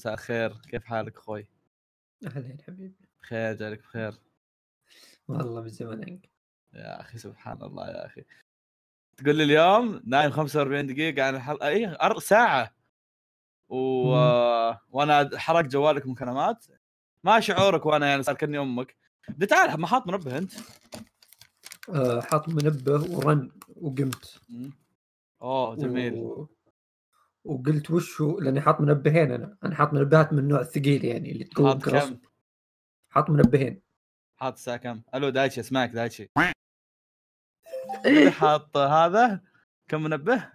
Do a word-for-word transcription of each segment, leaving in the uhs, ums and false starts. مساء الخير، كيف حالك اخوي؟ اهلا حبيبي. بخير، جالك بخير والله من زمان عنك يا اخي. سبحان الله يا اخي، تقول لي اليوم نايم خمسة وأربعين دقيقه عن الحلقه، اي ساعه و... وانا حركت جوالك مكالمات. ما شعورك وانا يعني صار كني امك؟ دي تعال، ما حاط منبه انت؟ أه حاط منبه ورن وقمت. اوه جميل. و... وقلت وشو، لاني حاط منبهين. انا انا حاط منبهات من النوع الثقيل يعني اللي تكون كراس. حاط منبهين، حاط الساعه كم؟ الو دايتشي، اسمعك دايتشي. حاط هذا كم منبه؟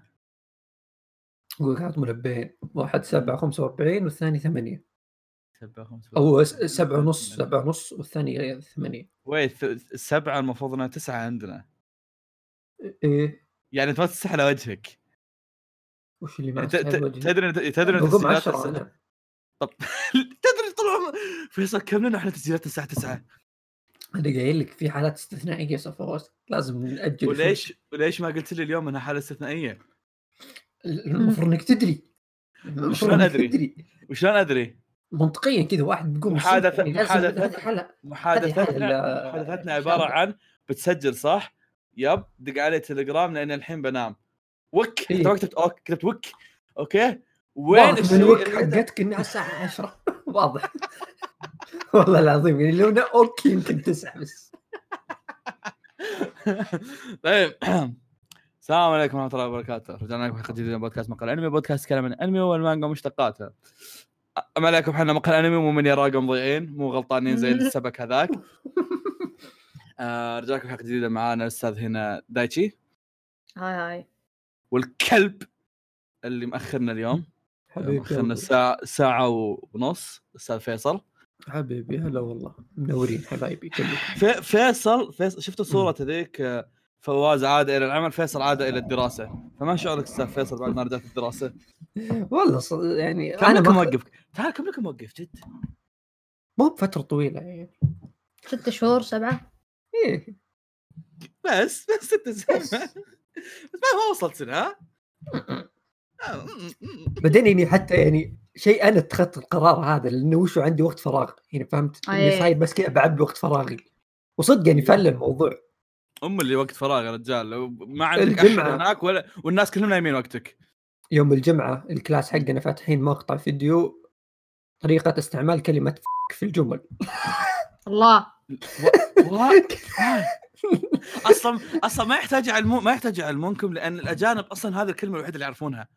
هو حاط منبهين، واحد سبعة خمسة وأربعين والثاني ثمانية. سبعة خمسة أو سبعة ونص، سبعة ونص والثاني ثمانية. ويت السبعة المفروض إنها تسعة عندنا. إيه يعني تمسح على وجهك. وش اللي ما تدري تدري تسجيلات الساعة؟ طب تدري طلع فيصل كم لنا إحنا تسجيلات الساعة تسعة؟ أنا قايل لك في حالات استثنائية صفوات لازم نأجل. وليش وليش ما قلت لي اليوم إنها حالة استثنائية؟ المفروض إنك تدري. وشلون أدري؟ وشلون أدري؟ منطقيا كذا واحد بيقوم. محادثة محادثة محادثتنا محادثتنا عبارة عن بتسجل صح؟ يب، دق علي تليجرام لأن الحين بنام. وك كتبت أوك، كتبت وك أوكي. وين الوك حقتك إنها الساعة عشرة؟ واضح والله العظيم. يعني لو أنا أوكي يمكن تسعة بس. طيب السلام عليكم ورحمة الله وبركاته، رجعنا لكم حلقة جديدة من بودكاست مقال أنمي. بودكاست كلام عن الأنمي والمانجا ومشتقاتها. أما لكم حنا مقال أنمي، مو من يراقم مضيعين، مو غلطانين زي السبك هذاك. آه رجعكم حلقة جديدة معانا الأستاذ هنا دايتشي. هاي هاي. والكلب اللي مأخرنا اليوم، مأخرنا ساعة ساعة ونص، الأستاذ فيصل. حبيبي هلا والله، منورين حبايبي. في فيصل فيصل شفتوا صورة ذيك؟ فواز عادة إلى العمل، فيصل عادة إلى الدراسة. فما شعورك أستاذ فيصل بعد ما رجعت الدراسة؟ والله ص... يعني أنا كم موقف؟ تعال كم لك موقف جد؟ مو بفترة طويلة يعني ستة شهور سبعة. إيه بس بس ستة سنة بس. بس ما وصلت سنة. بعدين يعني حتى يعني شيء أنا اتخذت القرار هذا لأنه وشو عندي وقت فراغ يعني، فهمت؟ إني صاير بس كده بعبي وقت فراغي، وصدق يعني فل الموضوع. أم اللي وقت فراغ يا رجال، ما عندك أحد هناك ولا والناس كلهم نايمين وقتك. يوم الجمعة الكلاس حقنا فاتحين مقطع فيديو طريقة استعمال كلمة ف... في الجمل. الله و... أصلا أصلا ما يحتاج علمو ما يحتاج علمونكم، لأن الأجانب أصلا هذه الكلمة الوحيدة اللي يعرفونها.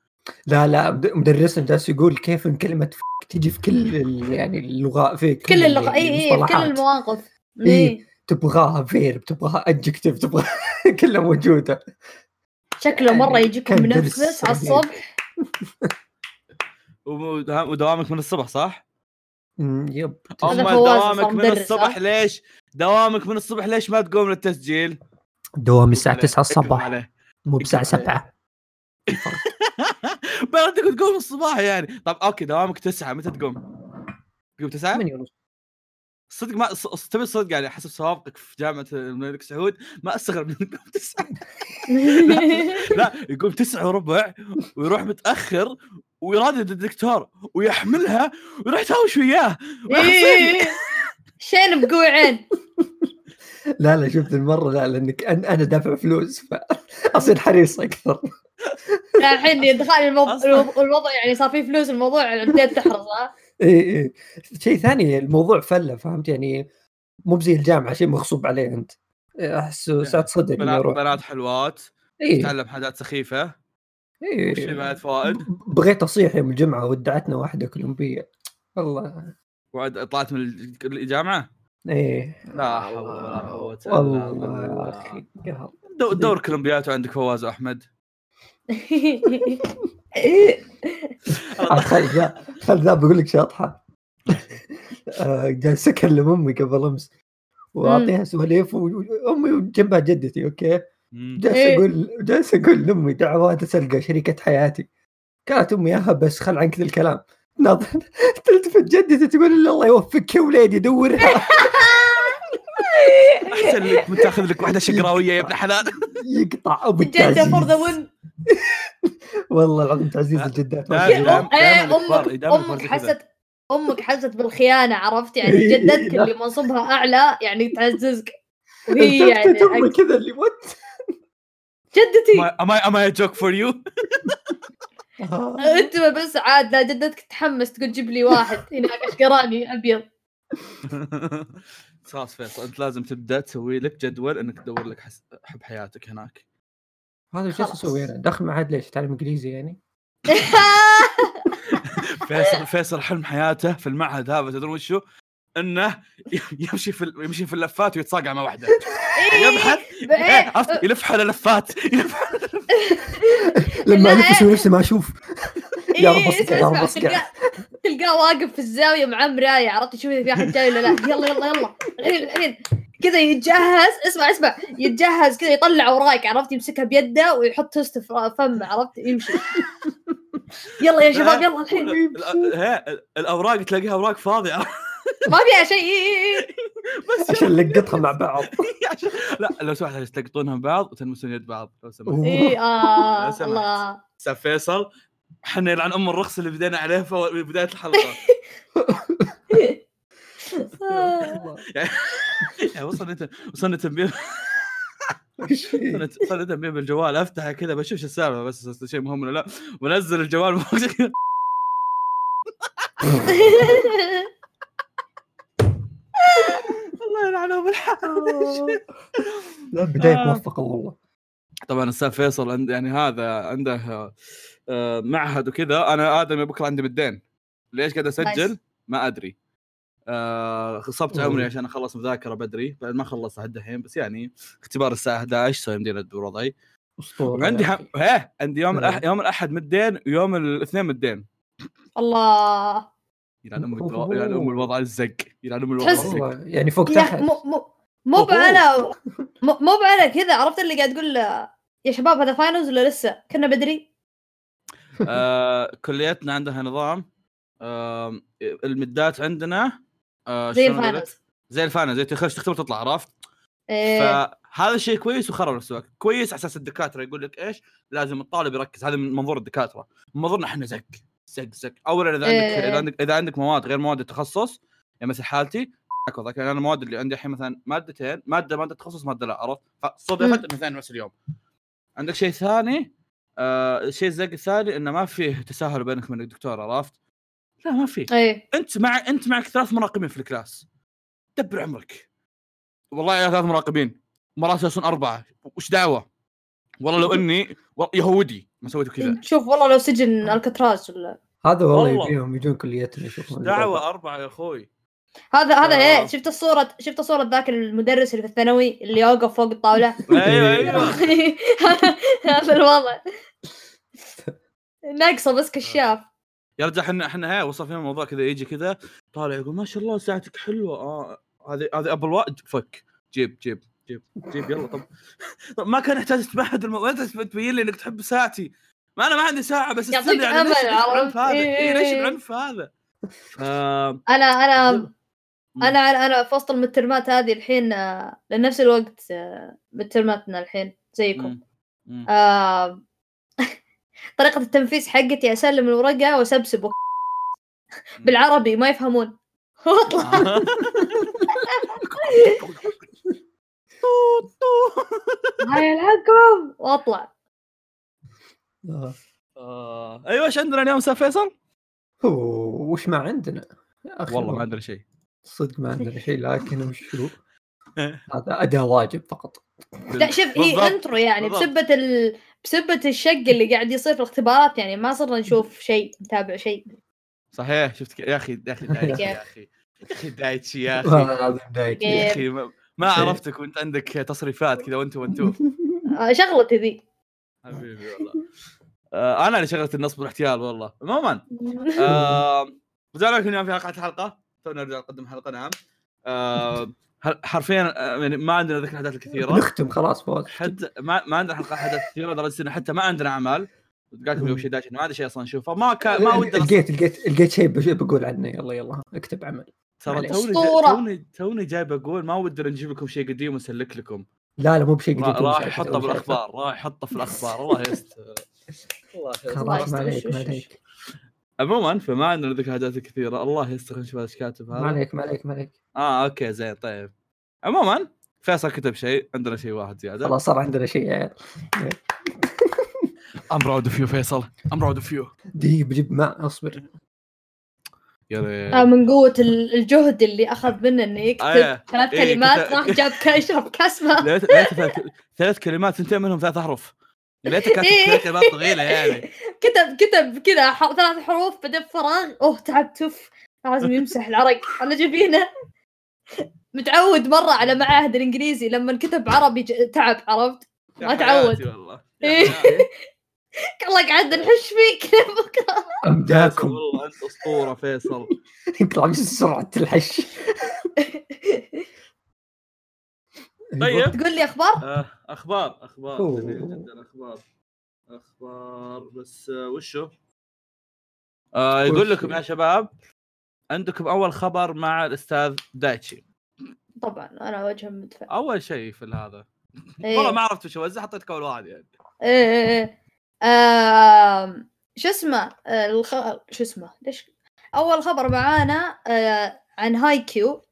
لا لا مدرسنا جالس يقول كيف كلمة ف... تيجي في كل ال... يعني اللغة في كل, كل اللغة أي أي كل المواقف. إيه تبغاها فيرب، تبغاها أدجكتيف، تبغاها كلها موجودة. شكله مرة يجيكم منفس على الصبح. ودوامك من الصبح صح؟ يب. أما دوامك من الصبح ليش؟ دوامك من الصبح ليش ما تقوم للتسجيل؟ دوامي الساعة تسعة الصبح مو بساعة سبعة. بردك تقوم الصباح يعني. طب أوكي دوامك تسعة، متى تقوم؟ تقوم تسعة؟ صدق ما تبي صدق يعني حسب سوابقك في جامعة الملك سعود ما استغرب انك تقوم تسعة. لا, لا يقوم تسعة وربع ويروح متأخر ويرادد الدكتور ويحملها ويروح يتهاوش وياه. شين بقوي عين. لا لا شفت المرة لا لأنك أنا أنا دافع فلوس فأصير حريص أكثر. الحين يدخل الموضوع يعني صار فيه فلوس، الموضوع بدأت تحرص. إيه إيه شيء ثاني الموضوع فلة، فهمت يعني مو بزي الجامعة شيء مغصوب عليه أنت. أحسه ساعة صدق بنات, بنات حلوات إيه. تتعلم حاجات سخيفة إيه. وش بنات فوائد. بغيت أصيح يوم الجمعة ودعتنا واحدة كولومبية والله. وعد طلعت من الجامعة إيه. لا حول ولا قوة إلا بالله. دور كولومبيات عندك فواز أحمد. خل ذا خل ذا بقول لك شاطحة. جالس أكلم أمي قبل أمس وأعطيها سواليف وأمي جنبها جدتي أوكي. جالس أقول جالس أقول لأمي دعوات سرقة شركة حياتي. كانت أمي ياها بس خل عن كل الكلام. ناظر تلتفت جدتي تقول الله يوفقك يا ولادي دورها. أحسن لك متاخذ لك واحدة شقراوية يا ابن حلال. يقطع أبو التعزيز جدة فرضون. والله العظيم تعزيز الجدات. أمك حست امك حست بالخيانه، عرفت يعني جدتك اللي منصبها اعلى يعني تعززك، وهي يعني كذا اللي موت جدتي am I am I a joke for you. انت بس عاد لا جدتك تحمس تقول جيب لي واحد هناك اشقراني ابيض. خلاص فيصل انت لازم تبدا تسوي لك جدول انك تدور لك حب حياتك هناك. هذا شو اسوي انا؟ دخل مع حد ليش تعلم انجليزي يعني؟ فيصل فيصل حلم حياته في المعهد هذا تدرون وشو؟ انه يمشي في يمشي في اللفات ويتصاقع مع واحده. يبحث يلف حول اللفات لما الف نفسي ما اشوف. يا رب اسكع. تلقاه واقف في الزاويه مع مرايه، عرفت شوفي في احد جاي ولا لا. يلا يلا يلا الحين الحين كذا يتجهز. اسمع اسمع يتجهز كذا يطلع وراك، عرفت يمسكها بيده ويحط هست في فمه، عرفت يمشي. يلا يا شباب يلا الحين. ها الاوراق تلاقيها اوراق فاضيه ما فيها شيء بس عشان لقطها مع بعض. لا لو سمحت تلقطونها مع بعض وتلمسون يد بعض لو سمحت. اي اه الله فيصل حنا يلعن ام الرخص اللي بدينا عليه في بدايه الحلقه. يعني وصلت وصلت تنبيه وصلت تنبيه بالجوال، افتحه كذا بشوف شو السالفه بس شيء مهم ولا لا، ونزل الجوال. الله يلعنه بالحال. لا بدايه موفقه والله. طبعا السالفه فيصل عند يعني هذا عنده معهد وكذا. انا ادم بكره عندي مدين، ليش قاعد اسجل ما ادري. خصبت عمري عشان اخلص مذاكره بدري، بعد ما خلصت حد الحين بس يعني اختبار الساعه احد عشر صار يمدينا الدور وضعي. عندي ها هم... عندي يوم الأح... يوم الاحد مدين ويوم الاثنين مدين. الله يلعن ام الوضع، يلعن ام الوضع الزق، يلعن ام الوضع الزق يعني فوق تحت. مو بعلى مو بعلى كذا، عرفت اللي قاعد تقول يا شباب هذا فاينلز ولا لسه كنا بدري. آه، كليتنا عندها نظام. آه، المدات عندنا آه، زي الفانز زي الفانز زي تخش تختبر تطلع، عرفت إيه. فهذا شيء كويس وخرب السواق كويس، على اساس الدكاتره يقول لك ايش لازم الطالب يركز. هذا من منظور الدكاتره، منظورنا احنا زق زق زق. اولا اذا إيه. عندك اذا عندك اذا عندك مواد غير مواد التخصص، يعني مثل حالتي اكو يعني انا مواد اللي عندي الحين مثلا مادتين، ماده ماده تخصص ماده لا، عرفت صدفت مثلا نفس اليوم. عندك شيء ثاني آه، شيء زق الثاني انه ما فيه تساهل بينك من الدكتور، عرفت لا ما فيه أيه. انت مع انت معك ثلاث مراقبين في الكلاس، دبر عمرك والله يا ثلاث مراقبين، مرات يصيرون اربعه وش دعوه. والله لو اني يهودي ما سويت كذا. شوف والله لو سجن الكتراز ولا هذا والله يبيهم يجون كليتنا يشوفون دعوه اربعه يا اخوي. هذا هذا ايه شفت الصوره شفت الصوره ذاك المدرس اللي في الثانوي اللي يوقف فوق الطاوله. ايوه ايوه هذا الوضع ناقصه بس كشاف. يرجع احنا احنا ها وصل فينا الموضوع كذا، يجي كذا طالع يقول ما شاء الله ساعتك حلوه. اه هذه هذه ابل واد فك جيب جيب جيب جيب يلا. طب طب ما كان يحتاج تبعد الموضوع تبين لي انك تحب ساعتي. ما انا ما عندي ساعه بس استنى على العنف هذا. ايه ليش العنف هذا؟ آه انا انا انا انا في وسط المترمات هذه الحين لنفس الوقت مترماتنا الحين زيكم. آه طريقه التنفيذ حقتي اسلم الورقه وسبسب و... بالعربي ما يفهمون. هاي الحكم واطلع. اه ايوه ايش عندنا اليوم سالفه فيصل؟ وش ما عندنا والله ما عندنا شيء صدق، ما عندنا شيء لكن وشو هذا أداء واجب فقط. لا شوف إيه انترو يعني بسبة ال... بسبة الشق اللي قاعد يصير في الاختبارات يعني ما صرنا نشوف شيء نتابع شيء صحيح. شفت ك... يا أخي داخل دايتشي يا أخي دايتشي يا أخي يا أخي ما عرفتك وأنت عندك تصريفات كذا وأنت وأنتو شغلتي ذي حبيبي والله. أنا اللي شغلت النصب والاحتيال والله. عموما رجعنا لكم اليوم في حلقة الحلقة تونا نرجع نقدم حلقة. نعم أه حرفيا يعني ما عندنا ذكر حدث كثيرة نختم خلاص فوز حتى ما ما عندنا حلقة حدث كثيرة درجة إنه حتى ما عندنا أعمال. قالكم يوم شيء داش إنه ما عندي شيء أصلاً نشوفه ما كان ما ودي. لقيت لقيت لقيت شيء بقول عنه يلا يلا اكتب عمل. ترى توني توني توني جاي بقول ما ودي نجيب لكم شيء قديم ونسلك لكم. لا لا مو بشيء قديم. راح يحطه بالأخبار راح يحطه في الأخبار. الله يست الله خلاص ما عليك ما عليك. عموما فما عندنا ذيك حاجات كثيره. الله يستر شباب ايش كاتب هذا. مالك مالك مالك اه اوكي زين طيب. عموما فيصل كتب شيء، عندنا شيء واحد زياده. والله صار عندنا شيء. I'm proud of you فيصل، I'm proud of you. دي بجيب مع اصبر يا من قوة الجهد اللي أخذ منه إنه يكتب آه ثلاث إيه كلمات كتا... راح جاب كاشرب كسمة ثلاث كلمات انتهى منهم ثلاث أحرف. ليتك كاتب ثلاث كلمات طويلة يعني. كتب كتب كذا ح... ثلاث حروف بدأ فراغ. أوه تعب تف لازم يمسح العرق على جبينه. متعود مرة على معاهد الإنجليزي لما كتب عربي ج... تعب عرفت ما تعود والله. الله قاعد نحش فيك بكره امداكم والله انت اسطوره فيصل. يطلع بس سرعه الحش. طيب تقول لي اخبار اخبار اخبار جدا اخبار اخبار بس وشو آه يقول لكم يا شباب عندكم اول خبر مع الاستاذ دايتشي. طبعا انا وجه متفائل اول شيء في هذا والله ما عرفت شو وزع حطيت كول واحد يعني ايه آه، شو اسمه الخ... شو اسمه ليش اول خبر معانا آه، عن هاي كيو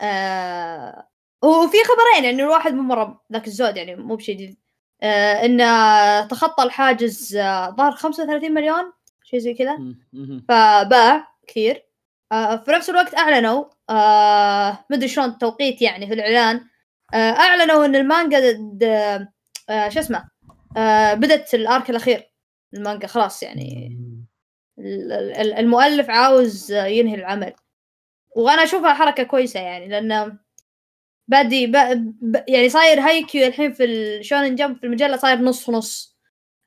آه، وفي خبرين يعني الواحد مو مره ذاك الزود يعني مو بشيء آه، انه تخطى الحاجز ظهر آه، خمسة وثلاثين مليون شيء زي كذا فباع كثير آه، في نفس الوقت اعلنوا آه، مدري شلون التوقيت يعني في الاعلان آه، اعلنوا ان المانجا آه، شو اسمه آه بدت الارك الاخير المانجا خلاص يعني المؤلف عاوز ينهي العمل وانا اشوفها حركه كويسه يعني لان بادي ب... ب... يعني صاير هايكيو الحين في الشونن جمب في المجله صاير نص نص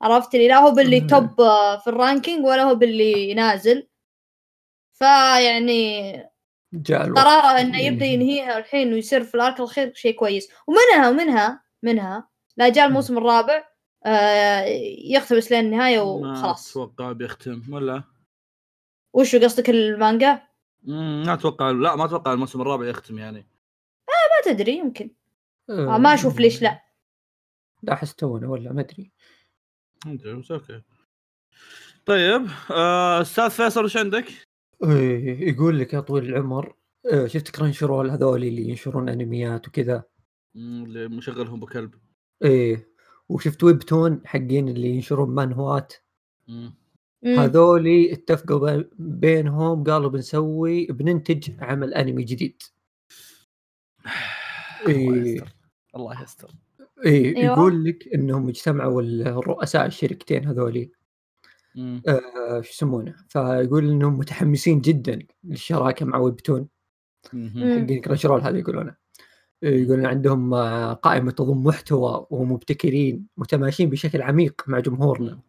عرفت لي لا هو باللي توب في الرانكينج ولا هو باللي نازل فيعني قرار انه يبدا ينهيها الحين ويصير في الارك الاخير شيء كويس ومنها ومنها منها لا جاء الموسم الرابع آه يختبس لين النهاية وخلاص. ما أتوقع بيختم ولا. وشو قصدك المانجا؟ مم ما أتوقع لا ما أتوقع الموسم الرابع يختم يعني. آه ما تدري يمكن. آه ما أشوف ليش لا. لا أحس تونا ولا ما أدري. أدري أوكي. طيب آه أستاذ فيصل وش عندك؟ إيه يقول لك يا طويل العمر آه شفت كرانشرول هذول اللي ينشرون أنميات وكذا. اللي مشغلهم بكلب. ايه وشفت ويبتون حقين اللي ينشرون مانهوات هذولي اتفقوا بينهم قالوا بنسوي بننتج عمل انمي جديد. إيه الله يستر. إيه أيوة. يقول لك انهم اجتمعوا الرؤساء الشركتين هذولي آه شو يسمونه فيقول انهم متحمسين جدا للشراكه مع ويبتون حقين كرانشرول هذا يقولونه يقولون عندهم قائمة تضم محتوى ومبتكرين متماشين بشكل عميق مع جمهورنا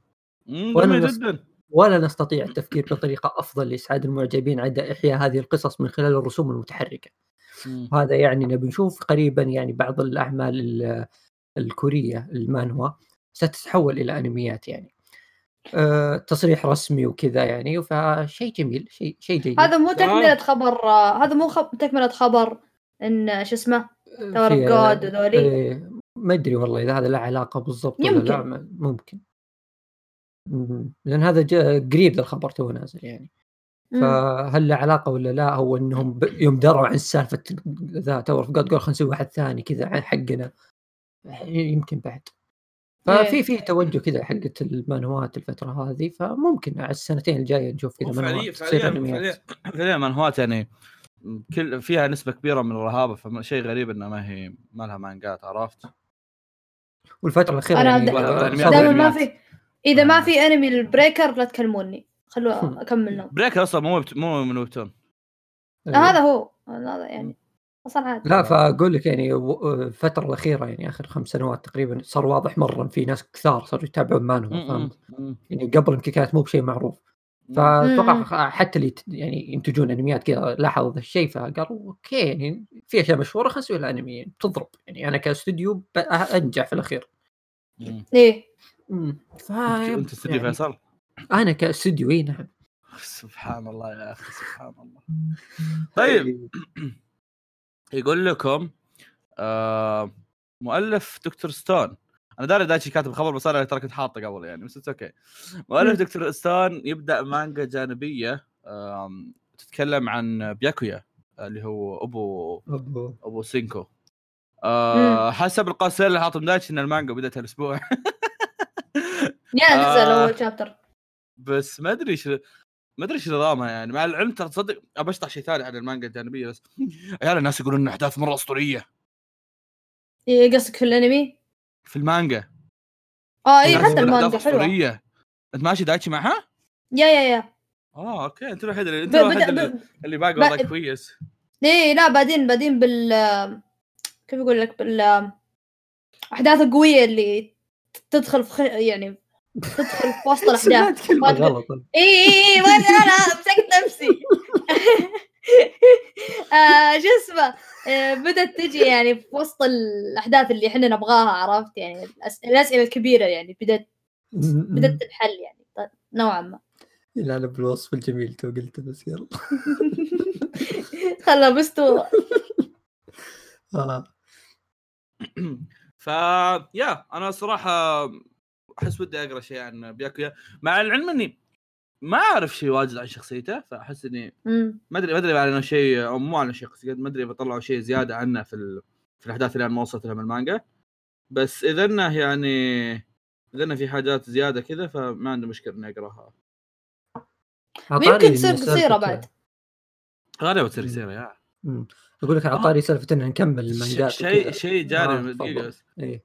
ولا نستطيع التفكير بطريقة أفضل لإسعاد المعجبين عدا إحياء هذه القصص من خلال الرسوم المتحركة. وهذا يعني نبنشوف قريبا يعني بعض الأعمال الكورية المانهوا ستتحول إلى أنميات يعني أه، تصريح رسمي وكذا يعني فشيء جميل شيء شيء جيد. هذا مو تكملة خبر هذا مو خب... تكملة خبر ان شو اسمه تور جود ودوري ما ادري والله اذا هذا له علاقه بالضبط ولا لا ممكن لان هذا قريب للخبر تو نازل يعني فهل له علاقه ولا لا هو انهم يوم دروا عن سالفه ذا تور جود قال خلينا نسوي واحد ثاني كذا حقنا يمكن بعد ففي في توجه كذا حقه المانهوات الفتره هذه فممكن على السنتين الجايه نشوف كذا مانهوات تصير انميات فعليا مانهوات يعني كل فيها نسبة كبيرة من الرهابة فشيء غريب إنه ما هي ما لها مانجات عرفت والفترة الأخيرة أنا يعني ما في إذا ما في أنمي البريكر لا تكلموني خلوا أكملنا بريكر أصلا مو مو من ويبتون أه هذا هو هذا يعني أصلا هذا لا فأقول لك يعني الفترة الأخيرة يعني آخر خمس سنوات تقريبا صار واضح مرة في ناس كثار صاروا يتابعون مانهم يعني قبل يمكن كانت مو بشيء معروف فاتوقع حتى اللي يعني ينتجون انميات كذا لاحظوا هذا الشيء فقالوا اوكي يعني في اشياء مشهوره خلينا نسوي لها انمي تضرب يعني انا كاستوديو انجح في الاخير ايه فا انت استوديو فيصل انا كاستوديو نعم سبحان الله يا اخي سبحان الله. طيب يقول لكم مؤلف دكتور ستون انا داري دايتشي كاتب خبر بس انا ترى كنت حاطه قبل يعني بس اوكي. مؤلف دكتور استان يبدا مانجا جانبيه تتكلم عن بياكويا اللي هو ابو ابو, أبو سينكو. أه حسب القصير اللي حاطه دايتشي ان المانجا بدات الاسبوع يا نزل اول شابتر بس ما ادري شو ما ادري شو نظامها يعني. مع العلم ترى تصدق ابى اشطح شيء ثاني عن المانجا الجانبيه بس عيال الناس يقولون ان احداث مره اسطوريه. ايه قصدك في الانمي في المانجا؟ اه اي حتى المانجا حلوه. انت ماشي دايتشي معها؟ يا يا يا اه اوكي. انت الوحيد اللي انت الوحيد اللي, اللي باقي والله ب... كويس. ايه لا بعدين بعدين بال كيف اقول لك بال احداث القويه اللي تدخل في خ... يعني تدخل في وسط الاحداث غلط. اي اي ما انا مسكت نفسي ااا جسمه بدت تجي يعني في وسط الاحداث اللي احنا نبغاها عرفت يعني الاسئله الكبيره يعني بدت بدت تنحل يعني نوعا ما. لا انا بالوصف الجميل تو قلت بس يلا خلصتوا اه. ف يا انا صراحه احس ودي اقرا شيء عن بياكويا مع العلم اني ما اعرف شيء واجد عن شخصيته فاحس اني ما ادري ما ادري على شيء او مو على شيء قد ما ادري بطلعوا شيء زياده عنه في ال... في الاحداث اللي انا ما وصلت لها من المانجا. بس اذا انه يعني اذا انه في حاجات زياده كذا فما عندي مشكله اني اقراها. ممكن تصير قصيره بعد غالبا بتصير قصيره يا اقول لك على طاري سالفه ان نكمل المانجا شيء شيء جانبي دقيقه.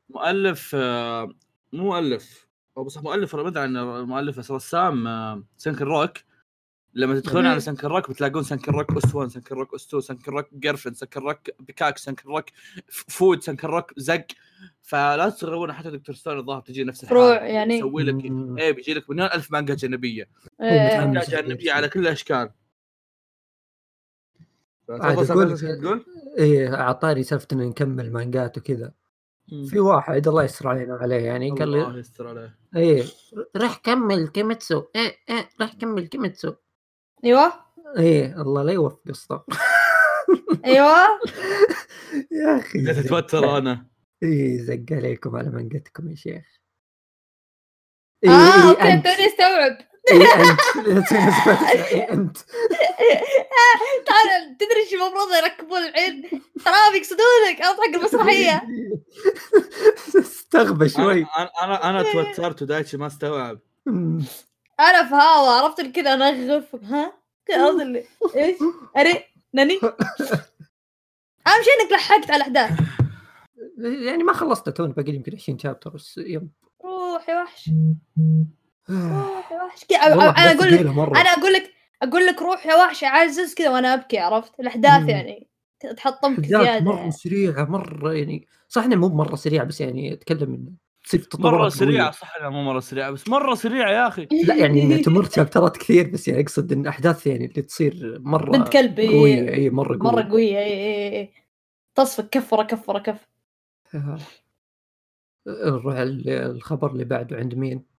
مؤلف مؤلف او صح مؤلف انا ما ادري عن المؤلف رسام سانكن روك. لما تدخلون على سانكن روك بتلاقون سانكن روك اسوان سانكن روك استو سانكن روك جيرفن سانكن روك بيكاك سانكن روك فود سانكن روك زق. فلا تستغربون حتى دكتور ستون الظاهر تجي نفس الحاله يعني يسوي لك ايه بيجي لك مليون الف مانجا جانبيه مانجا جانبيه على كل الاشكال. تقول ايه عطاري سالفه ان نكمل مانجات وكذا. في واحد الله يستر علينا عليه يعني قال لي الله يستر عليه ايه راح كمل كيميتسو ايه ايه راح كمل كيميتسو ايوه ايه الله لا يوفق الصبر ايوه يا اخي تتوتر انا ايه زق عليكم على منقتكم يا شيخ. اه اوكي توني استوعب ايه انت تعال تدري شو المفروض يركبون العين ترى بيقصدونك او حق المسرحيه استغبى شوي. انا انا توترت ودايتشي ما استوعب انا في هوا عرفت كذا انغف ها قصدي ايش اري ناني اهم شيء انك لحقت على الاحداث يعني ما خلصت توني باقي يمكن عشرين شابتر بس يب روحي وحش روحي وحش انا اقول لك انا اقول لك اقول لك روح يا وحش عزز كذا وانا ابكي عرفت الاحداث يعني تحطمك زياده مره يعني. سريعه مره يعني صح انه مو مره سريعه بس يعني اتكلم منه مره سريعه صح انه مو مره سريعه بس مره سريعه يا اخي لا يعني تمر شابترات كثير بس يعني اقصد ان احداث يعني اللي تصير مره بنت كلبي قويه اي مره قويه مره قويه اي اي تصفق كفره كفره كف. نروح الخبر اللي بعده عند مين؟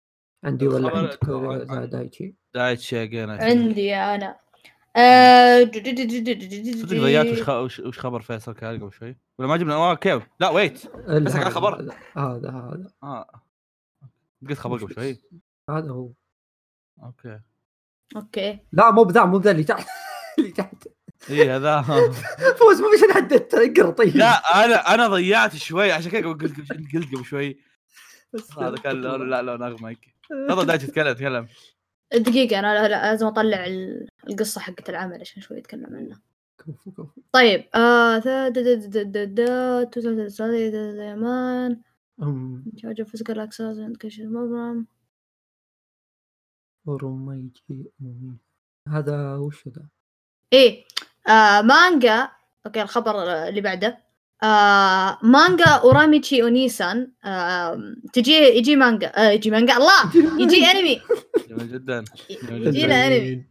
عندي ولا عندك ولا دايتشي؟ دايتشي أجينا عندي أنا. صدق ضيعت وش وش وش خبر فيصل كان قبل شوي ولا ما جبنا آه كيف؟ لا ويت بس كان خبر هذا هذا آه قلت خبر قبل شوي هذا هو أوكي أوكي لا مو بذا مو بذا اللي تحت اللي تحت إيه هذا فوز مو مش نحددت اقرأ طيب لا أنا أنا ضيعت شوي عشان كذا قلت قلت قبل شوي هذا كان لون لا لون أغمق تفضل دايتشي تكلم تكلم دقيقة أنا لازم أطلع القصة حقت العمل عشان شوي أتكلم عنها. طيب آه دا دا دا دا دا توصل تصلي دا دا يمان جاء جاء فسق الأكساس انتكشف المبرم ورميجي هذا وش هذا؟ إيه آه مانجا أوكي الخبر اللي بعده آه، مانجا أوراميتشي أونيسان آه، تجي يجي مانجا آه، يجي مانجا الله يجي أنمي جدا يجي له أنمي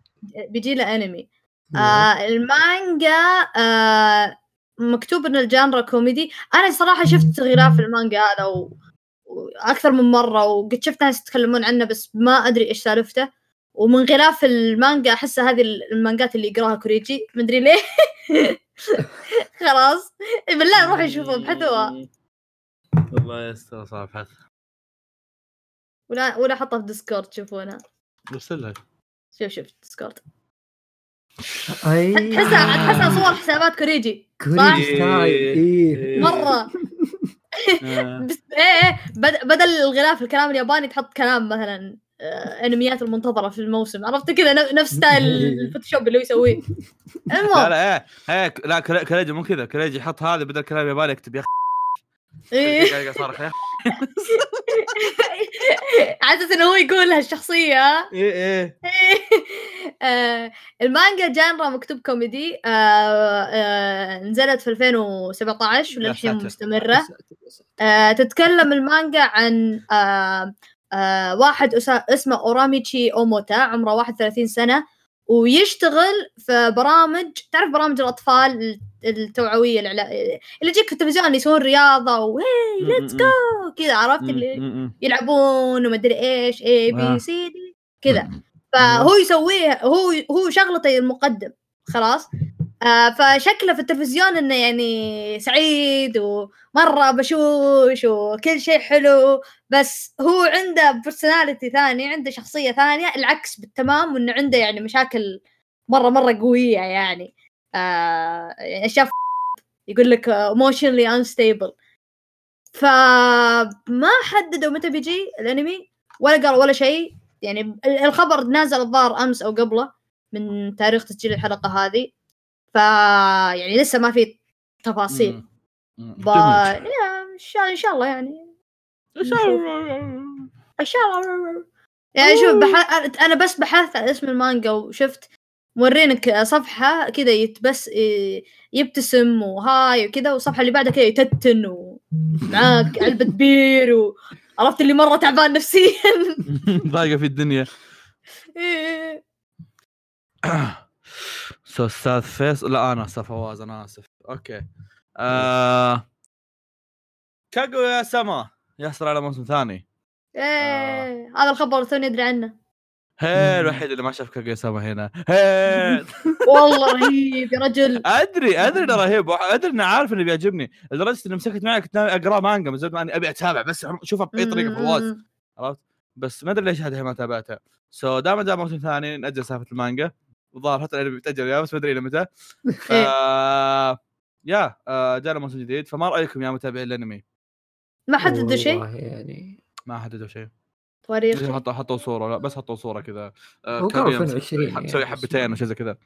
بيجي له أنمي آه، المانجا آه، مكتوب إن الجانرا كوميدي. أنا صراحة شفت غلاف المانجا هذا و... وأكثر من مرة وقد شفت ناس يتكلمون عنه بس ما أدري إيش سالفته. ومن غلاف المانجا أحس هذه المانجات اللي يقراها كوريجي مدري ليه خلاص بالله روح يشوفه بحثوها الله يستر صعب حث ولا ولا حطها في ديسكورد تشوفونها. وصلها شوف شوف ديسكورد. اي حسها حسها صور حسابات كوريجي صح اي مره. بس ايه بدل الغلاف الكلام الياباني تحط كلام مثلا انميات المنتظره في الموسم، عرفت كذا نفس ستايل الفوتوشوب اللي يسويه. المهم لا ايه هيك لا كريجي مو كذا، كريجي حط هذا بدل كلام ياباني يكتب يا ايه صار خير عادة انه هو يقول هالشخصيه ايه ايه. المانجا جانرا مكتوب كوميدي، نزلت في ألفين وسبعة عشر والحين مستمره. تتكلم المانجا عن واحد اسمه اوراميتشي اوموتا عمره واحد وثلاثين سنه ويشتغل في برامج، تعرف برامج الاطفال التوعويه اللي يجيك في التلفزيون اللي يسوون رياضه وهي ليتس جو كذا، عرفت اللي يلعبون وما ادري ايش اي بي سي دي كذا. فهو يسويه، هو هو شغلته المقدم خلاص. فشكله في التلفزيون انه يعني سعيد ومره بشوش وكل شيء حلو، بس هو عنده بيرسوناليتي ثانيه، عنده شخصيه ثانيه العكس بالتمام، وانه عنده يعني مشاكل مره مره قويه يعني اشياء. يقول لك emotionally unstable. فما حددوا متى بيجي الانمي ولا قال ولا شيء، يعني الخبر نازل الظاهر امس او قبله من تاريخ تسجيل الحلقه هذه، ف يعني لسه ما في تفاصيل. ب... ان شاء الله ان شاء الله يعني ان شاء الله ان شاء الله يعني شوف بح... انا بس بحثت على اسم المانجا وشفت مورينك صفحه كذا يتبس يبتسم وهاي وكذا، والصفحه اللي بعدها كذا يتتن ومعاك علبه بير و... عرفت اللي مره تعبان نفسيا ضايقه في الدنيا. سو استاذ فيصل لا انا استاذ فواز انا اسف. اوكي آه... كاغويا سما يحصل على موسم ثاني. ايه آه... هذا الخبر الثاني ادري عنه. هي الوحيد اللي ما شاف كاغويا سما هنا. هي والله رهيب يا رجل. ادري ادري انه رهيب، ادري انه عارف انه بيعجبني لدرجه اني مسكت معي كنت اقرا مانجا من زمان اني ابي اتابع بس اشوفها باي طريقه فواز، عرفت؟ بس ما ادري ليش هذه ما تابعتها. سو so دائما جاء موسم ثاني ناجل سالفه المانجا، وظاهر حتى انا بيتاجل يا بس ما ادري متى. آه... يا آه جاء موسم جديد. فما رايكم يا متابعين الانمي؟ ما حددوا شيء يعني، ما حددوا شيء طريق، حطوا حطوا صوره، لا بس حطوا صوره كذا كابين تسوي حبتين وشيء زي كذا.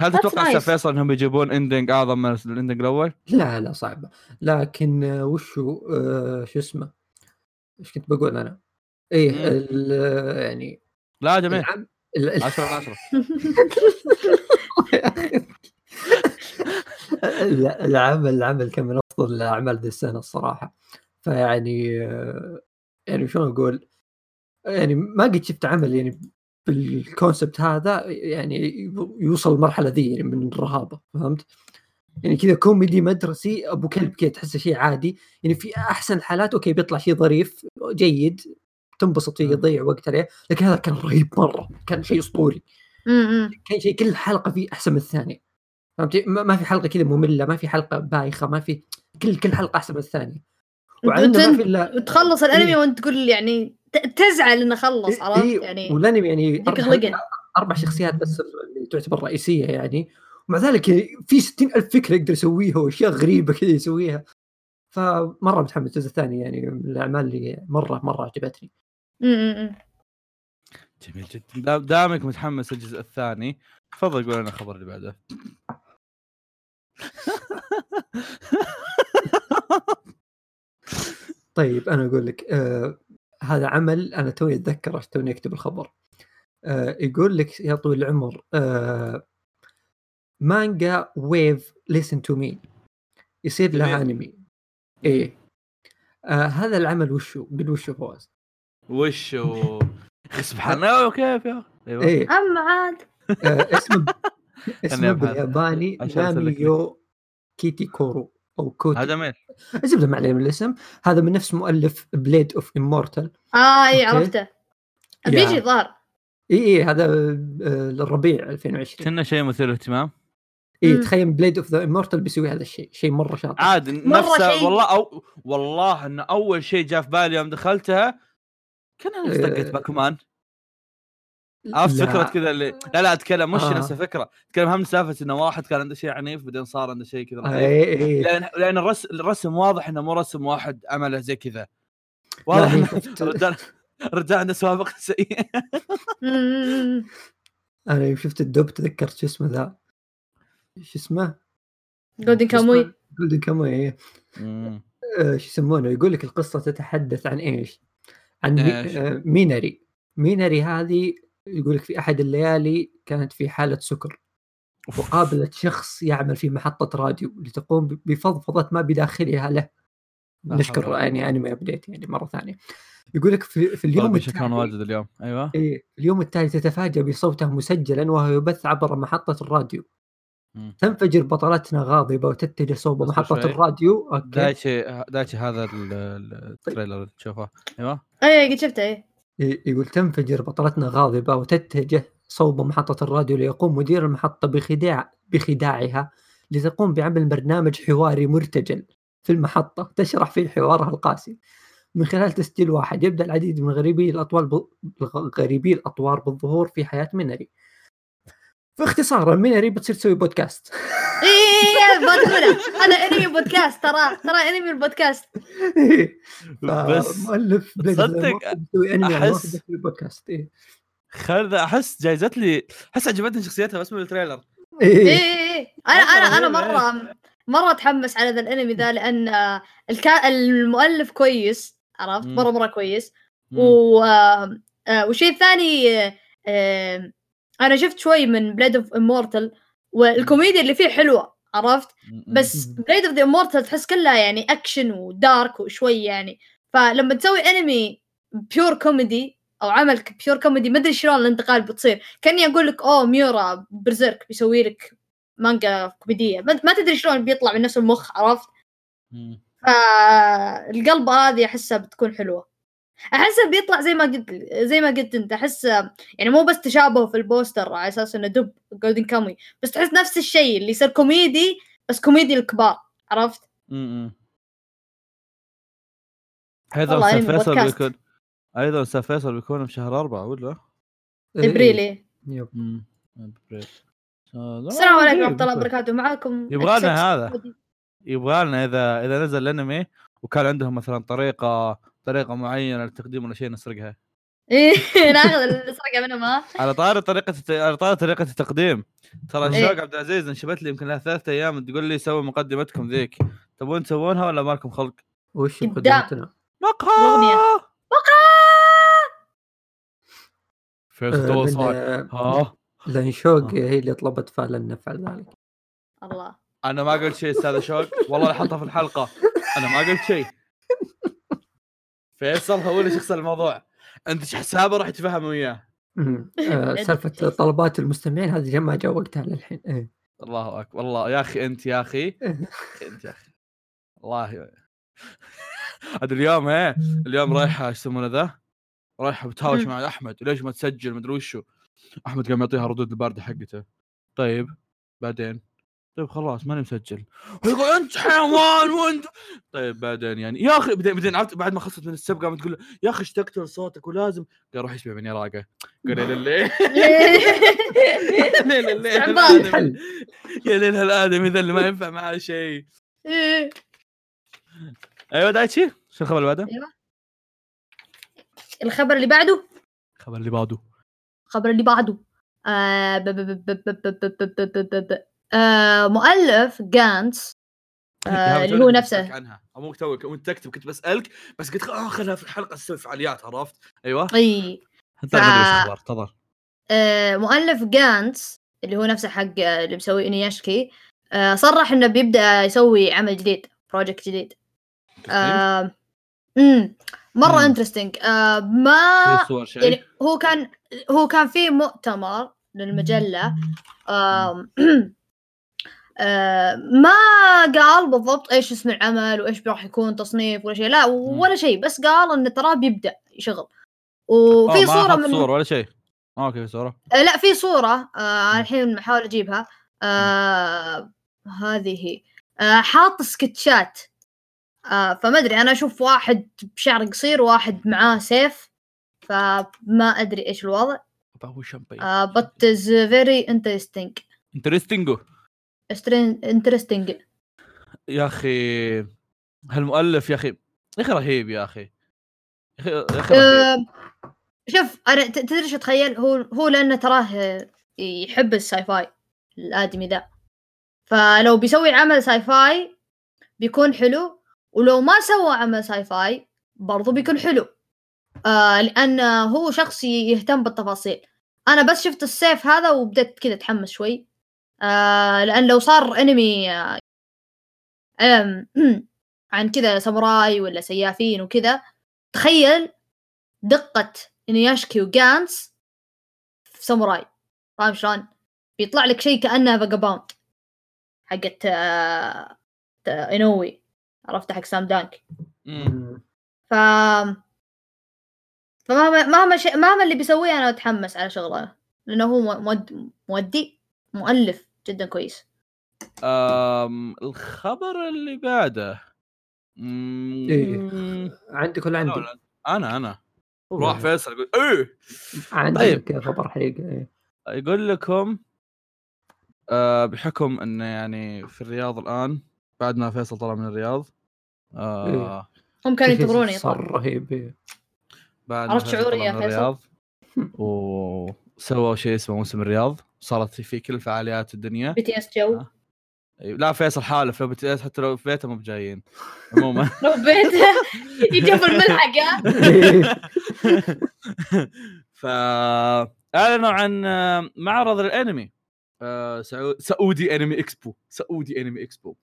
هل تتوقع استاذ فيصل انهم يجيبون اندنج اعظم من الاندنج الاول؟ لا لا صعبه، لكن وشو آه شو اسمه ايش كنت بقول انا ايه يعني لا جميل عشرة عشرة العمل العمل كان من أفضل الأعمال ذي السنة الصراحة. فيعني يعني شلون أقول يعني ما قد شفت عمل يعني بالكونسبت هذا يعني يوصل المرحلة ذي يعني من الرهابة، فهمت؟ يعني كذا كوميدي مدرسي أبو كلب كذا، تحسه شيء عادي يعني في أحسن حالات أوكي بيطلع شيء ظريف جيد تنبسط فيه يضيع وقت عليه، لكن هذا كان رهيب مرة، كان شيء أسطوري. كان شيء كل حلقة فيه أحسن من الثانية، فهمتي؟ ما في حلقة كذا مملة، ما في حلقة بايخة، ما في كل كل حلقة أحسن من الثانية. وعندنا ما في تخلص الأنمي وأنت تقول يعني تزعل إنه خلص، عرفت يعني؟ والأنمي يعني أربع, أربع شخصيات بس اللي تعتبر رئيسية يعني، ومع ذلك في ستين ألف فكرة يقدر يسويها وأشياء غريبة كذا يسويها. فمرة متحمس الجزء الثاني يعني الأعمال اللي مرة مرة عجبتني. امم جميل جدا. دامك متحمس الجزء الثاني تفضل قول لنا الخبر اللي بعده. طيب انا اقول لك آه هذا عمل انا توي اتذكر توي اكتب الخبر. آه يقول لك يا طويل العمر آه مانجا ويف ليسن تو مي يصير لها انمي. ايه آه هذا العمل وشو بالوشو فوز وشو سبحان الله وكيف يا ايه ام عاد اسم اسم بالياباني ناميو كيتيكورو او كوتي. هذا مين اجيب لهم عليه الاسم هذا؟ من نفس مؤلف بليد اوف امورتال. اه اي عرفته بيجي ظهر اي اي هذا للربيع ألفين وعشرين. كنا شيء مثير للاهتمام اي. تخيل بليد اوف ذا امورتال بيسوي هذا الشيء، شيء مره شاطر عاد نفسه والله. أو والله ان اول شيء جاء في بالي يوم دخلتها كانها نفس طقة باكمان، عرفت فكرة كذا اللي لا لا أتكلم مش آه. نفس الفكرة، أتكلم هم سافت إنه واحد كان عنده شيء عنيف بعدين صار عنده شيء كذا، لأن لأن الرسم الرسم واضح إنه مو رسم واحد عمله زي كذا، واضح رجع رجع عنده سوابق سيئة. أنا يوم شفت الدب تذكرت شو اسمه ذا، شو اسمه؟ جولدن كاموي. جولدن كاموي إيه. شو يسمونه؟ يقول لك القصة تتحدث عن إيش؟ عن ميناري. ميناري هذه يقول لك في أحد الليالي كانت في حالة سكر، وقابلت شخص يعمل في محطة راديو لتقوم بفضفضة ما بداخلها له. نشكر يعني أنا ما بديت يعني مرة ثانية. يقول لك في, في اليوم التالي واجد اليوم أيوة. إيه اليوم التالي تتفاجأ بصوته مسجلا وهو يبث عبر محطة الراديو. مم. تنفجر بطلتنا غاضبة وتتجه صوب محطة الراديو. دايتشي دايتشي هذا التريلر تشوفه أيوة أيه قد شفته أيه. يقول تنفجر بطلتنا غاضبة وتتجه صوب محطة الراديو ليقوم مدير المحطة بخداع بخداعها لتقوم بعمل برنامج حواري مرتجل في المحطة تشرح فيه حوارها القاسي من خلال تسجيل واحد. يبدأ العديد من غريبي الأطوار ب... غريبي الأطوار بالظهور في حياة ميناري. باختصار ميناري بتصير تسوي بودكاست. ايه بقولها انا انمي بودكاست، ترى ترى انمي البودكاست بس مؤلف صدق احس بودكاست ايه خذا احس جايزت لي احس عجبتني شخصيتها بس من التريلر. ايه انا انا انا مره مره اتحمس على ذا الانمي ذا لان المؤلف كويس، عرفت مره مره كويس. و وشيء ثاني انا شفت شوي من بليد اوف امورتال والكوميديا اللي فيه حلوه، عرفت بس بليد اوف ذا امورتال تحس كلها يعني اكشن ودارك وشوي يعني، فلما تسوي انمي بيور كوميدي او عمل بيور كوميدي ما ادري شلون الانتقال بتصير. كاني اقول لك اوه ميورا برزيرك بيسوي لك مانجا كوميديه ما تدري شلون بيطلع من نفس المخ، عرفت فالقلب هذه احسها بتكون حلوه. أحس بيطلع زي ما قلت زي ما قلت أنت، أحس يعني مو بس تشابه في البوستر على أساس إنه دب جولدن كاموي، بس تحس نفس الشيء اللي يصير كوميدي بس كوميدي الكبار، عرفت؟ أمم هذا السفاسر بيكون أيضا السفاسر بيكون بشهر أربعة ولا؟ إبريل. يب. أمم إبريل. السلام عليكم ورحمة الله وبركاته، معاكم. يبغالنا هذا يبغالنا إذا إذا نزل الأنمي وكان عندهم مثلا طريقة طريقة معينة لتقديم ولا شيء نسرقها. إيه نأخذ نسرقها منهم ها. على طاري طريقة على طاري طريقة التقديم، ترى الشاق عبد العزيز انشبت لي يمكن لها ثلاثة أيام تقول لي سوي مقدمتكم ذيك، تبون تسوونها ولا مالكم خلق؟ وش مقدمتنا؟ مقهى. مقهى. ها. لأن شوق هي اللي طلبت فعلا نفعل ذلك. الله. أنا ما قلت شيء أستاذ شوق، والله حطها في الحلقة. أنا ما قلت شيء. فيصل هو اللي شخص الموضوع، أنت شو حسابه راح تفهم وياه. سالفة طلبات المستمعين هذه جمع جا وقتها للحين. إيه. الله أكبر والله يا أخي أنت يا أخي أنت يا أخي الله هذا اليوم إيه اليوم رايحة يسمونه ذا رايحة بتهاوش مع أحمد ليش ما تسجل مدري وشو، أحمد قام يعطيها ردود الباردة حقته طيب بعدين طيب خلاص ماني مسجل ويقول انت حيوان وانت طيب بعدين يعني يا اخي بعدين بعدين عرفت بعد ما خلصت من السبقه قامت تقول يا اخي اشتقت لصوتك ولازم قال روح اشبع من يراقه قال لا لا لا لا يا ليل هالادمي ذا اللي ما ينفع معاه شيء. ايوه دايتشي شو الخبر اللي بعده؟ الخبر اللي بعده الخبر اللي بعده الخبر اللي بعده آه، مؤلف غانتس آه، اللي هو نفسه عنها مو توك وانت تكتب كنت بسألك بس قلت اه خلها في الحلقه تسوي فعاليات، عرفت ايوه اي انت ما تدري آه، مؤلف غانتس اللي هو نفسه حق اللي مسوي انياشكي آه، صرح انه بيبدا يسوي عمل جديد بروجكت جديد آه، امم مره انترستينج آه، ما يعني هو كان هو كان في مؤتمر للمجله آه، أه ما قال بالضبط ايش اسم العمل وايش راح يكون تصنيف ولا شيء لا ولا شيء، بس قال ان ترى بيبدا يشغل وفي صوره من صوره ولا شيء اوكي صوره أه لا في صوره أه الحين بحاول اجيبها أه هذه أه حاط سكتشات أه فما ادري انا اشوف واحد بشعر قصير واحد معاه سيف فما أدري إيش الوضع. هو شامبين. آه but is very interesting. interesting. interesting. يا أخي هالمؤلف يا أخي يا أخي رهيب يا أخي. يا أخي رهيب. شوف أنا تدري شو تخيل هو هو لأنه تراه يحب الساي فاي الآدمي ذا. فلو بيسوي عمل ساي فاي بيكون حلو، ولو ما سوى عمل ساي فاي برضو بيكون حلو. آه لأن هو شخص يهتم بالتفاصيل. أنا بس شفت السيف هذا وبدأت كده أتحمس شوي. آه لأن لو صار أنمي آه عن كذا ساموراي ولا سيافين وكذا، تخيل دقة إنياشكي وغانس في ساموراي، فاهم شلون؟ بيطلع لك شيء كأنه فاجابوند حقت آه إنوي، عرفت، حق سام دانك. ف فمهما مهما شيء مهما اللي بيسويه أنا أتحمس على شغله، لأنه هو مود... مودي مؤلف جدا كويس. أم... الخبر اللي بعده م... إيه. عندي كل عندي أنا أنا روح فيصل يقول إيه عندي طيب. خبر حقيقي إيه. يقول لكم أه بحكم أنه يعني في الرياض الآن بعد ما فيصل طلع من الرياض أه إيه. هم كانوا ينتظروني صار رهيب، عرفت شعوري يا فيصل، وسووا شيء اسمه موسم الرياض، صارت في كل فعاليات الدنيا بي تي اس جو آه. لا فيصل حالف لو بي تي اس حتى لو في بيته مو بجايين عموما لو بيته يجيبوا الملحقه. فاعلنوا عن معرض الانمي آه سعو... سعودي انمي اكسبو سعودي انمي اكسبو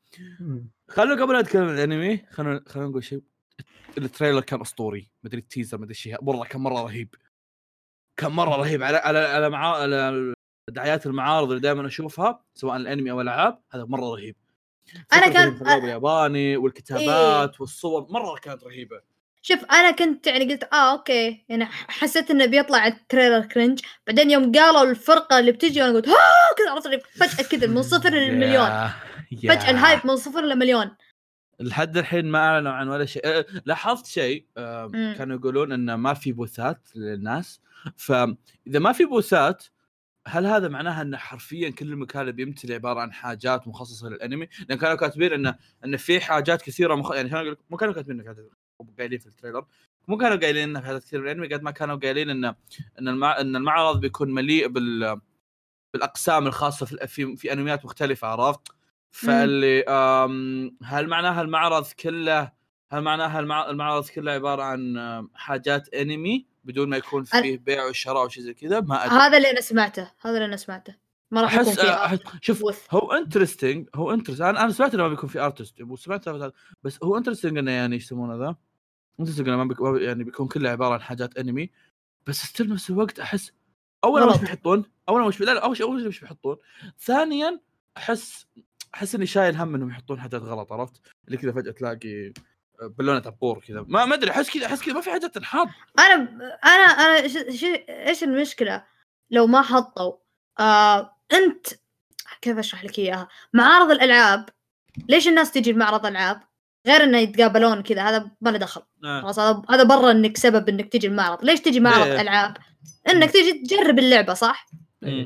خلوا قبل اتكلم عن الانمي خلونا خلونا نقول شيء. التريلر كان اسطوري، مدري التيزر مدري الشيء مره كان مره رهيب كان مره رهيب على على على, مع... على دعايات المعارض اللي دائما اشوفها سواء الانمي او الالعاب، هذا مره رهيب. انا كان الياباني والكتابات إيه. والصور مره كانت رهيبه. شوف انا كنت يعني قلت اه اوكي، يعني حسيت انه بيطلع التريلر كرنج، بعدين يوم قالوا الفرقه اللي بتجي وانا قلت ها كذا، عرفت فجاه كذا من صفر للمليون، فجاه الهايب من صفر لمليون. لحد الحين ما أعلنوا عن ولا شيء. لاحظت شيء كانوا يقولون إنه ما في بوثات للناس، فإذا ما في بوثات هل هذا معناها إن حرفياً كل المكان بيمتلئ عبارة عن حاجات مخصصة للأنمي؟ لأن كانوا كاتبين إنه إن في حاجات كثيرة مخ... يعني كانوا يقولك مو كانوا كاتبين إنه قايلين في التريلر، مو كانوا قايلين إنه حاجات كثيرة للأنمي قد ما كانوا قايلين إنه إن المع... إن المعرض بيكون مليء بال بالأقسام الخاصة في في, في أنميات مختلفة، عرفت؟ فاللي هل معناها المعرض كله هل معناها المعرض كله عبارة عن حاجات أنمي بدون ما يكون فيه بيع وشراء وشيء زي كذا؟ ما أدري. هذا اللي أنا سمعته هذا اللي أنا سمعته ما راح يكون فيه. شوف هو انترستينج هو انترست أنا أنا سمعت إنه ما بيكون فيه أرتست وسمعت، بس هو انترستينج إنه يعني يسمونه ذا انترستينج إنه ما بيكون يعني بيكون كله عبارة عن حاجات أنمي، بس استل نفس الوقت أحس أولا مش بيحطون أولا مش لا لا أول شيء أول شيء مش بيحطون، ثانيا أحس أحس إني شايل هم إنهم يحطون حاجات غلط، عرفت اللي كذا فجأة تلاقي بلونة عبور كذا ما ما أدري أحس كذا أحس كذا ما في حاجة تنحط. أنا أنا أنا ش ش إيش المشكلة لو ما حطوا آه أنت كيف أشرح لك إياها؟ معارض الألعاب ليش الناس تيجي المعرض الألعاب غير إنه يتقابلون كذا؟ هذا ما له دخل خلاص، هذا هذا برا إنك سبب إنك تيجي المعرض. ليش تيجي معرض ألعاب؟ إنك تيجي تجرب اللعبة صح؟ م.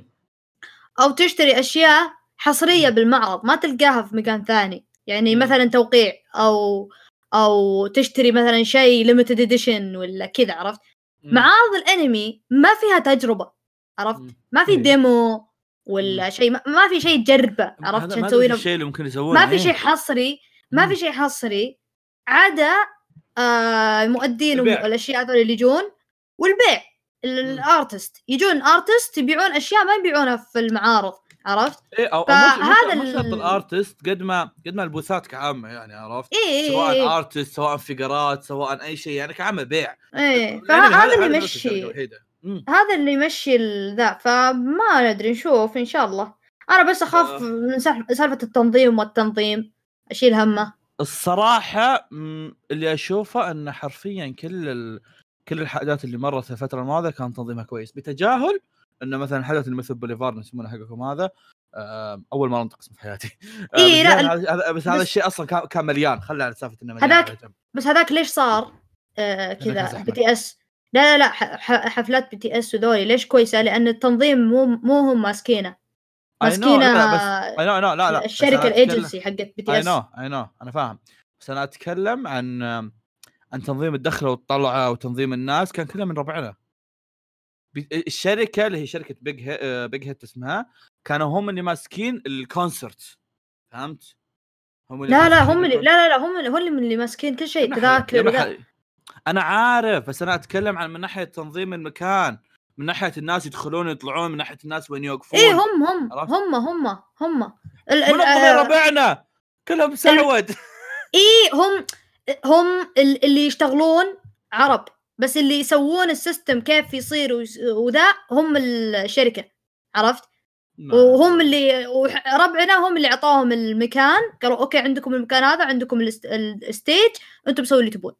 أو تشتري أشياء حصرية بالمعرض ما تلقاها في مكان ثاني، يعني مثلا توقيع أو أو تشتري مثلا شيء ليميتد إديشن ولا كذا، عرفت؟ معارض الأنمي ما فيها تجربة، عرفت؟ ما في ديمو ولا شيء، ما في شيء تجربه، عرفت شو نسوي له؟ ما في شيء حصري ما في شيء حصري عدا آه المؤدين والأشياء هذول اللي يجون والبيع. الأرتست يجون أرتست يبيعون أشياء ما يبيعونها في المعارض، عرفت؟ إيه أو هذا مش شرط الأرتست قد ما قد ما البوثات كعامة يعني، عرفت؟ إيه سواء إيه أرتست سواء فيجرات سواء أي شيء يعني كعامة بيع. إيه فهذا اللي يمشي هذا اللي يمشي ذا، فما ندري نشوف إن شاء الله. أنا بس أخاف أه من سالفة التنظيم والتنظيم أشيل همه الصراحة. اللي أشوفه أن حرفيا كل ال... كل الحاجات اللي مرت الفترة الماضية كان تنظيمها كويس، بتجاهل إنه مثلا حدث المثل بوليفار نسمونه حقكم هذا أول ما أنطق اسم في حياتي. إيه لا هذا بس هذا الشيء أصلا كان مليان، خلى على سالفة إنه مليان هذاك، بس هذاك ليش صار آه كذا بي تي إس لا لا لا ح- ح- حفلات بي تي اس وذولي ليش كويسة؟ لأن التنظيم مو مو هم ماسكينه ماسكينه لا لا لا الشركة الايجنسي حقت بي تي اس. اي نو انا فاهم، بس انا اتكلم عن عن تنظيم الدخله والطلعه وتنظيم الناس، كان كلها من ربعنا. الشركه اللي هي شركه بيج ه... بيج هيت اسمها، كانوا هم اللي ماسكين الكونسرت، فهمت؟ هم اللي لا لا هم اللي... لا لا لا هم اللي هم اللي ماسكين كل شيء، تذاكر. انا عارف، بس انا اتكلم عن من ناحيه تنظيم المكان، من ناحيه الناس يدخلون يطلعون، من ناحيه الناس وين يوقفون. ايه هم هم هم هم هم منظمين ربعنا كلهم سعود. ايه هم هم اللي يشتغلون عرب، بس اللي يسوون السيستم كيف يصير وذا هم الشركة، عرفت؟ ما. وهم اللي ربعنا هم اللي عطاهم المكان، قالوا اوكي عندكم المكان هذا، عندكم الستيج، انتم سووا اللي تبون،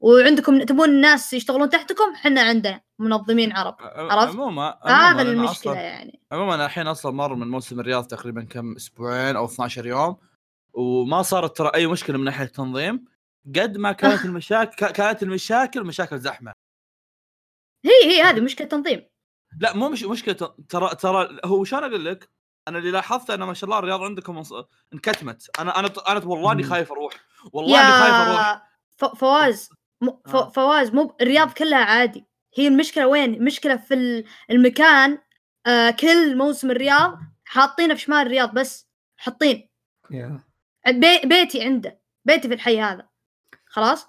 وعندكم تبون الناس يشتغلون تحتكم، حنا عندنا منظمين عرب، عرفت؟ عموما هذا المشكلة يعني. عموما انا الحين اصلا مر من موسم الرياض تقريبا كم اسبوعين او اثنا عشر يوم، وما صارت ترى اي مشكله من ناحيه التنظيم قد ما كانت المشاكل كانت المشاكل مشاكل زحمه. هي هي هذه مشكله تنظيم، لا مو مش مشكله ترى ترى هو شلون اقول لك، انا اللي لاحظت انا ما شاء الله الرياض عندكم انكتمت. انا انا انا والله اني خايف اروح، والله اني خايف اروح. فواز فواز مو الرياض كلها عادي، هي المشكله وين؟ المشكله في المكان. آه كل موسم الرياض حاطينه في شمال الرياض، بس حاطين yeah. بي بيتي عنده بيتي في الحي هذا، خلاص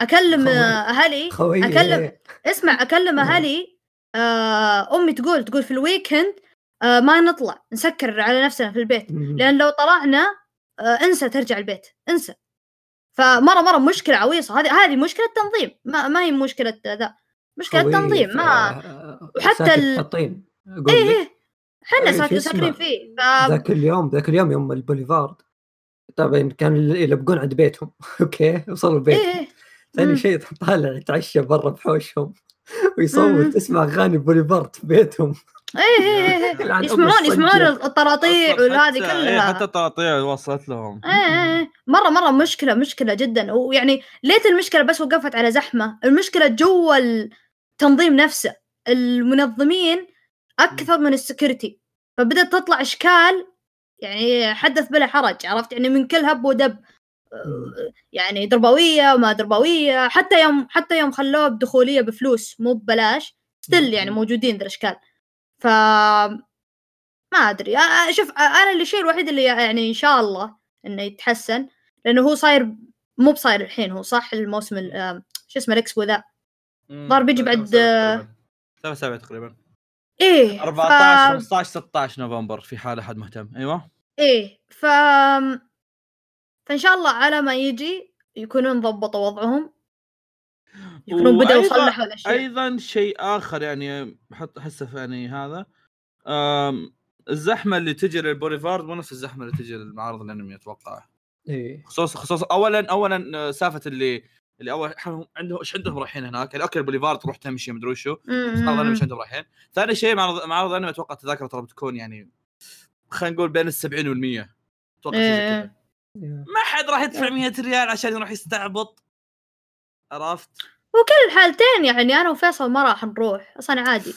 اكلم خوي. اهلي خوي. اكلم اسمع اكلم اهلي. آه امي تقول تقول في الويكند آه ما نطلع، نسكر على نفسنا في البيت، لان لو طلعنا آه انسى ترجع البيت، انسى. فمره مره مشكله عويصه، هذه هذه مشكله تنظيم، ما, ما هي مشكله ذا، مشكله تنظيم. ما وحتى الحطين ايه حنا ساكرين ساكرين فيه. ذاك اليوم ذاك اليوم يوم البوليفارد طبعا كان يلبقون عند بيتهم، اوكي وصلوا البيت إيه. ثاني شيء طالع يتعشى برا بحوشهم ويصوت، اسمع اغاني بوليفارد في بيتهم. ايه ايه يسمعون يسمعون الطراطيع وهذه كلها، حتى الطراطيع وصلت لهم. ايه مره مره مشكله مشكله جدا. ويعني ليت المشكله بس وقفت على زحمه، المشكله جوا التنظيم نفسه، المنظمين اكثر من السكيورتي، فبدت تطلع اشكال يعني حدث بلا حرج، عرفت؟ يعني من كل هب ودب، يعني دربويه وما دربويه. حتى يوم حتى يوم خلوه بدخوليه بفلوس مو ببلاش، ستيل يعني موجودين ذي الاشكال. ف ما ادري، شوف انا الشيء الوحيد اللي يعني ان شاء الله انه يتحسن، لانه هو صاير مو بصاير الحين، هو صح الموسم شو اسمه الاكسبو ذا ضار بيجي بعد سبع سبع تقريبا إيه أربعة عشر ف... خمسة عشر ستة عشر نوفمبر، في حال أحد مهتم. أيوة إيه ف... فإن شاء الله على ما يجي يكونون ضبطوا وضعهم، يكونون بدأوا يصلحوا الأشياء. أيضا شيء آخر يعني حط حسف يعني هذا أم... الزحمة اللي تجي للبوليفارد مو نفس الزحمة اللي تجي للمعارض الأنمي، أتوقع إيه خصوصا خصوصا أولا أولا سافة اللي اللي اول عندهم ايش عندهم رايحين هناك، الاكل البوليفارد تروح تمشي مدري وشو، اظن مش عندهم رايحين. ثاني شيء معرض معرض انا اتوقع التذاكر ترى بتكون يعني خلينا نقول بين السبعين والمية اتوقع إيه. كذا ما حد راح يدفع مية ريال عشان يروح يستعبط، عرفت؟ وكل الحالتين يعني انا وفيصل ما راح نروح اصلا، عادي.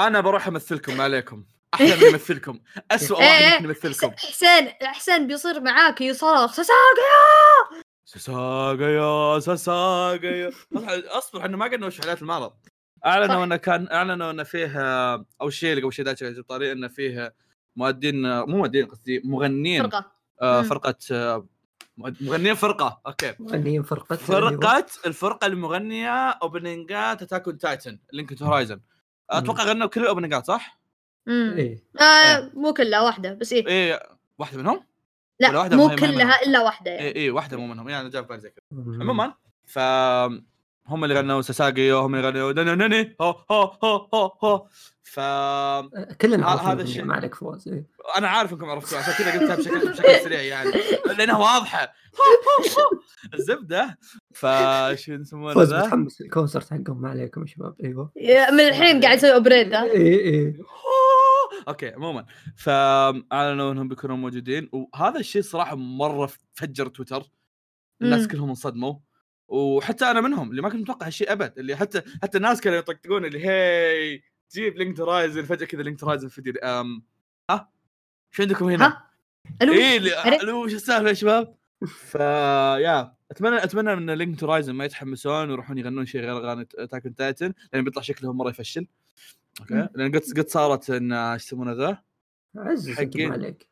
انا بروح امثلكم، ما عليكم، احنا بنمثلكم. اسوء واحد بنمثلكم. حسين حسين بيصير معاك يصرخ سساقيا سساقة يا سساقة يا أصبر. إحنا ما قلنا وش حالات المعرض. أعلنوا إنه كان أعلنوا إنه فيها أو شيء اللي قبل شيء داش على طريق إنه فيها مؤدين مو مؤدين قصدي مغنين فرقة آه فرقة آه مغنين فرقة أوكي مغنين فرقة فرقة الفرقة المغنية أوبنينجات أتاك أون تايتن لينكد هورايزن. أتوقع غنوا كل الأوبنينجات صح؟ أمم إيه آه مو كلها واحدة بس إيه إيه واحدة منهم. لا مو كلها الا واحده يعني. اي اي واحده مو منهم يعني جاب بالي زي كذا. عموما فهم اللي غنوا ساساقيو، هم اللي غنوا نننني هو هو هو هو هو ف كلنا هذا الشيء ما عليك فوز. إيه؟ انا عارف انكم عرفتوا، عشان كذا قلتها بشكل بشكل سريع يعني لانها واضحه الزبده. فشو نسمونه فوز متحمس الكونسرت حقهم، ما عليكم يا شباب. ايوه من الحين قاعد يسوي اوبريد. اي اي اوكي عموما فاعلنوا انهم بيكونوا موجودين، وهذا الشيء صراحه مره فجر تويتر، الناس مم. كلهم انصدموا وحتى انا منهم اللي ما كنت متوقع هالشيء ابد، اللي حتى حتى الناس كانوا يطقطقون اللي هي جيب لينك رايزن فجاه كذا لينك رايزن فيديو ام ها شو عندكم هنا الو إيه الو شو السالفه يا شباب؟ فيا اتمنى اتمنى من لينك رايزن ما يتحمسون ويروحون يغنون شيء غير اغاني اتاك اون تايتن لان بيطلع شكلهم مره يفشل. اوكي لان قد قد صارت ان ايش يسمونه ذا عز عليك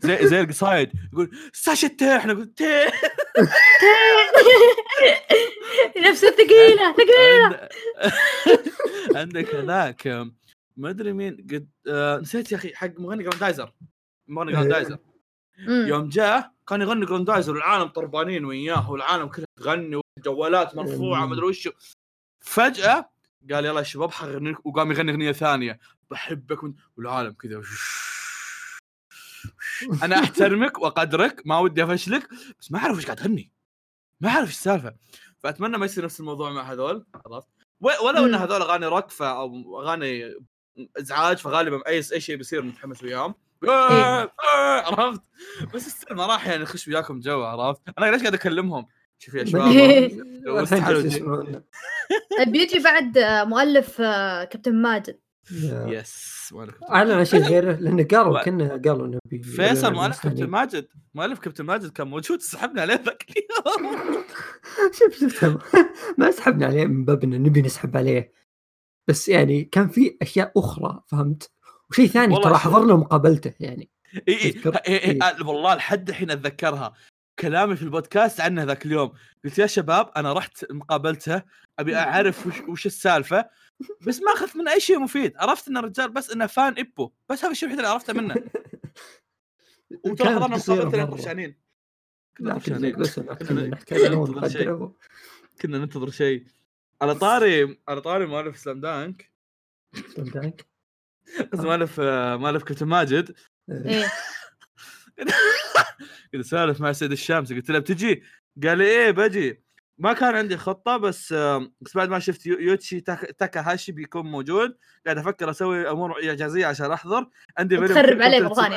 زي زي القصايد يقول ساشت احنا قلت نفسه ثقيله ثقيله عندك هذاك ما ادري مين قد نسيت يا اخي حق مغني جراندايزر مغني جراندايزر يوم جاء كان يغني جراندايزر والعالم طربانين وياه والعالم كله تغني والجوالات مرفوعه ما ادري وش فجاه قال يلا يا شباب حغني وقام يغني اغنيه ثانيه بحبك من... والعالم كذا انا احترمك وقدرك ما ودي افشلك بس ما اعرف ايش قاعد تغني ما اعرف ايش السالفه. فاتمنى ما يصير نفس الموضوع مع هذول خلاص ولو ان هذول اغاني رقفه او اغاني ازعاج فغالبا اي شيء بيصير متحمس وياهم عرفت بس السلمة راح يعني نخش وياكم جو عرفت انا ليش قاعد اكلمهم شوف يا شباب بيجي بعد مؤلف كابتن ماجد يس اعلن شيء غير لانه قالوا كنا قالوا نبي فيصل مؤلف كابتن ماجد مؤلف كابتن ماجد كان موجود سحبنا عليه ذاك اليوم شوف شوف ما سحبنا عليه من باب انه نبي نسحب عليه بس يعني كان في اشياء اخرى فهمت وشيء ثاني ترى حضرنا مقابلته يعني اي اي والله لحد الحين اتذكرها كلامي في البودكاست عنه ذاك اليوم قلت يا شباب أنا رحت مقابلته أبي أعرف وش, وش السالفة بس ما أخذت من أي شيء مفيد عرفت إن الرجال بس إنه فان إبو بس هذا الشيء الوحيد اللي عرفته منه وتلاحظنا مقابلته الرشانين كنا ننتظر شيء كنا ننتظر شيء على طاري على طاري مؤلف سلام دانك سلام دانك مؤلف مؤلف كابتن ماجد قلت سالف مع سيد الشامس قلت له بتجي قال لي ايه بجي ما كان عندي خطه بس بس بعد ما شفت يوتشي تاكاهاشي بيكون موجود قاعد افكر اسوي امور اعجازيه عشان احضر عندي تخرب عليه بغاني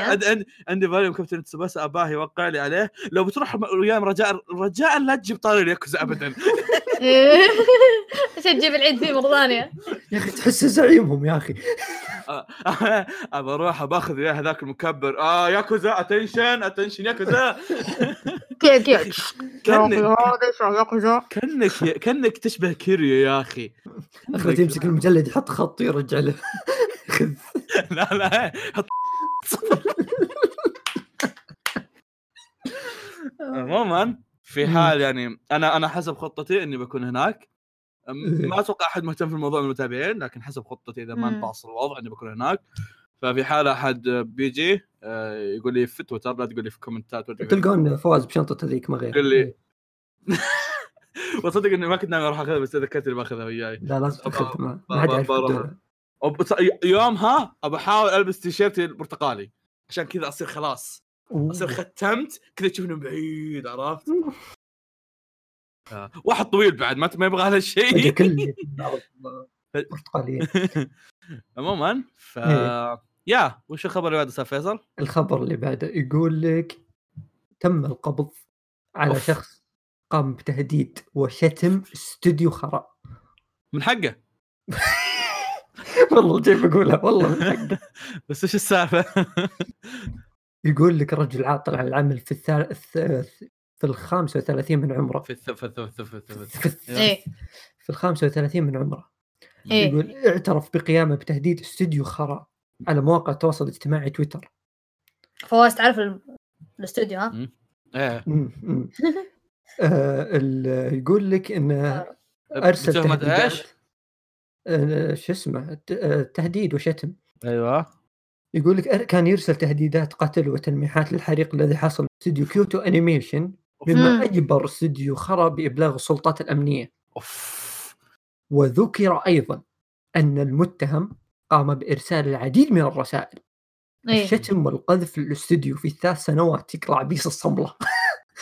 عندي فاليوم كابتن تسباس اباه يوقع لي عليه لو بتروح ايام رجاء رجاء لا تجيب طاري اليكوزا ابدا عشان تجيب العيد فيه بغاني يا اخي تحس زعيمهم يا اخي ابى اروح باخذ يا هذاك المكبر اه ياكوزا اتنشن اتنشن ياكوزا كي كي كانك ياكوزا كانك كانك تشبه كيريو يا اخي اخذ يمسك المجلد يحط خط يرجع له لا لا حط عموما في حال يعني انا انا حسب خطتي اني بكون هناك ما أتوقع أحد مهتم في الموضوع من المتابعين لكن حسب خطتي إذا ما انتعصر الوضع أني بكون هناك ففي حال أحد بيجي يقول لي في تويتر لا تقول لي في كومنتات تلقون فواز بشنطة هذيك ما غير تقول لي وصدق أني ما كنت ناوي أروح أخذها بس ذكرت اللي بأخذها وياي لا لازم تأخذها ما عاد يومها أبى أحاول ألبس تيشيرتي البرتقالي عشان كذا أصير خلاص أصير ختمت كذا تشوفني بعيد عرفت واحد طويل بعد ما ما يبغى هذا الشيء كله برتقاليه عموما ف يا وش الخبر اللي بعده استاذ فيصل؟ الخبر اللي بعده يقول لك تم القبض على أوف. شخص قام بتهديد وشتم استوديو خرا من حقه والله كيف اقولها والله من حقه بس وش السالفه؟ يقول لك رجل عاطل عن العمل في الثالث في الخامسة وثلاثين من عمره في الث في الث في الث في الث إيه في الخامسة وثلاثين من عمره إيه يقول اعترف بقيامه بتهديد استوديو خرا على مواقع التواصل الاجتماعي تويتر. فواز تعرف الاستوديو ها؟ إيه يقول لك إنه أرسل تهديدات شو اسمه تهديد وشتم أيوة يقول لك كان يرسل تهديدات قتل وتلميحات للحريق الذي حصل استوديو كيوتو أنيميشن مما أجبر استوديو خرا بإبلاغ السلطات الأمنية. وذكر أيضا أن المتهم قام بإرسال العديد من الرسائل أيه. الشتم والقذف للاستوديو في ثلاث سنوات يقلع بيس الصملة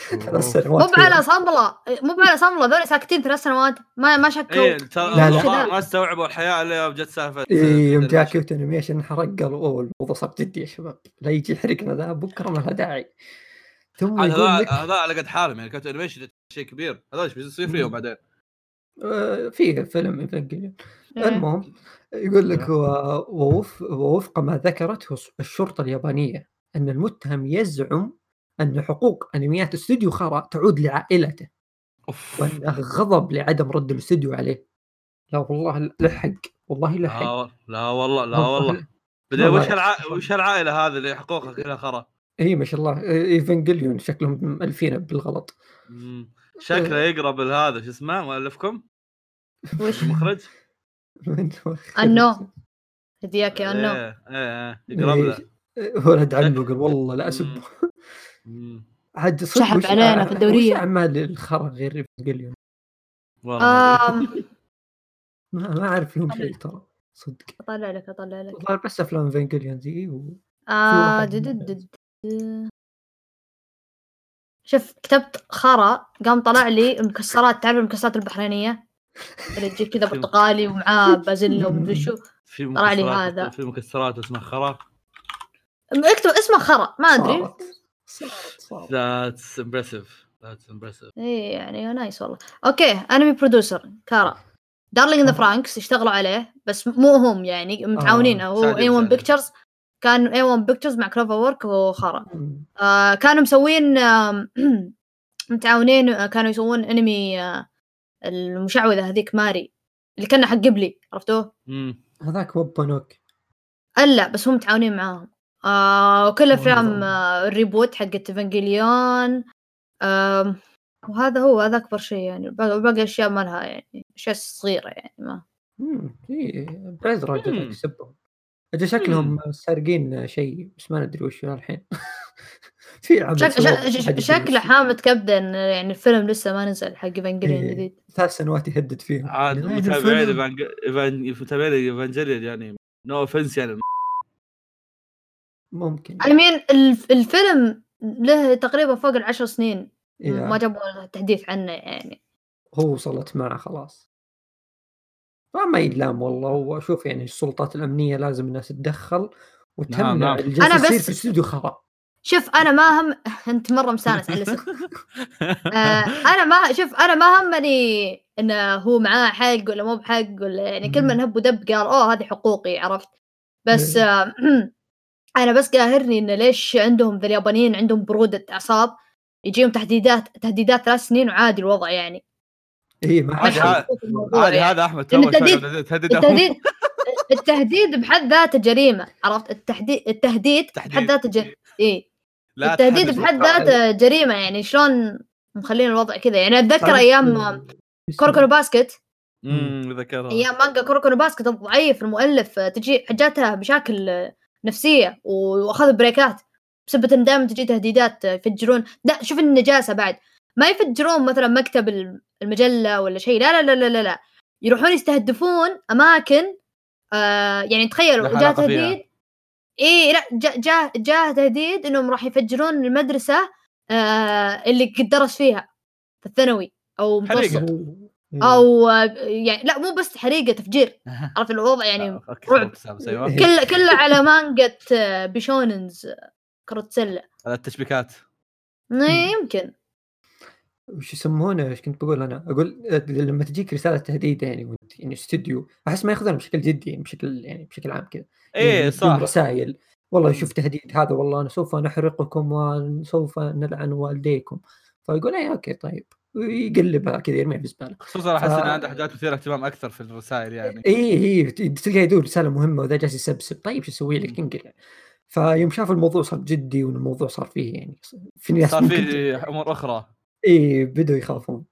ثلاث سنوات مو على صملة مو على صملة ذول ساكتين ثلاث سنوات ما ما شكوا إيه. لا لا ما استوعبوا الحياة عليها وجت سالفة يوم جاء كيوتو أنيميشن حرق قالوا أول موضوع صار جدي يا شباب لا يجي يحرقنا ذا بكرة ما له داعي ثم هذا لك... هذا على قد حالهم يعني كانت انيميشن شيء كبير، هذا ايش بيصير فيه وبعدين فيه فيلم يفكر. المهم يقول لك ووف ووفق ما ذكرته الشرطة اليابانية أن المتهم يزعم أن حقوق أنميات استوديو خارا تعود لعائلته أوف. وأن غضب لعدم رد الاستوديو عليه. لا والله لحق، والله لحق، لا, لا والله لا والله بدي وش العائلة وش العائلة هذه اللي حقوقها كلها خرا. إيه ما شاء الله إيفانجيليون شكلهم ألفين بالغلط. مم. شكله يقرب لهذا شو اسمه مؤلفكم وش المخرج أنو هديك يا أنو إيه إيه يقرب له ولد عمه قال والله لا أسب حد سحب علينا في الدورية أعمال الخرا غير إيفانجيليون والله ما ما أعرف لهم شيء ترى صدق. أطلع لك أطلع لك والله بس أفلام إيفانجيليون زي و آه دد شوف كتبت خرا قام طلع لي مكسرات، تعرف المكسرات البحرينية اللي تجي كذا برتقالي ومعاه بازلة ومدري شو، طلع لي هذا في مكسرات اسمها خرا. اكتب اسمه خرا ما أدري. That's impressive That's impressive إيه يعني نايس والله. أوكي أنا مي برودوسر كارا دارلينج إن ذا فرانكس اشتغلوا عليه بس مو هم يعني متعاونين هو إيه ون Pictures كانوا إيه ون Pictures مع كلوفر وورك وخرا آه كانوا مسوين آه متعاونين آه كانوا يسوون أنمي آه المشعوذة هذيك ماري اللي كنا حق قبلي عرفتوه هذاك وبانوك ألا بس هم متعاونين معاهم آه وكل أفلام آه الريبوت حق إيفانجيليون آه وهذا هو هذا أكبر شيء يعني باقي أشياء ما لها يعني أشياء صغيرة يعني ما أمم إيه بعيد راجل يسبهم أجل شكلهم سارقين شيء بس ما ندري وش الحين في شك... شكله حامد كبدا يعني الفيلم لسه ما نزل حق إيفانجيليون جديد ثلاث سنوات يهدد فيه عاد متابعين إيفانجيليون يعني نو أوفنس يعني ممكن I mean الفيلم له تقريبا فوق العشر سنين ما جابوا تحديث عنه يعني هو وصلت معه خلاص ما يلام والله. وأشوف يعني السلطات الأمنية لازم الناس تدخل وتمنع الجاسوسين في استوديو خرا. شوف أنا ما هم أنت مرة مسانس على سك آه أنا ما شوف أنا ما همني إنه هو معاه حق ولا مو بحق ولا يعني كل ما نهب ودب قال أوه هذه حقوقي عرفت بس آه أنا بس قاهرني إنه ليش عندهم ذي اليابانيين عندهم برودة أعصاب يجيهم تهديدات تهديدات ثلاث سنين وعادي الوضع يعني إيه ما عاد عاد هذا أحمد التهديد التهديد بحد ذاته جريمة عرفت التهديد التهديد بحد ذاته جريمة إيه التهديد بحد ذاته جريمة يعني شلون مخلين الوضع كذا يعني أتذكر أيام كوركورو باسكت أمم أتذكرها أيام مانجا كوركورو باسكت الضعيف المؤلف تجي حجاتها بشكل نفسية وأخذ بريكات بسبب إن دائما تجي تهديدات يفجرون لا شوف النجاسة بعد ما يفجرون مثلا مكتب المجلة ولا شيء لا لا لا لا لا يروحون يستهدفون أماكن آه يعني تخيلوا جاء تهديد إيه لا جاء جاء جاء تهديد إنهم راح يفجرون المدرسة آه اللي درس فيها في الثانوي أو متوسط أو يعني لا مو بس حريقة تفجير عرف الوضع يعني رعب كل كل على مانجة بيشوننز كرة سلة على التشبيكات يمكن وش يسمونه ايش كنت بقول انا اقول لما تجيك رساله تهديد يعني وانت يعني استوديو احس ما ياخذها بشكل جدي يعني بشكل يعني بشكل عام كذا ايه صح رسائل والله شوف تهديد هذا والله انا سوف نحرقكم وسوف نلعن والديكم فيقول ايه اوكي طيب ويقلبها كذا يرميها بالزباله خصوصا احس ف... ان عنده حاجات مثيره اهتمام اكثر في الرسائل يعني ايه ايه تلقى يدور رساله مهمه وذا جالس يسبسب طيب شو اسوي لك انقلع فيوم شاف الموضوع صار جدي والموضوع صار فيه يعني في صار فيه امور اخرى إيه بدوا يخافون.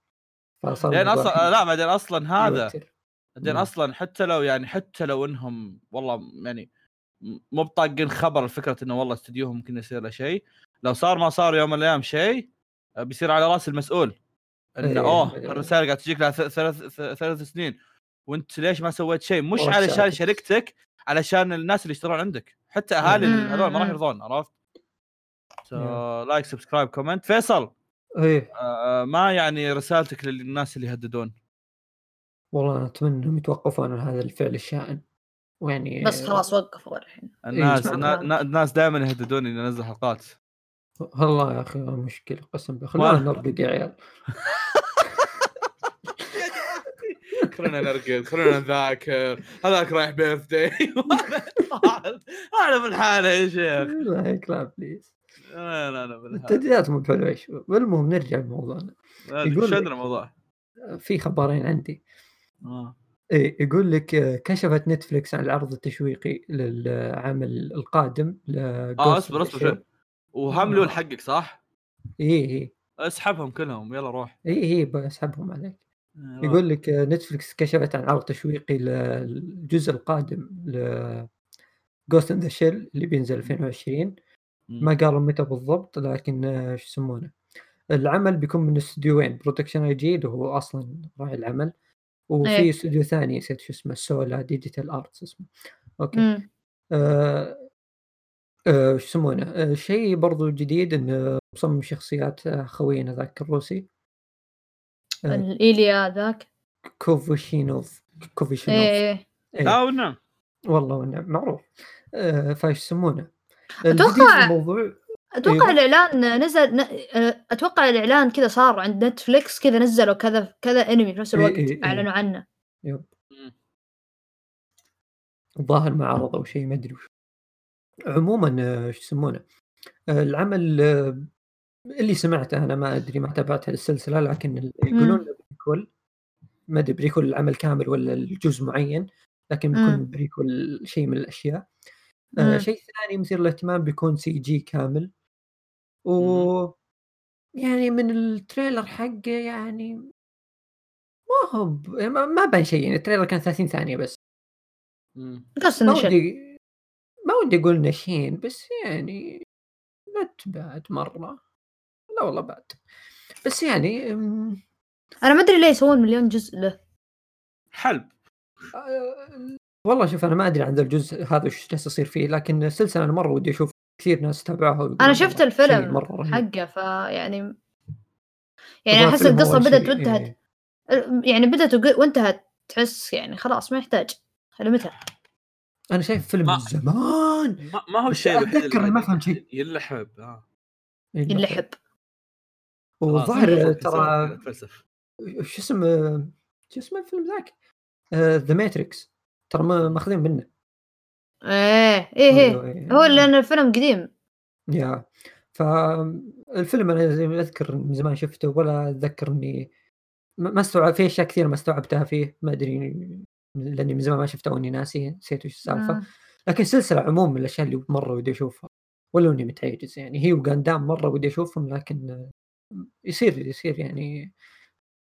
لأن أصلاً لا بعدين أصلاً هذا بعدين أصلاً حتى لو يعني حتى لو إنهم والله يعني مو بطاقين خبر الفكرة إنه والله استديوهم ممكن يصير له شيء لو صار ما صار يوم من الأيام شيء بيصير على رأس المسؤول إنه أوه الرسالة قاعد تجيك لها ثلاث ثلاث سنين وأنت ليش ما سويت شيء مش علشان شركتك علشان الناس اللي يشتغلون عندك حتى أهالي هذول ما راح يرضون عرفت؟ لايك سبسكرايب كومنت فيصل ايه آه ما يعني رسالتك للناس اللي يهددون والله انا اتمنى انهم يتوقفون عن هذا الفعل الشائن ويعني بس خلاص وقفوا الحين الناس إيه الناس دائما يهددون اني انزل حلقات والله يا أخي مشكلة قسم بالله، خلونا ما نرقد يا عيال. يا جماعة خلونا نرقد، خلونا نذاكر، هذاك رايح بيرثداي أنا بالحالة يا شيخ. لا هيك لا بليز. لا لا لا بالحالة. التدريات مو بحلوة. المهم نرجع لموضوعنا. شو عندنا موضوع؟ في خبرين عندي. آه. إيه يقول لك كشفت نتفليكس عن العرض التشويقي للعمل القادم. آه أصبر أصبر شوي. وهملوا الحقك صح؟ إيه إيه. اسحبهم كلهم يلا روح. إيه إيه بسحبهم عليك. آه. يقول لك نتفليكس كشفت عن عرض تشويقي للجزء القادم ل Ghost in the Shell اللي بينزل ألفين وعشرين. ما قالوا متى بالضبط لكن شو يسمونه العمل بيكون من استوديوين، برودكشن اي جي اللي هو اصلا راعي العمل، وفي استوديو أيه. ثاني نسيت شو اسمه، سولا ديجيتال ارتس اسمه. اوكي آه آه شو يسمونه آه شيء برضو جديد انه مصمم شخصيات خوينا ذاك الروسي آه الايليا ذاك كوفوشينوف كوفوشينوف ايه لا ونعم والله ونعم معروف آه فايش يسمونه اتوقع الموضوع. اتوقع أيوه. الاعلان نزل اتوقع الاعلان كذا صار عند نتفليكس كذا نزلوا كذا كذا انمي في نفس الوقت أي أي أي. اعلنوا عنه يب ظاهر معرض او شيء ما ادري. عموما ايش يسمونه العمل اللي سمعته انا ما ادري ما تابعت السلسله لكن يقولون بريكول، ما ادري بريكول العمل كامل ولا الجزء معين، لكن بيكون بريكول شيء من الاشياء. آه شيء ثاني مثير للاهتمام بيكون سي جي كامل، و يعني من التريلر حقه يعني ما هو ب... ما, ما بان شيء يعني. التريلر كان ثلاثين ثانية بس. قص نشين ما ودي اقول نشين بس يعني ما تبعد مرة. لا والله بعد بس يعني م... انا ما ادري ليه يسوون مليون جزء له حلب. آه... والله شوف أنا ما أدري عن ذا الجزء هذا وش جالس يصير فيه، لكن السلسلة أنا مرة ودي أشوف كثير ناس تابعها. أنا شفت الفيلم حقه فيعني يعني أحس القصة بدأت وانتهت يعني بدأت وانتهت تحس يعني خلاص ما يحتاج خلو متى. أنا شايف فيلم من زمان ما, ما هو الشيء أتذكر ما فهم شيء يلحب آه. يلحب وظهر ترى شو اسم شو اسم الفيلم ذاك The Matrix ترى ما ماخذين منه. ايه ايه, إيه. هو لأن الفيلم قديم يا فالفيلم انا زي ما اذكر من زمان شفته ولا اتذكرني ما استوعب فيه اشياء كثير ما استوعبتها فيه ما ادري لاني من زمان ما شفته واني ناسي نسيت وش السالفه آه. لكن سلسله عموم من الاشياء اللي مره ودي اشوفها ولو اني متعجز يعني. هي وغاندام مره ودي اشوفهم لكن يصير يصير يعني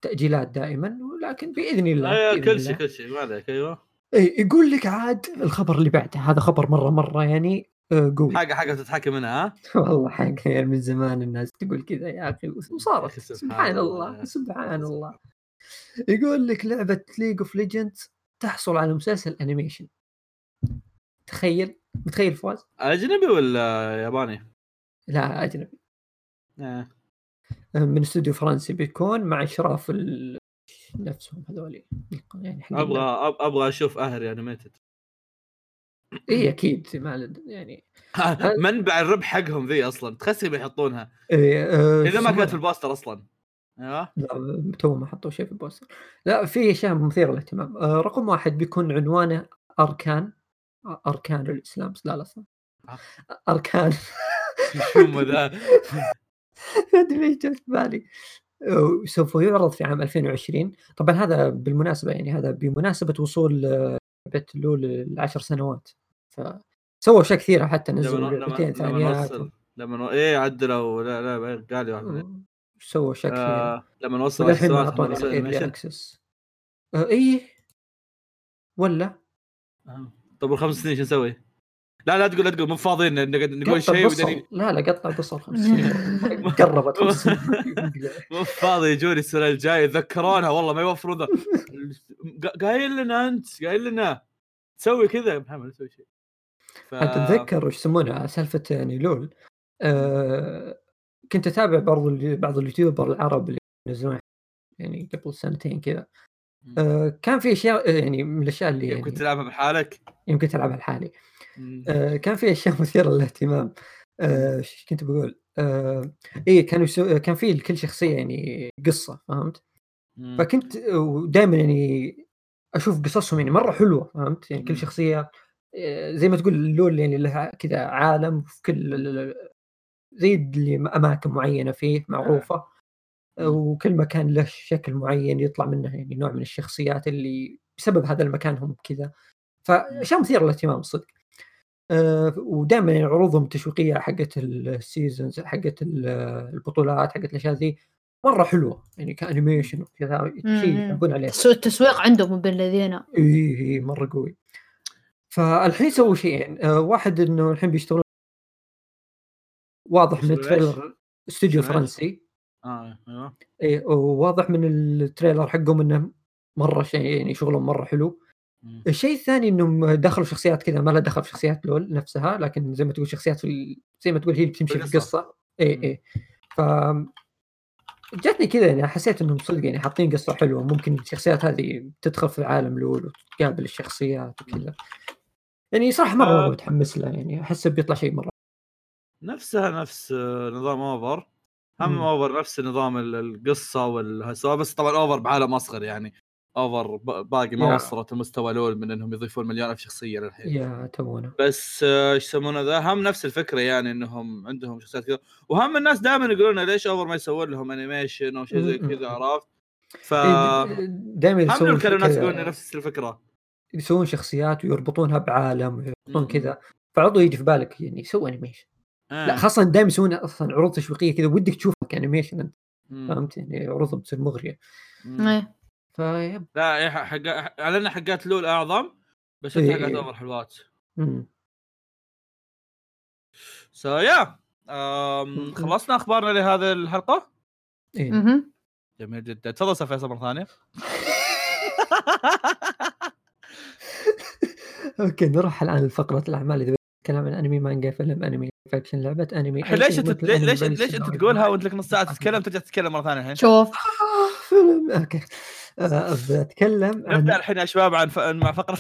تاجيلات دائما، ولكن باذن الله أيوة كل شيء كل شيء ما ذاك ايوه يقول لك عاد الخبر اللي بعده. هذا خبر مرة مرة يعني قوي حاجة حاجة تتحكي منها والله حاجة يعني من زمان الناس تقول كذا يا أخي وصارت سبحان الله سبحان الله. يقول لك لعبة ليج اوف ليجندز تحصل على مسلسل أنيميشن. تخيل متخيل فواز؟ أجنبي ولا ياباني؟ لا أجنبي آه. من استوديو فرنسي بيكون مع إشراف ال نفسهم هذولي يعني ابغى أب... ابغى اشوف اهري انيميتد اي اكيد ما يعني منبع الربح حقهم ذي اصلا تخسي بيحطونها إيه أه... اذا ما كانت في البوستر اصلا ايوه لا تو ما حطوا شيء في البوستر. لا في اشياء مثيره للاهتمام. أه رقم واحد بيكون عنوانه اركان اركان الاسلام لا لا صح اركان شو ذا هذا ليش جت بالي. سوف يعرض في عام ألفين وعشرين طبعا. هذا بالمناسبة يعني هذا بمناسبة وصول لعبة لول العشر سنوات فسووا أشياء كثيرة حتى نزلوا لعبتين ثانيات لما نو... إيه عدلوا لا لا قال لي واحد سووا أشياء كثيرة لما نوصل إلى أكسس إيه ولا طب الخمس سنين شو نسوي؟ لا لا تقول لا تقول مو فاضيين نقول شيء ودني لا لا قطع بصل خمس قربت خمس مو فاضي يجوني السنه الجايه يتذكرونها والله ما يوفرون ذا قايل لنا انت قايل لنا تسوي كذا محمد تسوي شيء ف... اتذكر وش يسمونها سالفه يعني لول أه... كنت اتابع برضو بعض اليوتيوبر العرب اللي نزلوا يعني قبل سنتين كذا أه... كان في اشياء يعني من الاشياء اللي يعني... كنت تلعبها بحالك يمكن تلعبها لحالي. كان في أشياء مثيرة للاهتمام آه، ايش كنت بقول؟ آه، ايه كانوا يسو... كان في لكل شخصيه يعني قصه، فهمت؟ مم. فكنت ودائما يعني اشوف قصصهم يعني مره حلوه، فهمت؟ يعني كل مم. شخصيه آه، زي ما تقول اللول يعني لها كذا عالم، في كل ال- ال- زي اللي اماكن معينه فيه آه. معروفه، آه، مم. وكل مكان له شكل معين يطلع منه يعني نوع من الشخصيات اللي بسبب هذا المكان هم كذا، مم. فاشياء مثيره للاهتمام صدق. آه، ودائما يعني عروضهم التشويقيه حقت السيزونز، حقت ال- البطولات، حقت الاشياء ذي مره حلوه يعني مم. كانيميشن وكذا، شيء امم يحبون عليه. تسو- التسويق عندهم بين الذين. اي إي، مره قوي. فالحين سووا شيئين، آه، واحد انه الحين بيشتغلون، واضح من بيشتغلوا ايش؟ التريلر، استوديو بيشتغلوا ايش؟ فرنسي، اه ايوه اي وواضح من التريلر حقهم انه مره شيء يعني شغلهم مره حلو. مم. الشيء الثاني انهم دخلوا شخصيات كذا ما لها دخل في شخصيات لول نفسها، لكن زي ما تقول شخصيات في ال... زي ما تقول هي اللي بتمشي في بالقصه. القصه. اي مم. اي ف جاتني كذا يعني حسيت انهم صدق يعني حاطين قصه حلوه، ممكن الشخصيات هذه تدخل في عالم لول وتقابل الشخصيات مم. وكذا، يعني صراحه مره مره آه، متحمس لها، يعني احس بيطلع شيء مره. نفسها نفس آه، نظام اوفر، هم امم اوفر نفس نظام ال- القصه والهسوة، بس طبعا اوفر بعالم اصغر، يعني اوفر ب- باقي ما يا وصلت لمستوى لول من انهم يضيفون مليون الف شخصيه للحين، يا تونا بس آه، ايش يسمونه ذا، هم نفس الفكره، يعني انهم عندهم شخصيات كذا، وهم الناس دائما يقولون ليش اوفر ما يسوون لهم انيميشن او شيء زي كذا، عرفت؟ ف دائما هم يسوون ش- كانوا الناس يقولون كذا، نفس الفكره. يسوون شخصيات ويربطونها بعالم ويربطون م- م. كذا، فعضو يجي في بالك يعني يسوي انيميشن. لا ايه خاصه دائما يسوون اصلا عروض تشويقيه كذا ودك تشوفها كانيميشن انت، م- فهمت؟ يعني عروضهم تصير مغريه. م. ايه فيب لا إيه، ح- حق ح- على ان حقات لول اعظم، بس انت حقات اي اوفر حلوات. امم سو يا أم، خلصنا اخبارنا لهذه الحلقه، اي مهم. جميل جدا. تفضل استاذ فيصل مره ثانيه. اوكي، نروح الان لفقره الاعمال. اذا كلام عن انمي، مانجا، فيلم، انمي فاكشن، لعبه انمي، الحين اي ليش شيء انت مثل ليش انمي ليش, بين ليش انت السماء تقولها والارض. وانت لك نص ساعه تتكلم، ترجع تتكلم مره ثانيه؟ الحين شوف آه، فيلم. اوكي، آه، بتكلم نبدا عن الحين يا شباب عن ف... مع فقره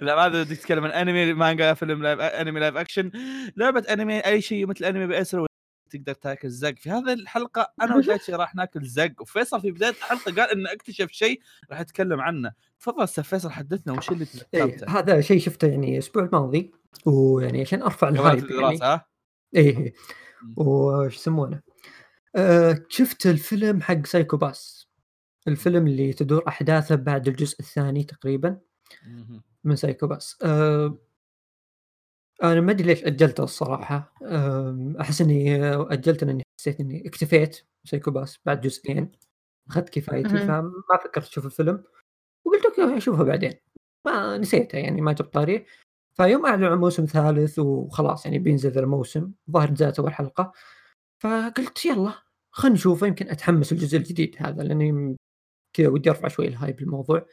لا ما ادري، بدك تتكلم عن انمي، مانجا، فيلم، لايف انمي، لايف اكشن، لعبه انمي، اي شيء مثل انمي باسره تقدر تاكل زق. في هذه الحلقه انا وجاتشي راح ناكل زق، وفيصل في بدايه الحلقه قال انه اكتشف شيء راح اتكلم عنه. تفضل استاذ فيصل، حدثنا وش اللي ايه تذكرته هذا شيء شفته يعني الاسبوع الماضي، ويعني عشان ارفع كمان في الهايب الدراسه؟ يعني. ها ايه إيه. مم. وش يسمونه، أه شفت الفيلم حق سايكو باس، الفيلم اللي تدور احداثه بعد الجزء الثاني تقريبا مهم. من سايكو باس. أه انا ما ادري ليش اجلته الصراحه، أه احس اني اجلته لاني حسيت اني اكتفيت سايكو باس بعد جزئين، اخذت كفايتي، مهم. فما فكرت اشوف الفيلم، وقلت اوكي اشوفها بعدين، ما نسيته يعني ما جاب طاري. فيوم اعلنوا عن موسم ثالث وخلاص يعني بينزل ذا الموسم، ظهر نزلت اول حلقه، فقلت يلا خلينا نشوفه يمكن اتحمس الجزء الجديد هذا، لاني م- كذا ودي ارفع شوي الهايب الموضوع.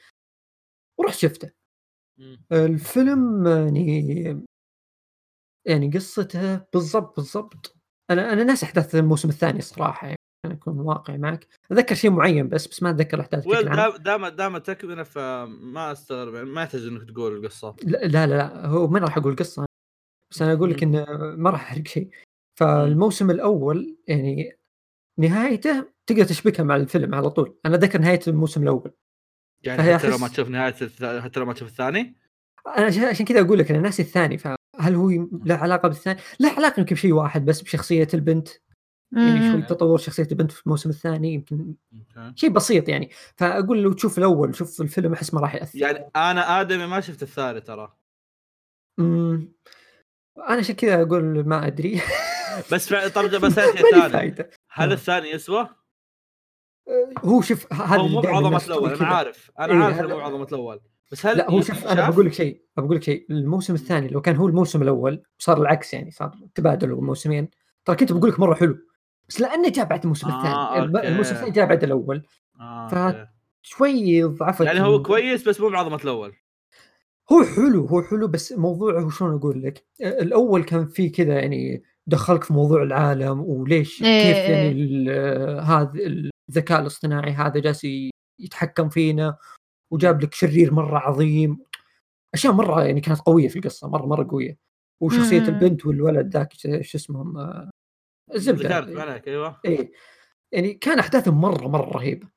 ورحت شفته مم. الفيلم، يعني يعني قصته بالضبط بالضبط، انا انا ناس احداث الموسم الثاني صراحه، يعني انا اكون واقعي معك، اتذكر شيء معين بس بس ما اتذكر الاحداث بشكل ويل عام. دام دام دام تكمله، فما استغرب، يعني ما يحتاج انك تقول القصه. لا لا لا لا، هو ما راح اقول القصه، بس انا اقول لك مم. انه ما راح احرق شيء. مم. فالموسم الاول يعني نهايته تقدر تشبكها مع الفيلم على طول، انا ذكر نهايه الموسم الاول، يعني فهي حتى لو ما احس تشوف نهايه الث- حتى لو ما تشوف الثاني. انا عش- عشان كذا اقول لك انا ناسي الثاني، فهل هو يم- له علاقه بالثاني؟ له علاقه يمكن بشيء واحد بس، بشخصيه البنت، يعني شوي مم. تطور شخصيه البنت في الموسم الثاني، يمكن اوكي، شيء بسيط يعني. فاقول لو تشوف الاول شوف الفيلم احس ما راح ياثر. يعني انا ادمي ما شفت الثالث ترى، امم انا عشان كذا اقول ما ادري بس ف- طب بس أنا شيء ما لي ثاني، فايده. هل آه. الثاني يسوى؟ هو شوف ه- هذا هو اللي مو دائما بعظمه الناس تقول الاول، انا كذا. عارف انا اي عارف انه مو هذا، بعظمه الاول، بس هل لا هو شوف انا بقول ينشاف؟ لك شيء، بقول لك شيء الموسم مم. الثاني لو كان هو الموسم الاول صار العكس، يعني صار تبادلوا موسمين، ترى كنت بقول مم. لك مره حلو، بس لانه جاء بعد الموسم الثاني، اه الب- الموسم اوكي الثاني جاء بعد الاول، اه اوكي فشوي ضعفت يعني هو ال- كويس بس مو بعظمه الاول. هو حلو، هو حلو بس موضوعه شلون اقول لك، آه، الاول كان فيه كذا يعني دخلك في موضوع العالم وليش ايه كيف يعني ايه ال- آه، هذا الذكاء الاصطناعي هذا جالس ي- يتحكم فينا، مم. وجاب لك شرير مره عظيم، اشياء مره يعني كانت قويه في القصه، مره مره قويه. وشخصية مم. البنت والولد ذاك شو اسمهم الزبدة ايوه اي يعني كان احداثه مره مره رهيبه.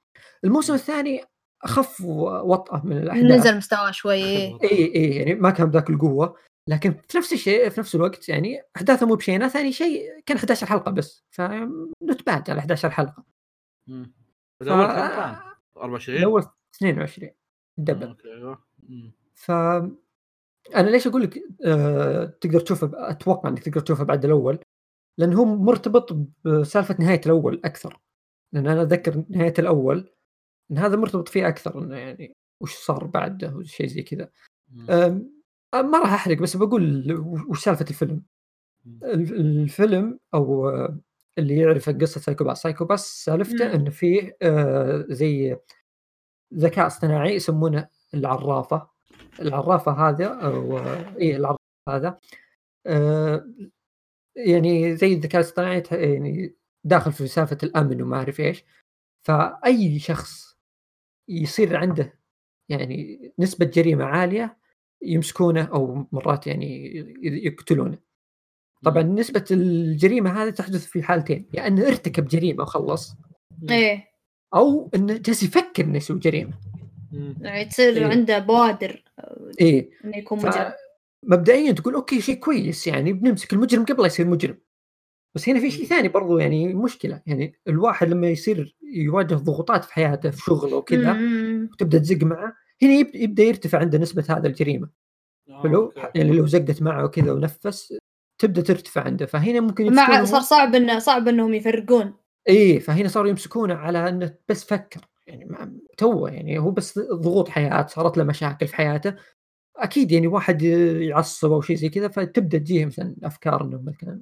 الموسم الثاني اخف وطأه من الاحداث، نزل مستوى شوي اي اي يعني ما كان بذاك القوه، لكن في نفس الشيء في نفس الوقت يعني احداثه مو بشينه. ثاني شيء كان إحدى عشرة حلقه بس، فنتبعت على إحدى عشرة حلقه. امم الاول كان أربعة وعشرين الاول اثنين وعشرين دبل ايوه. ف انا ليش اقول لك أه... تقدر تشوفه، اتوقع انك تقدر تشوفه بعد الاول، لأن هو مرتبط بسالفة نهاية الأول أكثر، لأن أنا أذكر نهاية الأول إن هذا مرتبط فيه أكثر، إنه يعني وش صار بعده وشيء زي كذا. ما راح أحرق، بس بقول وش سالفة الفيلم. الفيلم أو اللي يعرف قصة سايكوباس، سايكوباس سالفته إنه فيه زي ذكاء اصطناعي يسمونه العرافة. العرافة هذا أو إيه العرافة هذا يعني زي الذكاء الاصطناعي يعني داخل في سالفة الأمن وما أعرف إيش، فأي شخص يصير عنده يعني نسبة جريمة عالية يمسكونه أو مرات يعني يقتلونه. طبعا نسبة الجريمة هذه تحدث في حالتين، يعني أنه ارتكب جريمة وخلص إيه، أو أنه جالس يفكر أنه يسوي جريمة، يعني تصير إيه. عنده بوادر إيه أنه يكون مجرم. مبدئيا تقول اوكي شيء كويس، يعني بنمسك المجرم قبل يصير مجرم، بس هنا في شيء ثاني برضو يعني مشكله، يعني الواحد لما يصير يواجه ضغوطات في حياته في شغله وكذا وتبدا تزق معه، هنا يبدا يرتفع عنده نسبه هذا الجريمه. حلو يعني لو زقت معه وكذا ونفس تبدا ترتفع عنده، فهنا ممكن مع صار صعب انه صعب انهم يفرقون ايه، فهنا صاروا يمسكونه على انه بس فكر يعني توه، يعني هو بس ضغوط حياته صارت له مشاكل في حياته، أكيد يعني واحد يعصب أو شيء زي كذا، فتبدأ تجيه مثلا أفكار إنه مثلا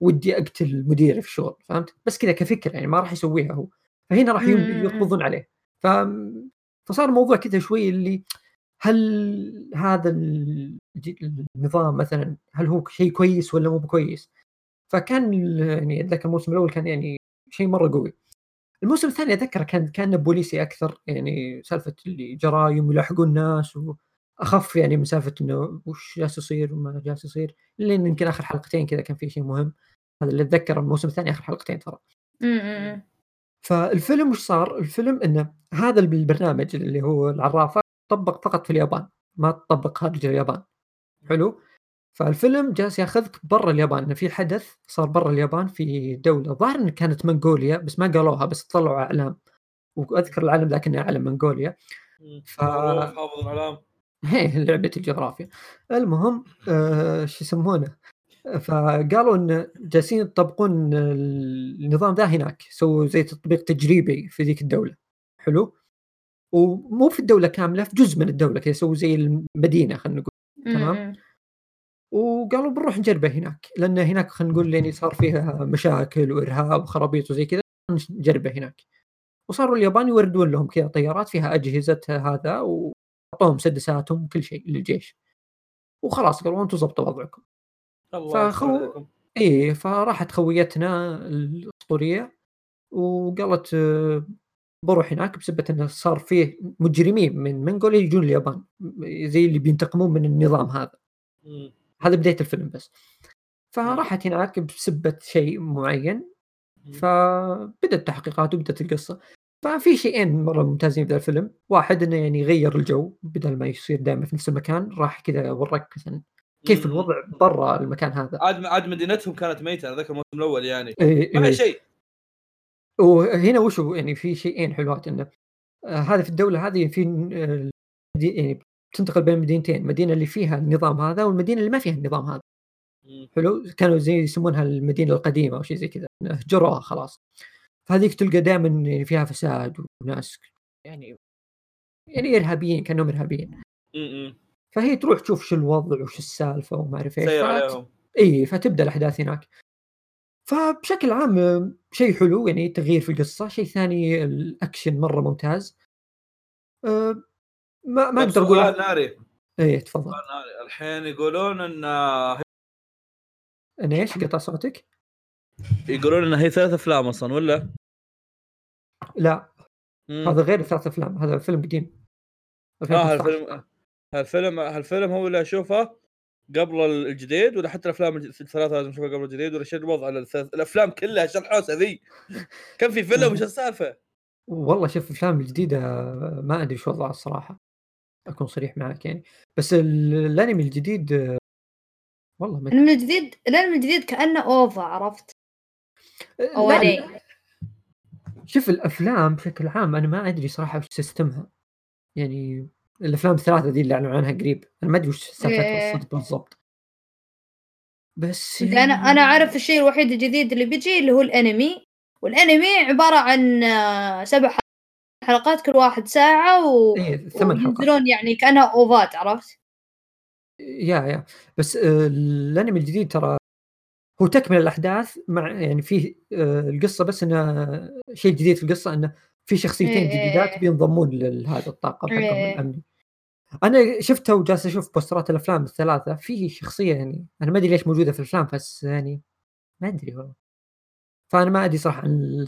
ودي أقتل المدير في الشغل، فهمت؟ بس كذا كفكرة يعني ما راح يسويها هو، فهنا راح يقبضون عليه. ف... فصار الموضوع كذا شوي اللي هل هذا النظام مثلا هل هو شيء كويس ولا مو كويس؟ فكان يعني أتذكر الموسم الأول كان يعني شيء مرة قوي. الموسم الثاني أتذكر كان كان بوليسي أكثر، يعني سالفة اللي جرائم ويلاحقون الناس و أخف يعني مسافة إنه وش جالس يصير وما جالس يصير، لأن يمكن آخر حلقتين كذا كان في شيء مهم، هذا اللي أتذكر الموسم الثاني آخر حلقتين ترى. فالفيلم وش صار؟ الفيلم إنه هذا البرنامج اللي هو العرافة طبق فقط في اليابان، ما تطبق خارج اليابان. حلو. فالفيلم جالس ياخذك برا اليابان، إنه في حدث صار برا اليابان في دولة، ظاهر إن كانت منغوليا بس ما قالوها، بس طلعوا أعلام، وأذكر العلم ذاك إنه علم منغوليا. ف... حافظ العلام. هي لعبة الجغرافيا. المهم آه شو يسمونه، فقالوا إن جالسين يطبقون النظام ذا هناك، سووا زي تطبيق تجريبي في ذيك الدولة. حلو. ومو في الدولة كاملة، في جزء من الدولة كذا، سووا زي المدينة خلينا نقول. تمام. وقالوا بنروح نجربه هناك، لأن هناك خلينا نقول يعني صار فيها مشاكل وإرهاب وخرابيط وزي كذا، نجربه هناك. وصاروا اليابان يوردون لهم كذا طيارات فيها أجهزة هذا و عطوهم سدساتهم كل شيء للجيش، وخلاص قالوا انتم ضبطوا وضعكم. فخو ايه فراحت خويتنا الاسطوريه وقالت بروح هناك، بسبب انه صار فيه مجرمين من منغوليا يجون اليابان زي اللي بينتقمون من النظام هذا. م. هذا بدايه الفيلم بس. فراحت هناك بسبب شيء معين، فبدت التحقيقات وبدت القصه. ففي شيئين مرة ممتازين في الفيلم، واحد إنه يعني غير الجو، بدل ما يصير دائما في نفس المكان راح كذا وراك كيف الوضع برا المكان هذا. عاد عاد مدينتهم كانت ميتة ذاك الموسم الأول يعني إيه ما إيه. شيء. وهنا وشو يعني في شيئين حلوات، إنه هذا في الدولة هذه في يعني تنتقل بين مدينتين، المدينة اللي فيها النظام هذا والمدينة اللي ما فيها النظام هذا. حلو. كانوا زي يسمونها المدينة القديمة أو شيء زي كذا، هجروها خلاص. هذيك تلقى دائما فيها فساد وناس يعني يعني إرهابيين، كانوا إرهابيين. فهي تروح تشوف شو الوضع وش السالفة وما أعرف إيش. إيه فتبدأ الأحداث هناك. فبشكل عام شيء حلو يعني تغيير في القصة. شيء ثاني الأكشن مرة ممتاز. أه ما ما أقدر أقول. ناري. إيه تفضل. ناري. الحين يقولون إن أنا إيش قطع صوتك؟ يقولون إن هي ثلاثة أفلام أصلاً ولا؟ لا مم. هذا غير ثلاث أفلام، هذا فيلم قديم. آه هالفيلم هالفيلم هالفيلم هو اللي أشوفه قبل الجديد ولا حتى الافلام الثلاثه لازم نشوفها قبل الجديد ولا شيء الوضع على الافلام كلها شلحوسه ذي كان في فيلم وش السالفه؟ والله شوف الافلام الجديده ما ادري شو وضعها الصراحه اكون صريح معك يعني، بس الانمي الجديد والله ما الانمي الجديد الانمي الجديد كانه اوفر عرفت اولي. شوف الافلام بشكل عام انا ما ادري صراحه وش سيستمها يعني، الافلام الثلاثه دي اللي اعلنوا عنها قريب انا ما ادري وش سالفتها بالضبط بالضبط، بس انا انا اعرف الشيء الوحيد الجديد اللي بيجي اللي هو الانمي، والانمي عباره عن سبع حلقات كل واحد ساعه و إيه، وينزلون يعني كانها اوفات عرفت يا يا بس الانمي الجديد ترى هو تكمل الاحداث مع يعني فيه القصه، بس انه شيء جديد في القصه انه في شخصيتين جديدات بينضمون لهذا الطاقم حقهم الامني. انا شفتها وجالس اشوف بوسترات الافلام الثلاثه، فيه شخصيه يعني انا ما ادري ليش موجوده في الافلام بس يعني ما ادري والله، فانا ما ادري صراحه عن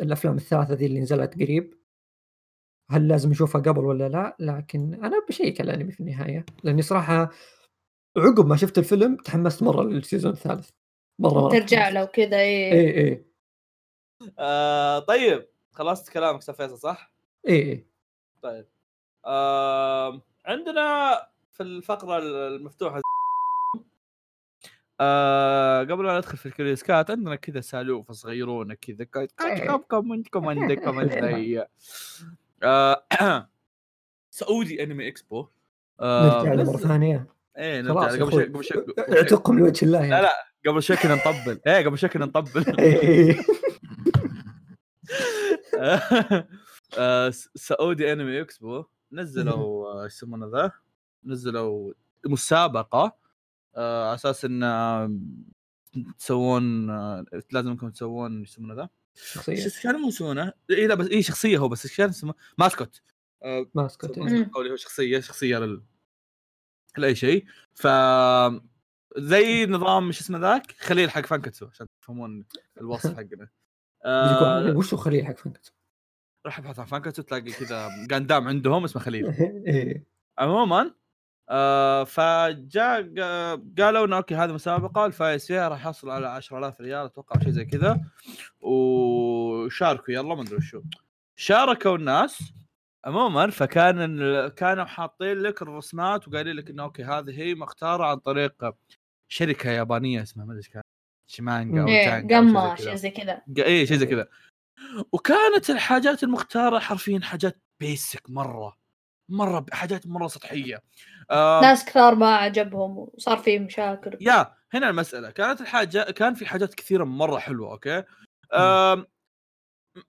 الافلام الثلاثه ذي اللي نزلت قريب هل لازم نشوفها قبل ولا لا، لكن انا بشيك الانمي في النهايه لاني صراحه عقب ما شفت الفيلم تحمست مره للسيزون الثالث مرة ترجع لو كذا. ايه ايه ايه آه طيب خلصت كلامك سفيسة صح؟ ايه ايه طيب آه عندنا في الفقرة المفتوحة آه قبل أن ندخل في الكريسكات عندنا كذا سالوف صغيرونة كذا كم منكم عندكم عندي سعودي انمي اكسبو آه نرجع مرة ثانية ايه نرجع قبل شيء قبل شيء اعتقم لوجه الله يعني. لا لا قبل شكل نطبل ايه قبل شكل نطبل سعودي انمي اكسبو نزلوا ايش يسمونه ذا نزلوا مسابقه على اساس ان تسوون لازم انكم تسوون ايش يسمونه ذا شخصيه كانوا يسوونه اي لا بس اي شخصيه هو بس ايش كان اسمه ماسكوت ماسكوت هو شخصيه شخصيه لل لاي شيء ف زي نظام مش اسمه ذاك خليل حق فانكتسو عشان تفهمون الوصف حقنا آه وشو خليل حق فانكتسو راح ابحث عن فانكتسو تلاقي كذا قندام عندهم اسمه خليل عموما آه فجاء قالوا انه اوكي هذه مسابقه الفائز فيها راح يحصل على عشرة آلاف ريال اتوقع شيء زي كذا وشاركوا يلا ما ادري شو شاركوا الناس عموما فكان كانوا حاطين لك الرسمات وقالين لك انه اوكي هذه هي مختاره عن طريق شركه يابانيه اسمها ما ادري ايش كان شيمانجا او شيء زي كذا اي شيء زي كذا وكانت الحاجات المختاره حرفيا حاجات بيسك مره مره حاجات مره سطحيه آه ناس كثار ما عجبهم وصار في مشاكل يا هنا المساله كانت الحاجه كان في حاجات كثيره مره حلوه اوكي آه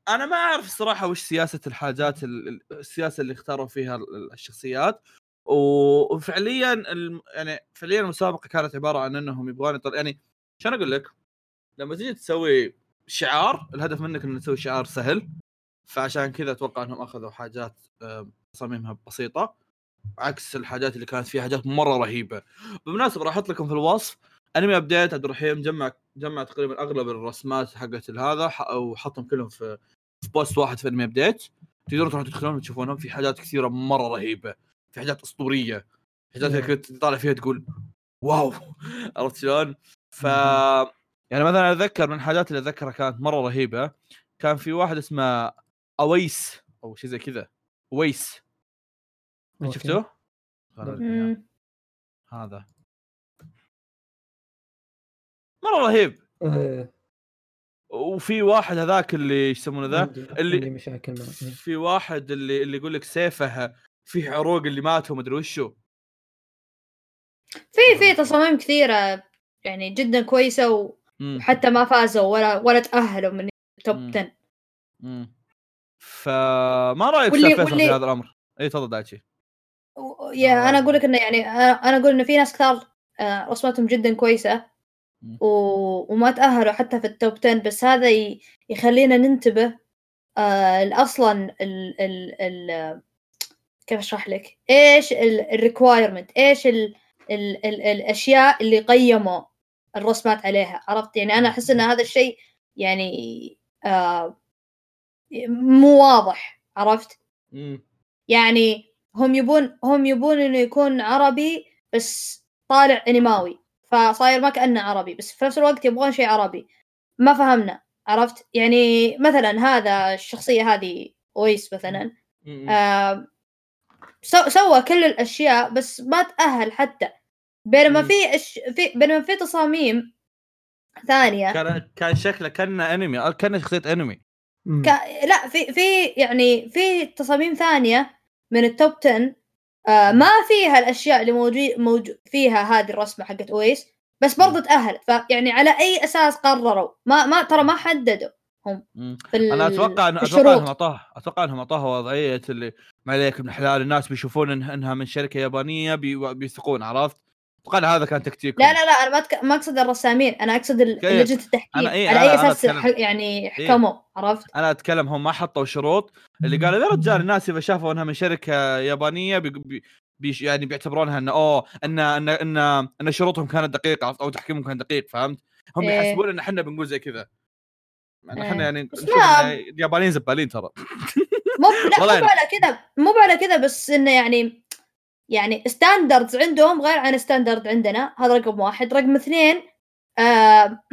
انا ما اعرف الصراحه وش سياسه الحاجات السياسه اللي اختاروا فيها الشخصيات وفعليا الم... يعني فعليا المسابقه كانت عباره عن انهم يبغون يطلع يعني شلون اقول لك لما تيجي تسوي شعار الهدف منك انه تسوي شعار سهل فعشان كذا اتوقع انهم اخذوا حاجات تصاميمها بسيطه عكس الحاجات اللي كانت فيها حاجات مره رهيبه. بالمناسبه راح احط لكم في الوصف انمي ابديت عبد الرحيم جمع جمع تقريبا اغلب الرسمات حقت هذا وحطهم كلهم في في بوست واحد في انمي ابديت تقدرون تروحون تدخلون وتشوفونهم في حاجات كثيره مره رهيبه في حاجات اسطوريه حاجات كنت تطالع فيها تقول واو عرفت شلون ف يعني مثلا اتذكر من الحاجات اللي اتذكرها كانت مره رهيبه كان في واحد اسمه اويس او شيء زي كذا اويس شفتوه هذا مرة رهيب أه. وفي واحد هذاك اللي يسمونه ذا اللي مشاكل معه في واحد اللي اللي يقول لك سيفه فيه عروق اللي ماتوا ما ادري وشو في في تصاميم كثيره يعني جدا كويسه وحتى ما فازوا ولا ولا تاهلوا من توب عشرة امم فما رايك سيفه في هذا الامر اي تفضل دايتشي يا آه. انا اقول لك انه يعني انا اقول انه في ناس كثار رسمتهم جدا كويسه وما تأهلوا حتى في التوب عشرة بس هذا يخلينا ننتبه أصلاً ال ال ال كيف أشرح لك إيش ال requirement إيش ال ال الأشياء اللي قيموا الرسمات عليها عرفت يعني أنا أحس إن هذا الشيء يعني مو واضح عرفت يعني هم يبون هم يبون إنه يكون عربي بس طالع انماوي فصاير ما كأنه عربي، بس في نفس الوقت يبغون شيء عربي ما فهمنا، عرفت يعني؟ مثلا هذا الشخصية هذه أويس مثلا آه سوى كل الأشياء بس ما تأهل حتى، بينما في أش... في بينما في تصاميم ثانية كان كان شكله كان أنمي أو كان شخصية أنمي ك... لا في في يعني في تصاميم ثانية من التوب عشرة آه ما فيها الأشياء اللي موجود موجو... فيها هذه الرسمة حقت أويس، بس برضه تأهلت. فيعني على أي أساس قرروا؟ ما ما ترى ما حددوا هم. بال... أنا أتوقع أن أتوقع أنهم أطاه أتوقع أنهم أطاه وضعية اللي ما عليك من حلال، الناس بيشوفون إنها من شركة يابانية بي... بيثقون، عرفت؟ قال هذا كان تكتيك. لا لا لا أنا ما تك... ما أقصد الرسامين، أنا أقصد لجنة التحكيم على أي أساس ح... يعني حكموا إيه؟ عرفت؟ أنا أتكلم هم ما حطوا شروط، اللي قالوا يا رجال الناس إذا شافوا إنها من شركة يابانية بي... بي... بي... يعني بيعتبرونها إنه أوه إن إن إن إن شروطهم كانت دقيقة، عرفت؟ أو تحكيمهم كان دقيق، فهمت؟ هم إيه؟ يحسبون إن إحنا بنقول زي كذا، يعني إحنا إيه؟ يعني اليابانيين زبالين ترى. مو لا مو على كذا مو على كذا بس إنه يعني يعني ستاندردز عندهم غير عن ستاندرد عندنا، هذا رقم واحد. رقم اثنين آه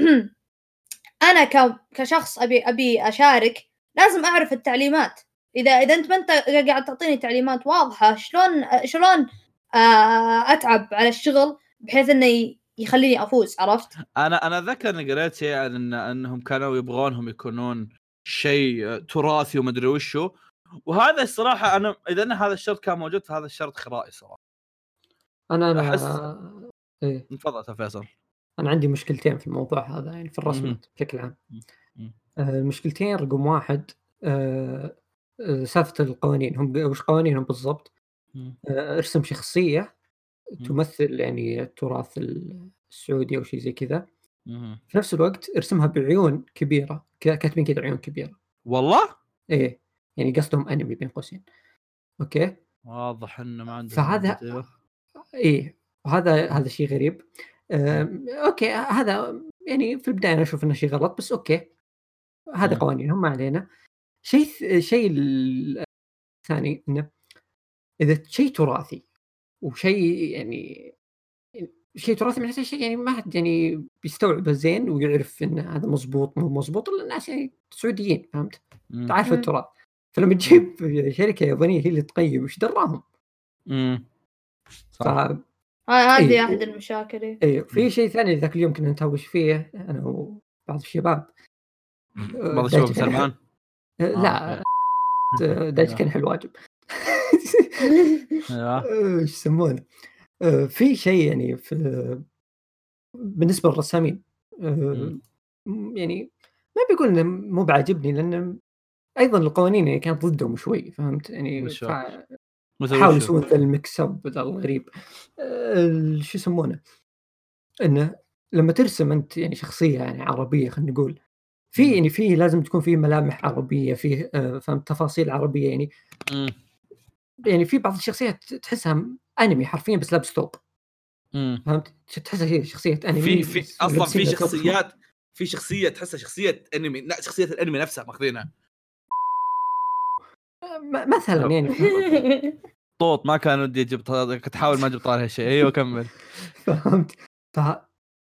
أنا كشخص أبي أبي أشارك لازم أعرف التعليمات. إذا إذا أنت ما أنت قاعد تعطيني تعليمات واضحة شلون شلون آه أتعب على الشغل بحيث إنه يخليني أفوز، عرفت؟ أنا أنا أذكر إن قرأت يعني إن إنهم كانوا يبغونهم يكونون شيء تراثي وما أدري وشو، وهذا الصراحة أنا إذا هذا الشرط كان موجود فهذا الشرط خرائي صراحة. أنا أنا أحس... إيه تفضل فيصل. أنا عندي مشكلتين في الموضوع هذا يعني في الرسمات بشكل عام. المشكلتين آه رقم واحد آه سافة القوانين، هم وش قوانينهم بالضبط؟ آه ارسم شخصية تمثل يعني التراث السعودي أو شيء زي كذا، في نفس الوقت ارسمها بعيون كبيرة، كاتبين كده عيون كبيرة. والله؟ إيه يعني قصدهم أنمي بين قوسين. أوكي واضح إنه ما عندهم. فهذا إيه وهذا هذا شيء غريب. أم... أوكي هذا يعني في البداية أنا أشوف إنه شيء غلط، بس أوكي هذا قوانينهم ما علينا. شيء شيء الثاني إنه إذا شيء تراثي وشيء يعني شيء تراثي من هذا الشيء يعني ما حد يعني بيستوعبه زين ويعرف إن هذا مزبوط مو مزبوط، لأن الناس يعني سعوديين فهمت تعرف التراث. فلما تجيب شركة يابانية هي اللي تقيم وش دراهم. امم صعب هذه ايه. احد المشاكل. اي في شيء ثاني ذاك اليوم كنا نتهاوش فيه انا وبعض الشباب بعض الشباب سلمان لا دايت كان حلو واجب ايش يسمونه في شيء يعني في بالنسبة للرسامين يعني ما بيقول انه مو بعاجبني لأن ايضا القوانين يعني كانت ضدهم شوي فهمت يعني حاولوا يسوون ذا الميكس اب الغريب أه شو يسمونه انه لما ترسم انت يعني شخصيه يعني عربيه خلينا نقول في يعني في لازم تكون فيه ملامح عربيه فيه أه فهمت تفاصيل عربيه يعني م. يعني في بعض الشخصيات تحسها انمي حرفيا بس لابس توب فهمت تحسها هي شخصيه انمي في في اصلا في شخصيات في شخصيه تحسها شخصيه انمي لا شخصيه الانمي نفسها ماخذينها مثلا يعني طوط ما كان ودي اجيب كنت احاول ما اجيب طار هالشيء ايوه كمل فهمت ف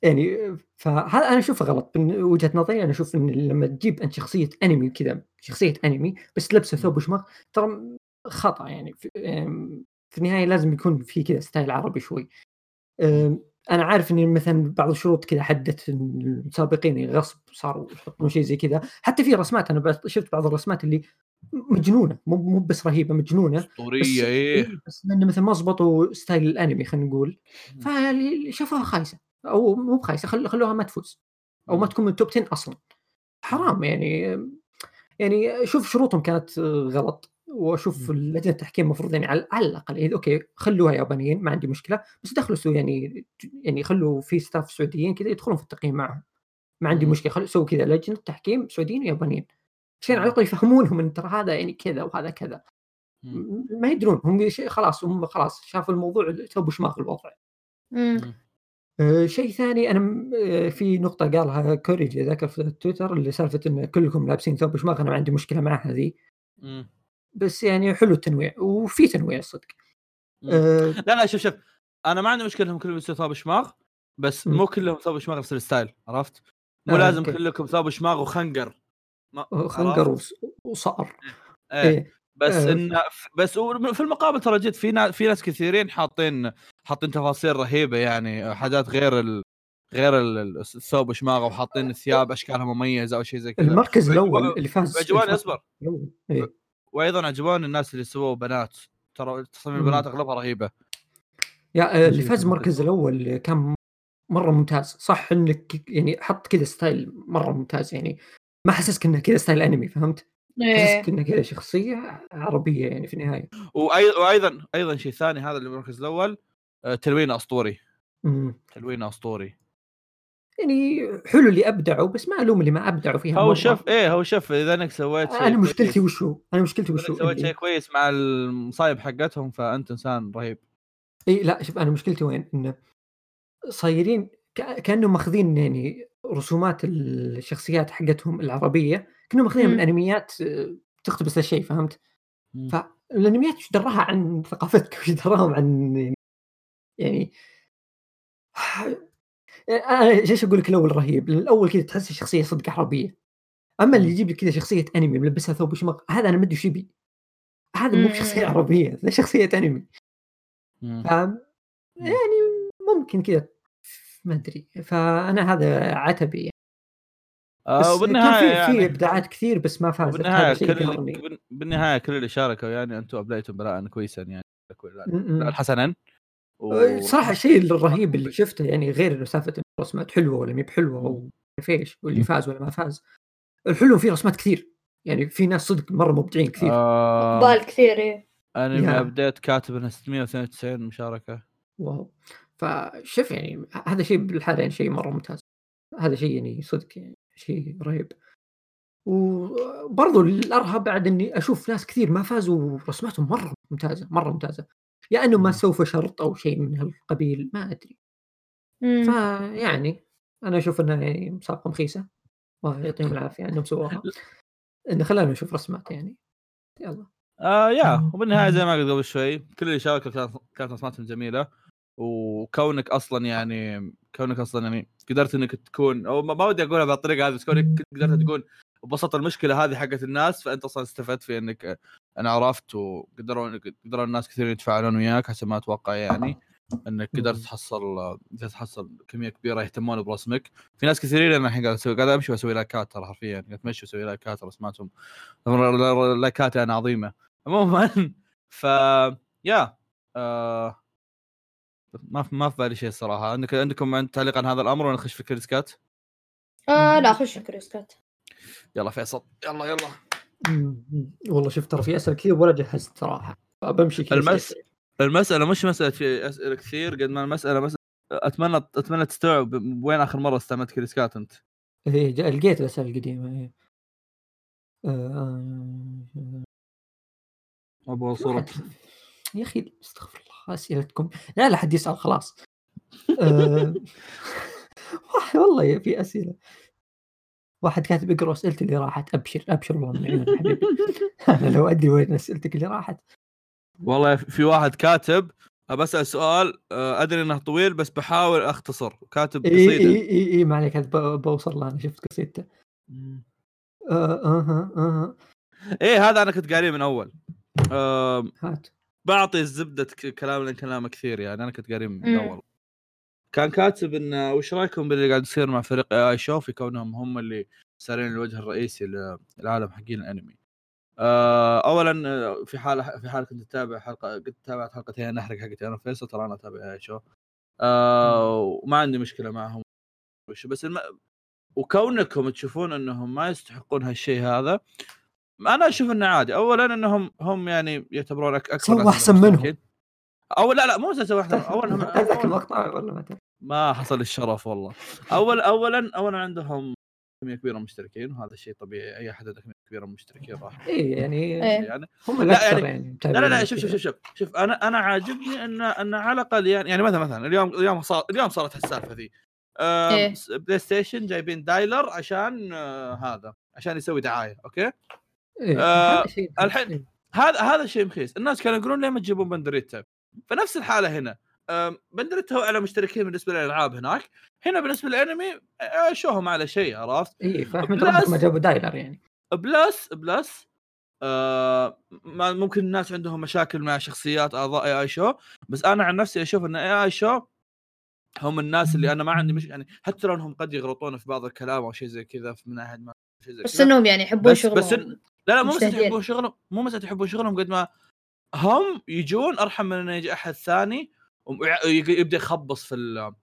يعني فهذا انا اشوفه غلط من وجهه نظري. انا اشوف ان لما تجيب انت شخصيه انمي كذا شخصيه انمي بس لبسه ثوب وشماغ ترى خطا يعني في... في النهايه لازم يكون في كذا ستايل عربي شوي. انا عارف ان مثلا بعض الشروط كذا حدت السابقين غصب صاروا يحطون شيء زي كذا، حتى في رسمات انا شفت بعض الرسمات اللي مجنونه مو مو بس رهيبه مجنونه اسطوريه بس, إيه. بس لانه مثل ما ضبطوا ستايل الانمي خلينا نقول فشافوها خايسه او مو خايسه خل... خلوها ما تفوز او ما تكون من توب عشرة اصلا حرام يعني. يعني شوف شروطهم كانت غلط واشوف لجنه التحكيم المفروض يعني على الاقل يعني اوكي خلوها يابانيين ما عندي مشكله بس دخلوا يعني يعني خلوا في ستاف سعوديين كذا يدخلون في التقييم معهم ما عندي مشكله خلوا سووا كذا لجنه تحكيم سعوديين ويابانيين شين على يفهمونهم ان ترى هذا يعني كذا وهذا كذا م. ما يدرون هم شيء خلاص هم خلاص شافوا الموضوع توب شماغ الوضع. آه شيء ثاني انا م... آه في نقطه قالها كوريج ذاكر في تويتر اللي سالفه ان كلكم لابسين توب شماغ انا ما عندي مشكله مع هذه بس يعني حلو التنويع وفي تنويع صدق. آه لا لا شوف شوف انا ما عندي مشكله لهم كلهم يصير ثوب شماغ، بس مو كلهم ثوب شماغ نفس الستايل، عرفت؟ مو آه لازم كلكم ثوب شماغ وخنقر خنقر وصقر ايه, إيه. بس آه. ان بس في المقابل ترى جد في في ناس كثيرين حاطين حاطين تفاصيل رهيبه، يعني حاجات غير ال... غير الثوب شماغ، وحاطين ثياب اشكالها مميزه او شيء زي كذا. المركز الاول اللي فاز عجبوني، اصبر إيه. وايضا عجبوني الناس اللي سووا بنات، ترى تصميم البنات اغلبها رهيبه. يا اللي فاز المركز الاول كان مره ممتاز، صح انك يعني حط كذا ستايل مره ممتاز، يعني ما حسسك انه كذا ستايل انمي، فهمت؟ حسسك انه كذا شخصيه عربيه يعني في النهايه. وايضا ايضا شيء ثاني، هذا اللي المركز الاول تلوين اسطوري، تلوين اسطوري يعني حلو اللي ابدعوا، بس ما الوم اللي ما ابدعوا فيها. هو شف ايه هو شف اذا انك سويت شيء، انا مشكلتي وشو انا مشكلتي وشو سويت شيء كويس مع المصايب حقتهم فانت انسان رهيب. اي لا شوف، انا مشكلتي وين انه صايرين كانهم ماخذين يعني رسومات الشخصيات حقتهم العربيه، كانوا ماخذينها من انميات تقتبس للشيء، فهمت؟ فالانميات ايش دراها عن ثقافتك، ايش دراهم عن يعني انا ايش اقول لك. الاول رهيب، الاول كذا تحس الشخصيه صدق عربيه، اما اللي يجيب لك كذا شخصيه انمي ملبسها ثوب شماغ، هذا انا ما ادري ايش بي، هذا مو شخصيه عربيه، لا شخصيه انمي. فاهم يعني؟ ممكن كذا ما ادري، فانا هذا عتبي يعني. بس آه بالنهايه كان في يعني ابداعات كثير بس ما فازت. بالنهايه كل بالنهايه كل اللي شاركوا يعني انتم ابدعتم بلاء كويسا يعني الحسنين و... صراحه الشيء الرهيب اللي شفته يعني غير مسافه الرسمات حلوه ولا مي بحلوه او فيش واللي فاز ولا ما فاز، الحلو فيه رسمات كثير يعني، في ناس صدق مره مبدعين كثير آه... بال كثير ايه. انا من ابديت كاتب انه ستمية واثنين وتسعين مشاركه، واو. فشوف يعني هذا شيء بالحاله يعني شيء مره ممتاز، هذا شيء يعني صدق يعني شيء رهيب. وبرضه الارهب بعد اني اشوف ناس كثير ما فازوا ورسماتهم مره ممتازه مره ممتازه، يا يعني انه ما سوف شرط او شيء من هالقبيل، ما ادري. فيعني انا اشوف انها يعني مسابقه مخيسه، ويعطيهم العافيه انهم سووها، انه خلانا نشوف رسمات يعني. يلا آه يا وبالنهايه زي ما قلت قبل شوي، كل اللي شاركوا كانت رسماتهم جميله، وكونك اصلا يعني كونك اصلا يعني قدرت انك تكون، او ما ودي اقولها بالطريقه هذه، بس كونك قدرت تكون ببساطه المشكله هذه حقت الناس، فانت اصلا استفدت في انك انا عرفت، وقدروا قدروا الناس كثير يتفاعلون وياك حسب ما اتوقع يعني، انك قدرت تحصل تحصل كميه كبيره يهتمون برسمك. في ناس كثيرين انا الحين قاعد اسوي قاعد امشي واسوي لايكات، ترى حرفيا قاعد امشي واسوي لايكات رسماتهم، لايكات انا عظيمه. عموما ف يا آه... ما في ما في بالي شيء الصراحه. عندك عندكم تعليق عن هذا الامر ولا نخش في الكريسكات؟ آه لا خش في الكريسكات. يلا فيصل يلا يلا. والله شفت ترى في اسئله كثير ولا جهزت صراحه، بمشي كذا. المس... المساله مش مساله في اسئله كثير قد ما المساله مسألة... اتمنى اتمنى تستوعب وين اخر مره استعملت كريسكات انت. ايه لقيت الاسئله القديمه ايه. آه... ابو صوره يا اخي استغفر الله اسئلتكم، لا لا حد يسال خلاص. آه... والله في اسئله، واحد كاتب اقرأ أسئلتي اللي راحت. أبشر أبشر والله من عيوني حبيبي، أنا لو أدري وين أسئلتك اللي راحت. والله في واحد كاتب أبسأل سؤال أدري أنه طويل بس بحاول أختصر، كاتب قصيدة. إي إي إي ما عليك، هذا بوصل له، أنا شفت قصيدته. آه آه آه إيه هذا أنا كنت قاريه من أول. آه هات بعطي الزبدة كلام لأن كلامه كثير يعني، أنا كنت قاريه من أول. كان كاتب إنه وش رأيكم باللي قاعد يصير مع فريق إيه آي شو، في كونهم هم اللي صارين الوجه الرئيسي للعالم حقين الأنمي. أولاً في حالة في حالة كنت أتابع حلقة قد تابعت حلقة هي نحرق حقتي أنا فيصل، ترى أنا أتابع إيه آي شو وما عندي مشكلة معهم وش، بس الم... وكونكم تشوفون إنهم ما يستحقون هالشيء هذا، أنا أشوف إنه عادي. أولاً إنهم هم يعني يعتبرون أكثر سووا أحسن منهم، أو لا لا مو سوى احنا اول هذاك المقطع والله ما ما حصل الشرف والله. اول اولا اولا عندهم كميه كبيره مشتركين، وهذا شيء طبيعي، اي احد عنده كميه كبيره مشتركين راح اي يعني يعني هم الاكثر يعني. لا لا لا شوف شوف شوف شوف انا انا عاجبني ان ان على الاقل يعني يعني مثلا مثلا اليوم اليوم صار اليوم صارت هالسالفه ذي، بلاي ستيشن جايبين دايلر عشان هذا عشان يسوي دعايه، اوكي الحين هذا هذا شيء مخيس. الناس كانوا يقولون ليه ما تجيبون بندريتا، فنفس الحاله هنا بندرتها على مشتركين بالنسبه للالعاب هناك. هنا بالنسبه للانمي شوهم على شيء، عرفت؟ اي فاحمد ربك ما جابوا دايلر يعني. بلس بلس آه ما ممكن الناس عندهم مشاكل مع شخصيات اعضاء اي اي شو، بس انا عن نفسي اشوف ان اي اي شو هم الناس اللي انا ما عندي مش يعني، حتى لو انهم قد يغلطون في بعض الكلام او شيء زي كذا من احد ما شيء زي كذا، بس انهم يعني يحبون شغلهم. بس إن... لا لا مو بس يحبون شغلهم، مو بس يحبون شغلهم، قد ما هم يجون ارحم من انه يجي احد ثاني ويبدا يخبص في ال...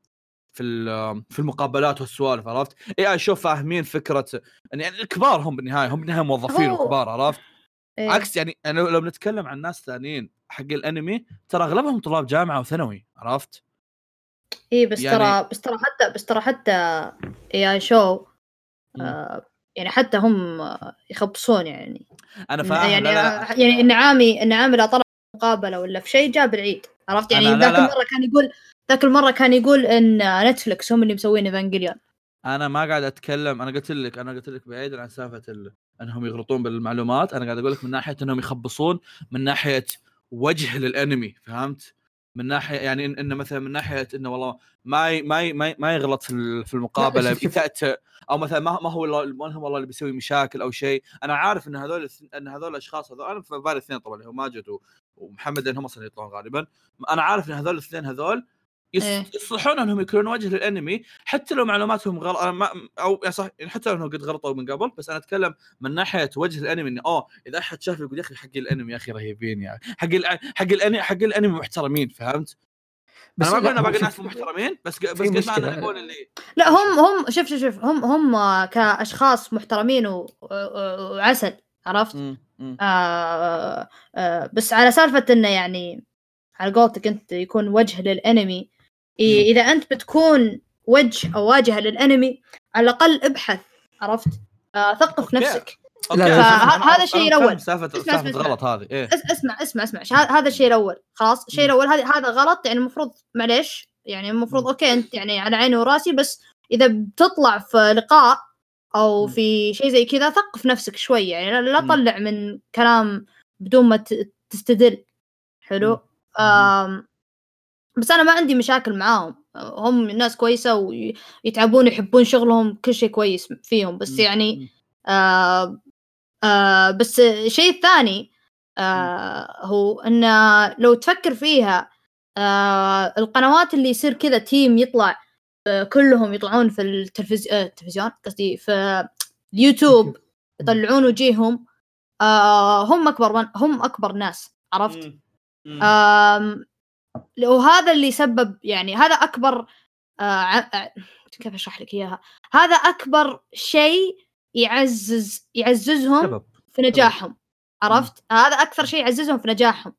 في ال... في المقابلات والسوالف، عرفت؟ اي اشوف فاهمين فكره يعني الكبار هم بالنهايه، هم بالنهايه موظفين وكبار، عرفت؟ إيه. عكس يعني أنا لو بنتكلم عن ناس ثانيين حق الانمي ترى اغلبهم طلاب جامعه وثانوي، عرفت؟ اي بس يعني... ترى بس ترى حتى بس ترى حتى اي شو آه يعني حتى هم يخبصون يعني. انا فاهم يعني لا لا. يعني النعامي النعامي لا طلب مقابله ولا في شيء جاب العيد، عرفت يعني؟ ذاك المره كان يقول ذاك المره كان يقول ان نتفلكس هم اللي مسوين ايفانجيليون. انا ما قاعد اتكلم، انا قلت لك انا قلت لك بعيد عن سالفه ال... انهم يغلطون بالمعلومات. انا قاعد اقول لك من ناحيه انهم يخبصون، من ناحيه وجه للانمي، فهمت؟ من ناحيه يعني ان, إن مثلا من ناحيه انه والله ما ما ما يغلط في المقابله بتأت، او مثلا ما ما هو اللي والله اللي بيسوي مشاكل او شيء. انا عارف ان هذول ان هذول الاشخاص هذول، انا في بالي اثنين طبعا اللي هو ماجد ومحمد، انهم اصلا يطلعون غالبا. انا عارف ان هذول الاثنين هذول يصلحون انهم يكونون وجه للانمي حتى لو معلوماتهم غلط او صح، حتى لو انهم قد غلطوا من قبل. بس انا اتكلم من ناحيه وجه الانمي، انه اه اذا احد شاف يقول يا اخي حق الانمي يا اخي رهيبين، يعني حق حق الانمي حق الانمي محترمين، فهمت؟ بس انا ما قلنا باقي الناس محترمين، بس بس قلت انا اقول اللي لا هم هم شوف شوف شوف هم هم كاشخاص محترمين وعسل، عرفت؟ م- م- آه آه بس على سالفه انه يعني على قولتك انت يكون وجه للانمي. إذا أنت بتكون وجه أو واجهة للأنمي على الأقل ابحث، عرفت؟ آه، ثقف نفسك. هذا الشيء الأول. سافة غلط هذه. إيه؟ اسمع اسمع اسمع هذا الشيء الأول، خلاص الشيء الأول هذا هذا غلط يعني المفروض معليش يعني المفروض أوكي أنت يعني على عيني وراسي، بس إذا بتطلع في لقاء أو في شيء زي كذا ثقف نفسك شوي يعني، لا تطلع من كلام بدون ما تستدل. حلو. آم بس أنا ما عندي مشاكل معاهم، هم الناس كويسة ويتعبون ويحبون شغلهم، كل شيء كويس فيهم. بس يعني آه آه بس الشيء الثاني آه هو أنه لو تفكر فيها آه القنوات اللي يصير كذا تيم يطلع آه كلهم يطلعون في التلفزيون آه التلفزيون قصدي في اليوتيوب يطلعون وجيههم آه هم أكبر هم أكبر ناس، عرفت؟ آه وهذا اللي سبب يعني هذا أكبر آه كيف أشرح لك إياها، هذا أكبر شيء يعزز يعززهم سبب. في نجاحهم سبب. عرفت؟ مم. هذا أكثر شيء يعززهم في نجاحهم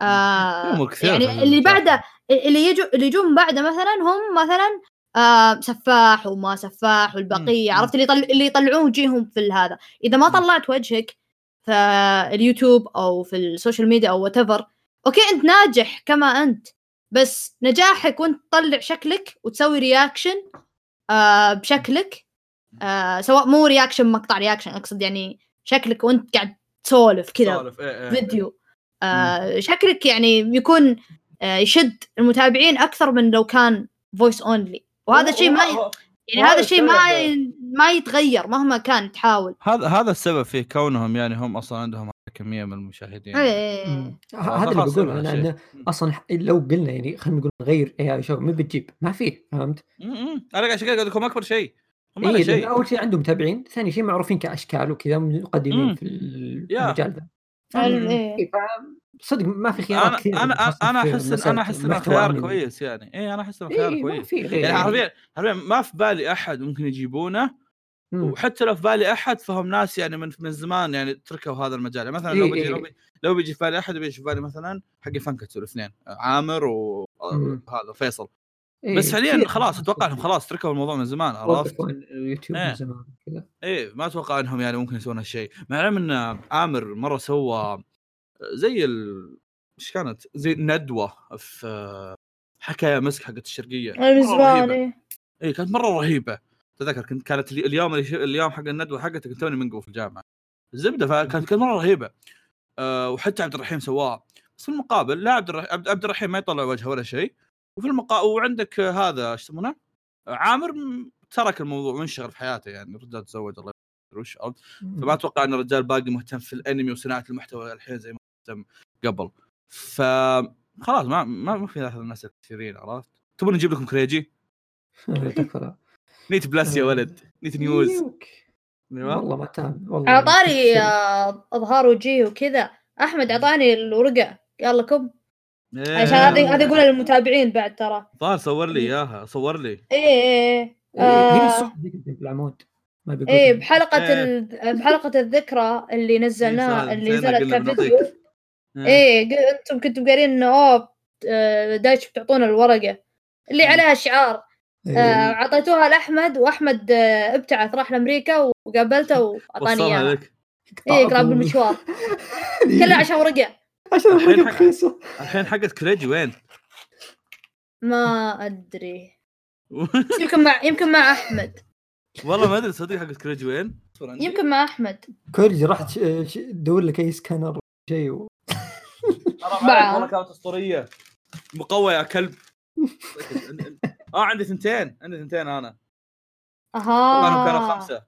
آه يعني اللي بعده اللي يجوا اللي يجون بعده مثلا هم مثلا آه سفاح وما سفاح والبقية، عرفت؟ اللي طل... اللي يطلعون وجيههم في هذا. إذا ما طلعت وجهك في اليوتيوب أو في السوشيال ميديا أو whatever، اوكي انت ناجح كما انت، بس نجاحك وانت تطلع شكلك وتسوي رياكشن آه بشكلك آه سواء مو رياكشن مقطع رياكشن اقصد يعني شكلك وانت قاعد تسولف كذا فيديو آه شكلك يعني يكون آه يشد المتابعين اكثر من لو كان فويس اونلي. وهذا الشيء ما يعني هذا الشيء ما ما يتغير مهما كان تحاول. هذا هذا السبب في كونهم يعني هم اصلا عندهم كمية من المشاهدين. هذا اللي بقول أنا أنه أصلاً لو قلنا يعني خلينا نقول نغير إيه شو ما بتجيب ما فيه، فهمت؟ أمم أنا قاعد أشكال قاعد أقول أكبر شيء. إيه لأن أول شيء عندهم متابعين، ثاني شيء معروفين كأشكال وكذا مقدمين في المجال ده. إيه صدق ما في خيار كثير. أنا أنا أحس أنا أحس إنه خيار كويس يعني. إيه أنا أحس إنه خيار كويس. يعني حرفياً حرفياً ما في بالي أحد ممكن يجيبونه. وحتى لو في بالي أحد فهم ناس يعني من من زمان يعني تركوا هذا المجال. يعني مثلا لو بيجي إيه لو, بيجي لو بيجي في بالي أحد بيجي في بالي مثلا حق فانكتسو الاثنين عامر وهذا فيصل إيه بس حاليا خلاص أتوقع إنهم خلاص تركوا الموضوع من زمان، عرفت؟ يوتيوب إيه من زمان كذا. إيه ما أتوقع إنهم يعني ممكن يسوون هالشيء، مع علم إن عامر مرة سوى زي ال إيش كانت زي ندوة في حكاية مسك حقت الشرقية رهيبة. إيه كانت مرة رهيبة. تذكر كنت كانت اليوم اليوم حق الندوه حقتك كنت توني منقوف في الجامعه الزبده، فكانت كانت مره رهيبه أه وحتى عبد الرحيم سواه. بس في المقابل لا عبد الرحيم عبد الرحيم ما يطلع وجهه ولا شيء، وفي المقا وعندك هذا ايش يسمونه عامر ترك الموضوع وانشغل في حياته يعني رجال تزوج الله يروش أرض فما أتوقع أن الرجال باقي مهتم في الأنمي وصناعة المحتوى الحين زي ما مهتم قبل فخلاص ما ما ما في هذا الناس كثيرين عرفت تبون نجيب لكم كريجي نيت بلاس يا ولد نيت نيوز والله ما تام والله عطاري أظهار وجهي وكذا أحمد عطاني الورقة يلا كم عشان هذا هذا يقول للمتابعين بعد ترى طار صور لي إياها صور لي إيه العمود ايه بحلقه إيه. بحلقه الذكرى اللي نزلناها اللي نزلت كفيديو ايه انتم كنتوا قارين انه اوه دايش بتعطونا الورقه اللي عليها شعار اعطيتوها إيه. لاحمد واحمد ابتعث راح لامريكا وقابلته واعطاني اياها ايه قراب المشوار كله عشان ورقه عشان الحين رخيصه الحين حقت كريج وين ما ادري يمكن مع يمكن مع احمد والله ما ادري صديق حق كريج وين يمكن مع احمد كريج رحت تدور لك اي سكانر شيء و... والله كانت اسطوريه مقويه يا كلب اه عندي ثنتين عندي ثنتين انا اها انا كانوا خمسه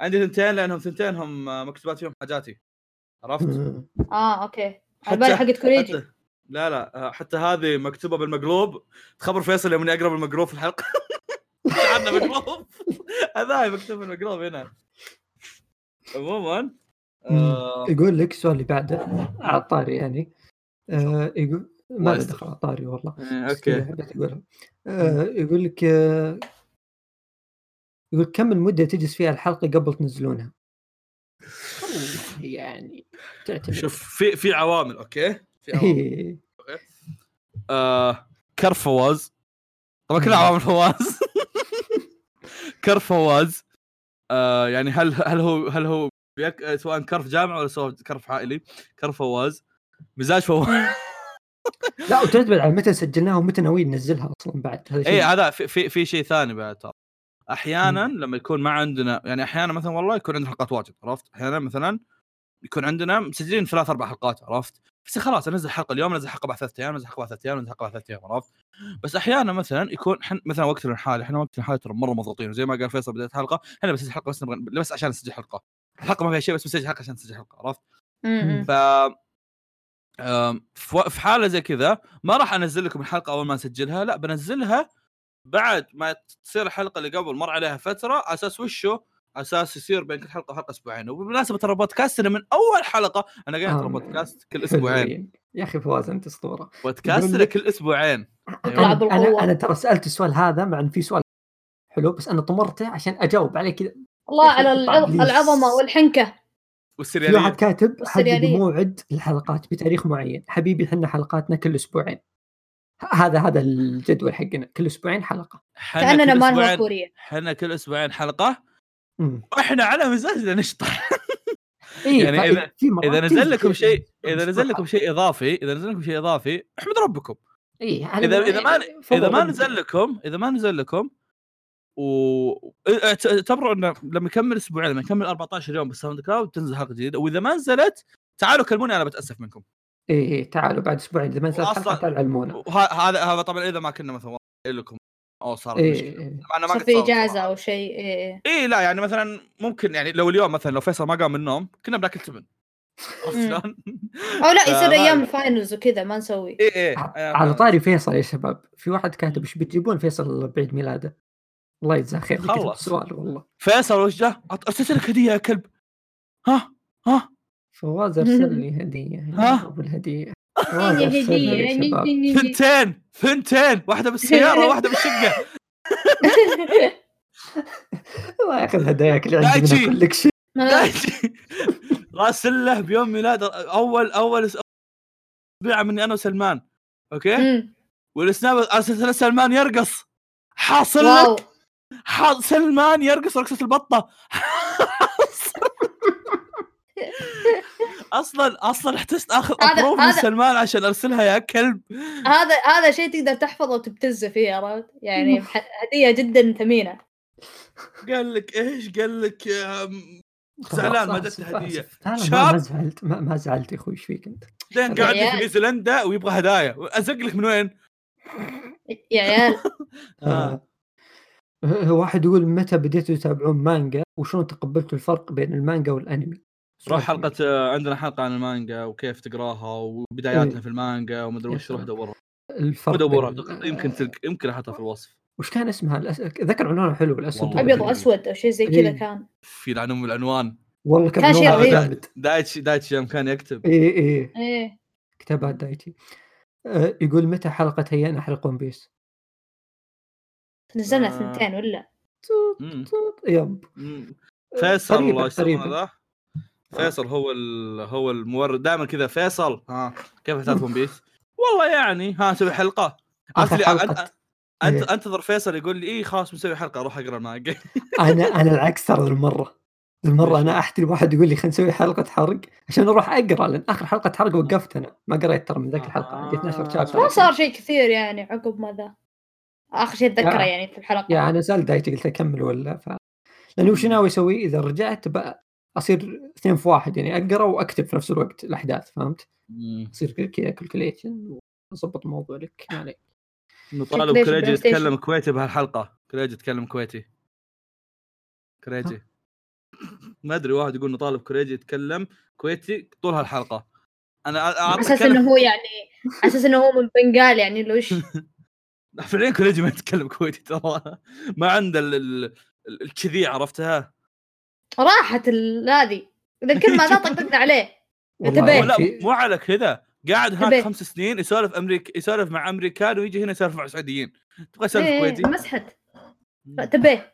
عندي ثنتين لانهم ثنتين هم مكتوبات فيهم حاجاتي عرفت اه اوكي البال حقت كريج لا لا حتى هذه مكتوبه بالمقلوب تخبر فيصل يوم اني اقرب المقلوب في الحلقه عندنا مقلوب هذا مكتوب المقلوب هنا عموما آه... يقول لك السؤال اللي بعده عطاري يعني آه يقول ما دخل عطاري والله اوكي آه يقول لك آه... يقول كم المده تجلس فيها الحلقه قبل تنزلونها يعني تعتمد شوف في في عوامل اوكي في آه... كرفواز طبعا كل عوامل فواز كرف فواز آه يعني هل هل هو هل هو بيك... سواء كرف جامعي ولا سواء كرف عائلي كرف فواز مزاج فواز لا وتعتمد على متى سجلناها ومتى ناويين ننزلها اصلا بعد هذا اي هذا في في, في شيء ثاني بعد ترى احيانا م. لما يكون ما عندنا يعني احيانا مثلا والله يكون عندنا حلقات واجد عرفت احيانا مثلا يكون عندنا مسجلين ثلاث اربع حلقات عرفت بس خلاص انزل حلقه اليوم نزل حلقه بعد ثلاث ايام نزل حلقه بعد ثلاث ايام نزل حلقه بعد ثلاث ايام عرفت بس احيانا مثلا يكون حن... مثلا وقتنا الحالي احنا وقتنا حالي مره مضغوطين زي ما قال فيصل بدايه الحلقه احنا بس حلقه بس نبغى بس عشان نسجل حلقه الحلقه ما فيها شيء بس نسجل حلقه عشان نسجل حلقه عرفت ف في حاله زي كذا ما راح انزل لكم الحلقه اول ما نسجلها لا بنزلها بعد ما تصير الحلقه اللي قبل مر عليها فتره اساس وشو اساس يصير بين كل حلقه حلقه اسبوعين وبالمناسبه ترى بودكاستنا من اول حلقه انا قاعد ترى بودكاست كل اسبوعين يا اخي فواز انت اسطوره بودكاستنا كل اسبوعين أيوة. انا انا ترى سالت السؤال هذا مع ان في سؤال حلو بس انا طمرته عشان اجاوب عليه كذا الله على العظمه والحنكه والسرياليه واحد كاتب حدد موعد الحلقات بتاريخ معين حبيبي احنا حلقاتنا كل اسبوعين هذا هذا الجدول حقنا كل اسبوعين حلقه كاننا ما نروح كوريا احنا كل اسبوعين حلقه احنا على مزاجنا نشطح يعني اذا اذا نزل لكم شيء اذا نزل لكم شيء اضافي اذا نزل لكم شيء اضافي احمد ربكم ايه اذا اذا ما اذا ما نزل لكم اذا ما نزل لكم واعتبروا انه لما يكمل اسبوعين لما يكمل أربعة عشر يوم بالساوند كلاود تنزل حلقه جديده واذا ما نزلت تعالوا كلموني انا بتاسف منكم ايه تعالوا بعد اسبوعين اذا ما نزلت حلقه تعالوا علمونا هذا هذا طبعا اذا ما كنا مثلا لكم او صار إيه انا ما في اجازه او شيء اي إيه لا يعني مثلا ممكن يعني لو اليوم مثلا لو فيصل ما قام من النوم كنا بناكل تبن او لا يصير ايام الفاينلز وكذا ما نسوي إيه إيه. على طاري فيصل يا شباب في واحد كاتب ايش بتجيبون فيصل بعيد ميلاده الله يجزاه خير خلص السؤال والله فيصل وجهه ارسلت لك هديه يا كلب ها ها فواز ارسل لي هديه ها بالهديه فنتين فنتين واحدة بالسيارة واحدة بالشقة الله يأخذ هداياك اللي عندنا كلك شيء راسل له بيوم ميلاده أول أول أسبوع مني أنا وسلمان أوكي والسناب أرسلت سلمان يرقص حاصل لك سلمان يرقص رقصة البطة اصلا اصلا احتجت اخذ ابروف من سلمان عشان ارسلها يا كلب هذا هذا شيء تقدر تحفظه وتبتز فيه عرفت يعني هديه جدا ثمينه قال لك ايش قال لك زعلان ما جت هديه ما زعلت ما زعلت يا اخوي ايش فيك انت لين قاعد في نيوزيلندا ويبغى هدايا ازق لك من وين يا عيال. آه. واحد يقول متى بديتوا تتابعون مانجا وشون تقبلتوا الفرق بين المانجا والأنمي؟ روح حلقة عندنا حلقة عن المانجا وكيف تقراها وبداياتنا في المانجا وما أدري وش، روح دورها الفرق دورها يمكن تلك يمكن حتى في الوصف. وش كان اسمها الأس... ذكر عنوانها حلو بالأسود أبيض أسود أو شيء زي كذا. كان في العنوان العنوان والله كان شيء دايتشي دايتشي يوم كان يكتب إيه إيه إيه كتابات دايتشي. أه يقول متى حلقة هيانا حلقة ون بيس؟ نزلنا ثنتين ولا طوط طوط يب. فيصل الله يسلمه هذا فيصل هو هو المورد دائما كذا فيصل. ها كيف حسابهم بيس؟ والله يعني ها سوي حلقة أصلي أنت أنتظر فيصل يقول لي إيه خلاص مسوي حلقة أروح أقرأ معك. أنا أنا العكس صار المرة المرة أنا أحترم واحد يقول لي خلينا نسوي حلقة حرق عشان أروح أقرأ، لأن آخر حلقة حرق وقفت أنا ما قرأت ترى من ذاك الحلقة عندي اثنا عشر شابتر. ما صار شيء كثير يعني عقب ماذا آخر شيء أتذكره يعني في الحلقة. يعني أنا زال دايت قلت أكمل ولا ف... لأنه وش ناوي أسوي إذا رجعت بقى أصير اثنين في واحد يعني أقرأ وأكتب في نفس الوقت الأحداث فهمت؟ أصير كذا كالكوليشن وأضبط موضوع لك يعني. نطالب كريجي يتكلم كويتي بهالحلقة. كريجي يتكلم كويتي. كريجي ما أدري واحد يقول نطالب كريجي يتكلم كويتي طول هالحلقة. أنا أساس إنه هو يعني أساس إنه هو من بنغال يعني لوش. فعليا كريجي ما يتكلم كويتي ترى ما عنده ال الكذي عرفتها راحت هذه اذا كل ما طقطقنا عليه لا مو على كذا قاعد هناك خمس سنين يسولف امريك يسولف مع امريكان ويجي هنا يسولف مع سعوديين تبغى يسولف كويتي مسحت تبه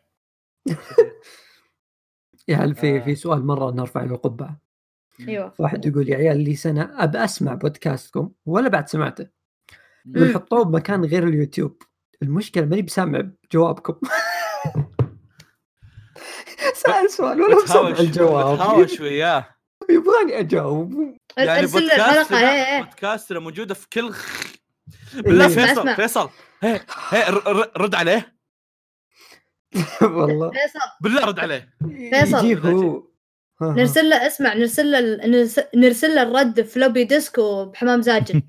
يا هل في في سؤال مره نرفع له قبعه. ايوه واحد يقول يا عيال لي سنه ابى اسمع بودكاستكم ولا بعد سمعته ويحطوه بمكان غير اليوتيوب المشكله ماني بسامع جوابكم. سأل سؤال ولا بسمع الجواب بتهاوش وياه يبغاني أجاوب يعني بودكاستنا بودكاستنا موجودة في كل خ... بالله فيصل فيصل هي هي رد عليه والله بالله رد عليه فيصل نرسل له اسمع نرسل له نرسل له الرد فلوبي ديسكو بحمام زاجل.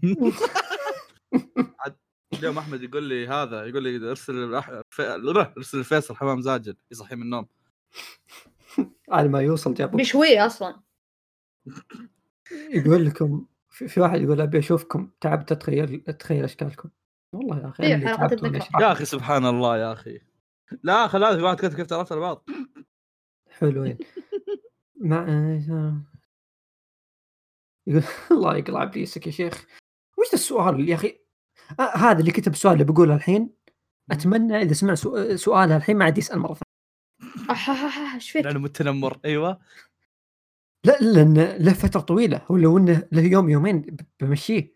اليوم أحمد يقول لي هذا يقول لي أرسل أرسل فيصل حمام زاجل يصحي من النوم على ما يوصل جابه بشوية أصلا. يقول لكم في واحد يقول أبي أشوفكم تعبت أتخيل أتخيل أشكالكم والله يا أخي يا أخي سبحان الله يا أخي لا خلاص في واحد كتب كيف تعرفت البعض حلوين مع يقول الله يقلع بليسك يا شيخ وش السؤال يا أخي هذا اللي كتب السؤال اللي بقوله الحين أتمنى إذا سمع سؤالها الحين ما عاد يسأل مرة أحاحاح شفت لأنه متنمر. أيوة لا لأن له فترة طويلة هو لو إنه له يوم يومين بمشيه.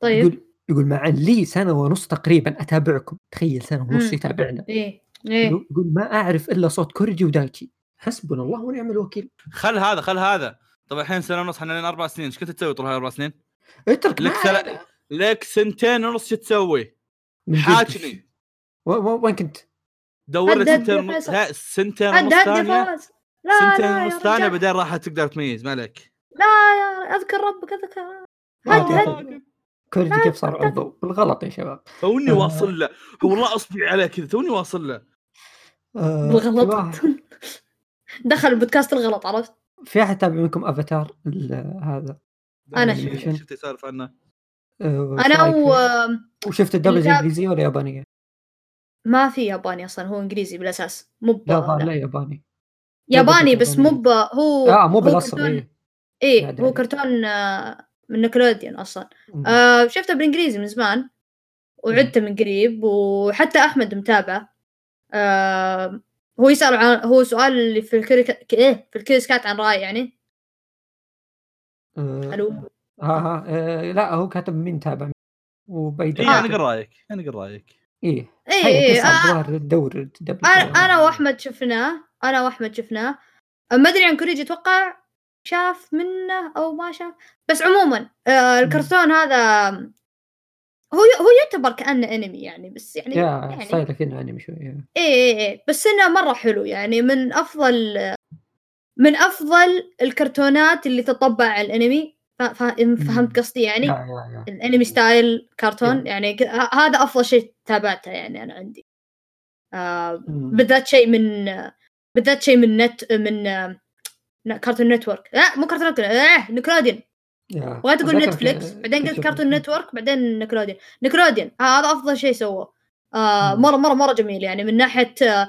طيب يقول يقول مع لي سنة ونص تقريبا أتابعكم تخيل سنة ونص يتابعنا إيه إيه يقول ما أعرف إلا صوت كورجي ودايتشي حسبنا الله ونعم الوكيل. خل هذا خل هذا طبعا الحين سنة ونص حنا لين أربع سنين إيش كنت تسوي طول هاي أربع سنين؟ اترك لك سنة لك سنتين ونص شو تسوي؟ حاكني وين كنت؟ دورت سنتين سنتين مستانة سنتين مستانة بعدين راح تقدر تميز مالك لا يا أذكر ربك أذكر هاد كورجي كيف صار عضو بالغلط يا شباب توني واصل له والله أصبي عليه كذا توني واصل له بالغلط دخل البودكاست الغلط عرفت. في أحد تابع منكم أفاتار هذا؟ أنا شفت يسالف عنه أنا وشفت الدبلجة الإنجليزية ولا يابانية؟ ما في ياباني أصلاً هو إنجليزي بالأساس مب لا لا ياباني ياباني بس مب هو آه مو بالأصل إيه هو كرتون من نيكلوديون أصلاً. آه شفته بالإنجليزي من زمان وعدته من قريب وحتى أحمد متابع. آه هو يسأل عن هو سؤال اللي في الكريك إيه في الكريسكات عن رأي يعني ألو ها ها آه لا هو كاتب مين تابع وبيد إيه أنا قل رأيك أنا قل رأيك إيه إيه إيه آه دور أنا وأحمد شفناه أنا وأحمد شفناه ما أدري عن كوريجي أتوقع شاف منه أو ما شاف بس عموما آه الكرتون هذا هو هو يعتبر كأنه أنمي يعني بس يعني يعني صاير كأنه أنمي شوية إيه إيه بس إنه مرة حلو يعني من أفضل من أفضل الكرتونات اللي تطبع الأنمي فاهم فهمت قصدي يعني؟ لا لا لا. الانمي ستايل كرتون يعني هذا افضل شيء تابعته يعني انا عندي آه بالذات شيء من بالذات شيء من نت من آه كارتون نتورك لا مو كارتون نتورك آه نيكلوديون وقت تقول نتفليكس بعدين قلت كارتون نتورك بعدين نيكلوديون نيكلوديون هذا افضل شيء سووه آه مره مره مره جميل يعني من ناحيه آه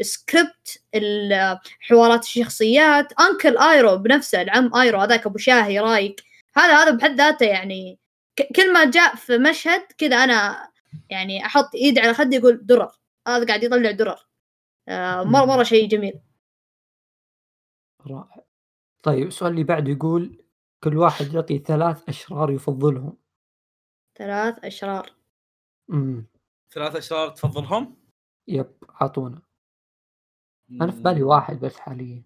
السكريبت الحوارات الشخصيات أنكل آيرو بنفسه العم آيرو هذاك أبو شاهي رايق هذا هذا بحد ذاته يعني كل ما جاء في مشهد كذا أنا يعني أحط إيد على خدي يقول درر هذا قاعد يطلع درر مرة مرة شيء جميل رائع. طيب السؤال اللي بعده يقول كل واحد يعطي ثلاث أشرار يفضلهم. ثلاث أشرار امم ثلاث أشرار تفضلهم؟ يب عطونا. أنا في بالي واحد بس حاليا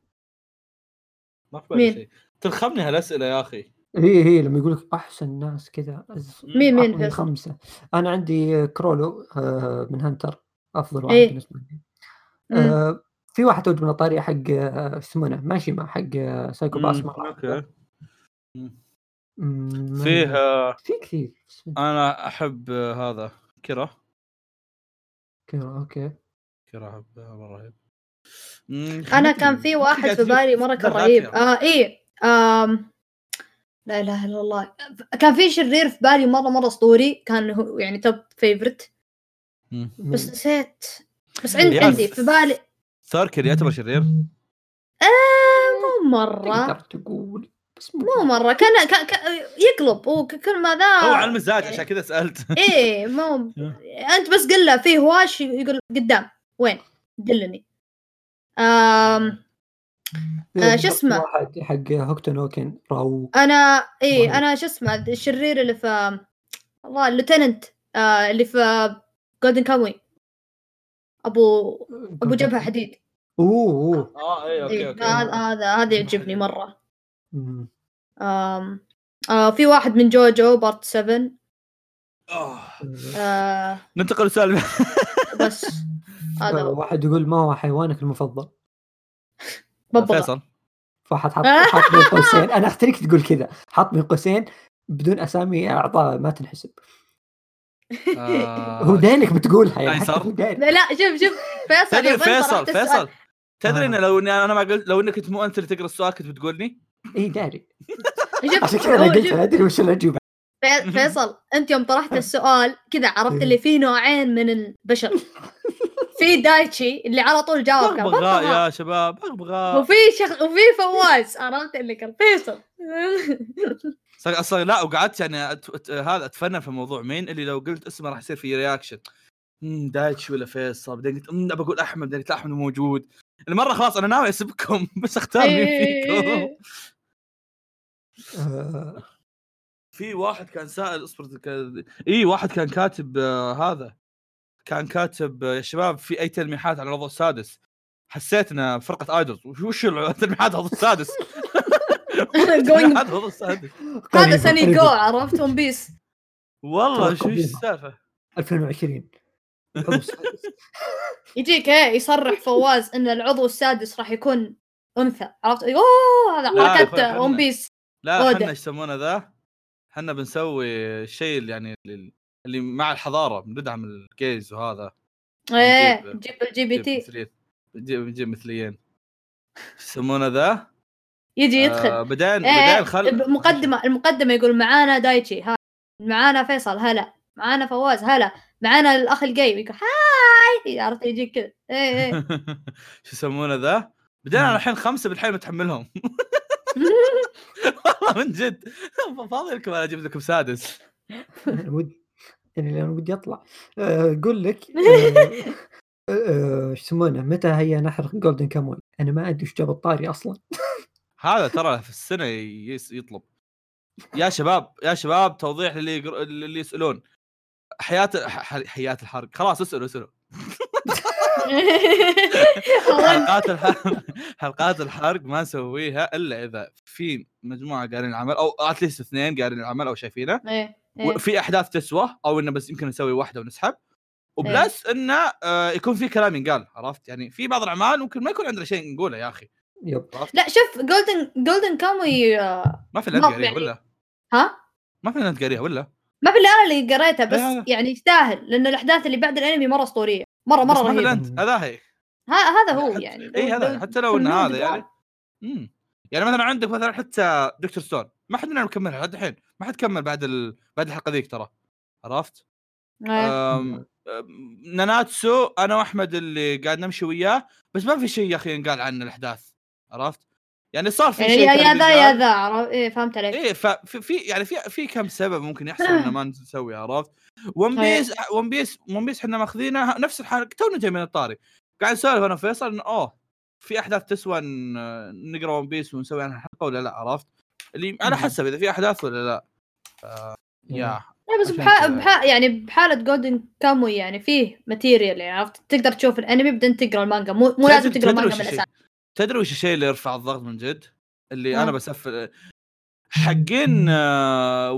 ما في بالي شيء. تلخمني هالأسئلة يا أخي. هي هي لما يقولك أحسن ناس كذا. مين مين خمسة. أنا عندي كرولو من هنتر أفضل واحد ايه. بالنسبة لي. آه في واحد ود من الطريق حق اسمه ماشي مع حق سايكو باس مرة. فيه في كثير. أنا أحب هذا كرة. كرا اوكي كرا رهيب. انا كان في واحد في بالي مره كان رهيب اه ايه آم. لا اله الا الله كان في شرير في بالي مره مره اسطوري كان هو يعني توب فيفورت بس نسيت بس عندي عندي في بالي ثاركر يعتبر شرير اه مو مره تقدر تقول بس مو مره كان ك... ك... يقلب وكل ما ذا هو على المزاج عشان كذا سألت ايه مو انت بس قل له فيه هواش يقول قدام وين دلني امم آه شو اسمه واحد حق هوكتنوكن راو انا ايه واحد. انا شو اسمه الشرير اللي في والله اللوتيننت آه اللي في جولدن كاموي ابو ابو جبهه حديد اوه اه ايه اوكي اوكي هذا هذا يعجبني مره امم آه آه في واحد من جوجو بارت سبعة آه ننتقل للسؤال بس هذا واحد يقول ما هو حيوانك المفضل ببغاء فيصل فحط حط حط بين قوسين انا اخترك تقول كذا حط بين قوسين بدون اسامي اعطاء ما تنحسب هو دينك بتقولها يعني لا لا شوف شوف فيصل فيصل فيصل تدري ان لو اني انا ما قلت لو انك كنت مو انت اللي تقرا السؤال كنت بتقولني ايه داري عشان كذا انا قلت ادري وش الاجوبه فيصل انت يوم طرحت السؤال كذا عرفت اللي فيه نوعين من البشر في دايتشي اللي على طول جاوب كان بغاء يا شباب بغاء وفي شخ... وفي فواز عرفت اللي كان فيصل صار اصلا لا وقعدت يعني هذا اتفنن في موضوع مين اللي لو قلت اسمه راح يصير في رياكشن امم دايتشي ولا فيصل بعدين قلت امم بقول احمد قلت احمد موجود المره خلاص انا ناوي اسبكم بس اختار مين فيكم في واحد كان سائل اصبر اي واحد كان كاتب هذا كان كاتب يا شباب في اي تلميحات على العضو السادس حسيتنا فرقه ايدلز وش التلميحات على العضو السادس هذا سني جو عرفت ون بيس والله شو السالفه ألفين وعشرين يجيك ايه يصرح فواز ان العضو السادس راح يكون انثى عرفت اوه هذا حركه ون بيس لا احنا يسمونه ذا احنا بنسوي شيء يعني اللي مع الحضاره بندعم الجيز وهذا ايه نجيب الجي بي تي نجيب مثليين يسمونه ذا يجي يدخل آه بدال بدال خل مقدمه المقدمه يقول معانا دايتشي ها معانا فيصل هلا معانا فواز هلا معانا الاخ الجاي يقول هاي عرفت يجيك كذا ايه ايه شو يسمونه ذا بدينا الحين خمسه بالحين متحملهم والله من جد فاضي لكم انا اجيب لكم سادس ودي يعني انا ودي اطلع اقول لك ايش يسمونه متى هي نحرق جولدن كاموي انا ما ادري ايش جاب الطاري اصلا هذا ترى في السنه يطلب يا شباب يا شباب توضيح اللي اللي يسالون حياه حياه الحرق خلاص اسالوا اسالوا حلقات الحرق حلقات الحرق ما نسويها الا اذا في مجموعه قارين العمل او اتليست اثنين قارين العمل او شايفينه وفي احداث تسوه او انه بس يمكن نسوي واحده ونسحب وبلس انه يكون في كلام ينقال عرفت يعني في بعض الاعمال ممكن ما يكون عندنا شيء نقوله يا اخي يب. لا شوف جولدن جولدن كاموي ما في الأنت قريها ولا ها ما في الأنت قريها ولا ما في اللي أنا قريتها بس هي. يعني يستاهل لأن الأحداث اللي بعد الأنمي مرة أسطورية مرة مرة رهيبة. هذا هي هذا هو حت... يعني إيه هذا حتى لو إن هذا يعني أمم يعني مثلا عندك مثلا حتى دكتور ستون ما حد مننا مكملها لحد الحين ما حد كمل بعد ال... بعد الحلقة ذيك ترى عرفت أم... ناناتسو أنا وأحمد اللي قاعد نمشي وياه بس ما في شيء يا أخي ينقال عن الأحداث عرفت يعني صار في شيء يا ذا يا ذا عرفت إيه فهمت عليك إيه ففي يعني في في كم سبب ممكن يحصل إنه ما نسوي عرفت ون بيس ون بيس ون بيس إحنا ماخذينها نفس الحال تونا جاي من الطاري قاعد نسولف أنا فيصل إنه أوه في أحداث تسوى نقرأ ون بيس ونسوي عنها حلقة ولا لا عرفت اللي على حسب إذا في أحداث ولا لا آه يا لا بس بح بح يعني بحالة جولدن كاموي يعني فيه ماتيريال يعني عرفت تقدر تشوف الأنمي بدون تقرأ المانجا مو مو لازم تقرأ المانجا من الأساس. تدري وش الشيء اللي يرفع الضغط من جد اللي مم. أنا بسفل حقين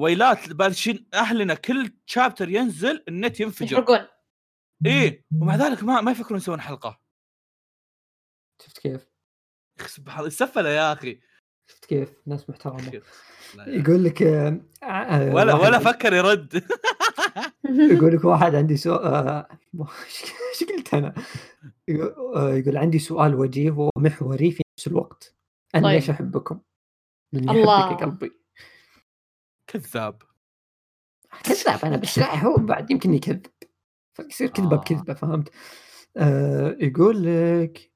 ويلات بارشين أهلنا كل شابتر ينزل النت ينفجر يحرقون إيه ومع ذلك ما ما يفكرون يسوون حلقة شفت كيف سبحان الله السفلة يا أخي شفت كيف ناس محترمة يقول لك آه آه ولا ولا فكر يرد يقول لك واحد عندي سؤال آه شكلت أنا آه يقول عندي سؤال وجيه ومحوري في نفس الوقت أنا طيب. ليش أحبكم الله قلبي كذاب كذاب أنا بشرح هو بعد يمكن يكذب فيصير كذبة بكذبة فهمت آه يقول لك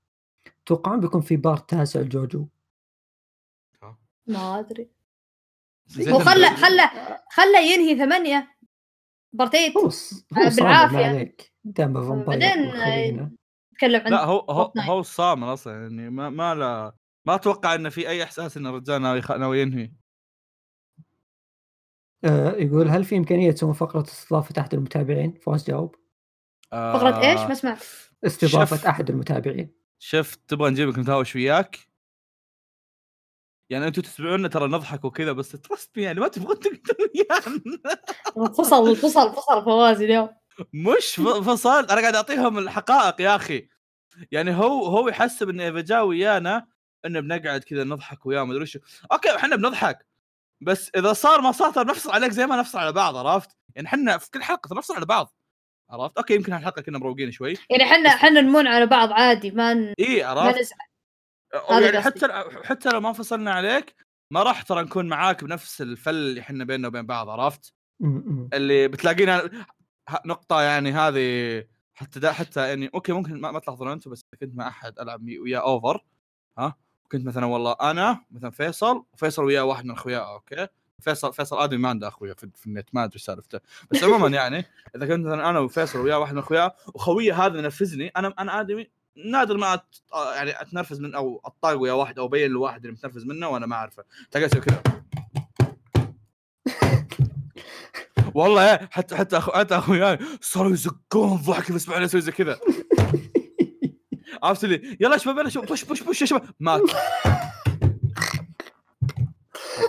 توقعون بكم في بار تاسع الجوجو ما أدري وخلى خلى خلى ينهي ثمانية بارتيت بالعافية بعدين تكلم عن لا هو هو, هو صامل أصلا يعني ما ما لا ما أتوقع إن في أي إحساس إن الرجال ناوي ناوي ينهي آه يقول هل في إمكانية تسوون فقرة استضافة أحد المتابعين فوز جاوب آه فقرة إيش ما سمعت استضافة شف... أحد المتابعين شفت تبغى نجيبك نتهاوش وياك يعني أنتوا تسمعونا ترى نضحك وكذا بس ترست يعني ما تبغون تقتلون يعني فصل فصل فصل فوازي اليوم مش فصل أنا قاعد أعطيهم الحقائق يا أخي يعني هو هو يحسب إن إذا جاء ويانا إنه بنقعد كذا نضحك وياه ما أدري شو أوكي إحنا بنضحك بس إذا صار ما صار نفصل عليك زي ما نفصل على بعض عرفت يعني إحنا في كل حلقة نفصل على بعض عرفت أوكي يمكن هالحلقة كنا مروقين شوي يعني إحنا إحنا نمون على بعض عادي ما ن... إيه عرفت ما نزعل يعني حتى حتى لو ما فصلنا عليك ما راح ترى نكون معاك بنفس الفل اللي حنا بيننا وبين بعض عرفت اللي بتلاقينا نقطة يعني هذه حتى دا حتى يعني أوكي ممكن ما, ما تلاحظون أنتم بس كنت مع أحد ألعب ويا أوفر ها كنت مثلا والله أنا مثلا فيصل وفيصل ويا واحد من أخوياه أوكي فيصل فيصل آدمي ما عنده أخويا في, في النت ما أدري سالفته بس عموما يعني إذا كنت مثلا أنا وفيصل ويا واحد من أخوياه وخويه هذا نرفزني أنا أنا آدمي نادر ما أت... يعني اتنرفز من او الطاق ويا واحد او بين الواحد اللي متنرفز منه وانا ما اعرفه تقاسوا كذا والله حتى حتى اخو حتى اخوياي صاروا يزقون ضحك بس بعد اسوي زي كذا عرفت لي يلا شباب يلا شباب بش بش بش يا شباب مات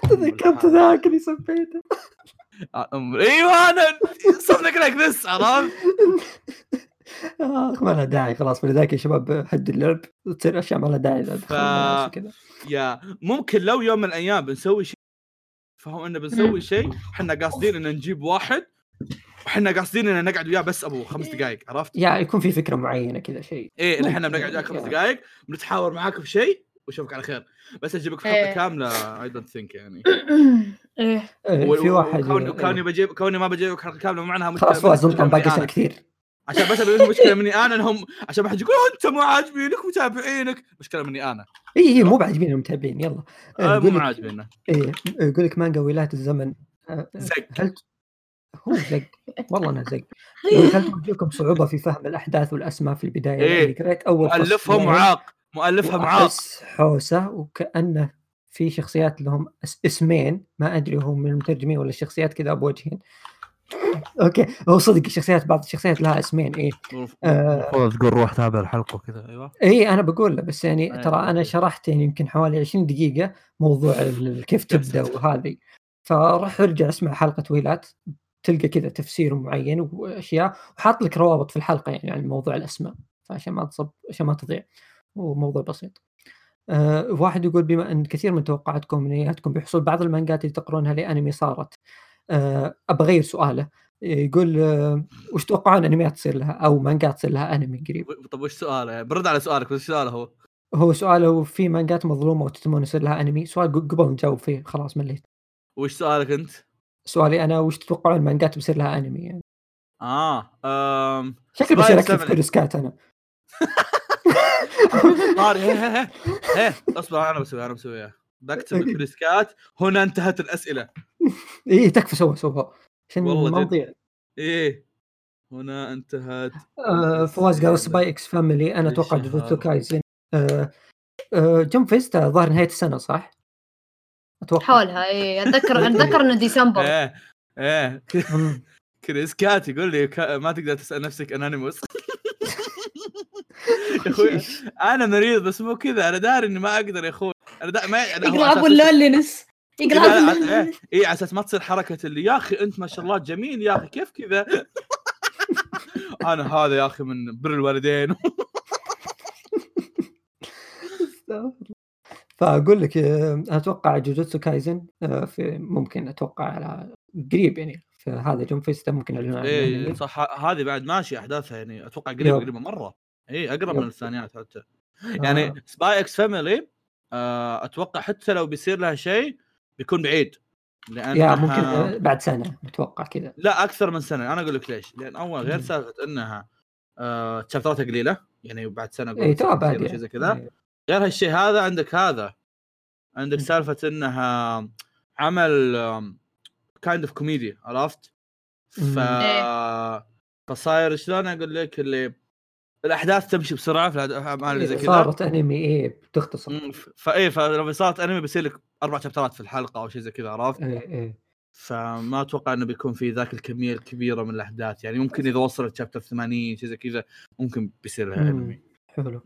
تذكرت ذاك اللي سبيته ايوه انا صدق لك بس عرفت آه ما لها داعي خلاص فلذلك يا شباب حد اللعب تصير أشياء ما لها داعي ف... يا ممكن لو يوم من الأيام بنسوي شيء فهم إنه بنسوي شيء إحنا قاصدين إن نجيب واحد وإحنا قاصدين إن نقعد وياه بس أبو خمس دقايق عرفت يا يكون في فكرة معينة كذا شيء إيه اللي إحنا بنقعد وياك خمس دقايق بنتحاور معاك في شيء وشوفك على خير بس أجيبك في حلقة كاملة I don't think يعني إيه في واحد كوني بجيب كوني ما بجيبك حلقة كاملة معناها مشكلة باقي شيء كثير عشان بس بيقولوا مشكلة مني أنا إنهم عشان بحد يقول أنت مو عاجبينك متابعينك مشكلة مني أنا إيه مو عاجبين المتابعين يلا آه مو عاجبيننا إيه يقولك مانجا ويلات الزمن آه زق هل... هو زق والله أنا زق هل تواجهكم صعوبة في فهم الأحداث والأسماء في البداية إيه يعني أول مؤلفها معاق مؤلفها معاق حوسة وكأنه في شخصيات لهم اسمين ما أدري هم من المترجمين ولا الشخصيات كذا بوجهين اوكي هو صدق الشخصيات بعض الشخصيات لها اسمين ايه خلاص تقول روح تابع الحلقه كذا ايوه اي انا بقول له بس يعني أيوة. ترى انا شرحت يعني يمكن حوالي عشرين دقيقه موضوع كيف تبدا وهذه فراح ارجع اسمع حلقه ويلات تلقى كذا تفسير معين واشياء وحاط لك روابط في الحلقه يعني عن موضوع الاسماء فعشان ما تصب عشان ما تضيع وموضوع بسيط آه، واحد يقول بما أن كثير من توقعاتكم ومنياتكم بحصول بعض المانجات اللي تقرونها لأنمي صارت، آه، أبغى أغير سؤاله. آه، يقول آه، وش توقعون أنميات تصير لها أو مانجات تصير لها أنمي قريب؟ و- طب وش سؤاله؟ برد على سؤالك، بس سؤاله هو هو سؤاله في مانجات مظلومة وتتمنى يصير لها أنمي. سؤال ق- قبل نجاوب فيه خلاص مليت. وش سؤالك انت؟ سؤالي أنا وش تتوقعون مانجات بيصير لها أنمي؟ يعني اه أم... شكلي بصير سبايك أكتب سبعة. كل سكات أنا. طاري هي هي هي هي. اصبر، انا بسويها انا بسويها بكتب الكريسكات. هنا انتهت الاسئله إيه تكفى، سوى سوى عشان والله ما جد. نضيع. ايه هنا انتهت آه، فواز قال الأسئلة. سباي إكس فاميلي. أنا أتوقع ايش جوجوتسو هذا؟ كايسن. آه، آه، جون فيستا ظهر نهاية السنة صح؟ أتوقع. حولها. اي اتذكر اتذكر انه ديسمبر. ايه ايه مم. كريس كات يقول لي كا- ما تقدر تسال نفسك انونيموس. يا اخوي انا مريض بس مو كذا، انا داري اني ما اقدر يا اخوي. انا دا... ما انا هو يقرا ابو اساس اللولينس، يقرا ابو لا لا ايه اللولينس. ايه على اساس ما تصير حركه اللي يا اخي انت ما شاء الله جميل يا اخي كيف كذا. انا هذا يا اخي من بر الوالدين. فأقول لك آه، أنا أتوقع جوجوتسو كايزن آه، في ممكن أتوقع على قريب يعني. فهذا جون فيستا ممكن يعلنون عن ايه الأنمي. صح، ه- هذه بعد ماشي احداثها يعني اتوقع قريب يب قريبه مره، ايه اقرب من يب الثانيات حتى يعني. آه. سباي اكس فاميلي اتوقع حتى لو بيصير لها شيء بيكون بعيد، يا ممكن لانها آه، بعد سنة أتوقع كذا. لا اكثر من سنه. انا اقول لك ليش، لان اول غير مم. سالفه انها آه، تشابتراتها قليله يعني، بعد سنه إيه اقول ترى سنه بعد تصير شيء يعني. زي كذا. إيه. غير هالشيء هذا عندك هذا عندك مم. سالفه انها عمل كايند اوف كوميدي، عرفت؟ ف مم. إيه. فصاير شلون اقول لك اللي الاحداث تمشي بسرعه في الاعمال اللي زي إيه، كذا. صارت أنمي إيه بتختصر. أمم، ف- فايه فلو صارت انمي بيصير لك اربع شابترات في الحلقه او شيء زي كذا، عرفت؟ إيه إيه فما اتوقع انه بيكون في ذاك الكميه الكبيره من الاحداث يعني. ممكن اذا وصلت شابتر ثمانين شيء زي كذا ممكن بيصير لها انمي، مم. حلو.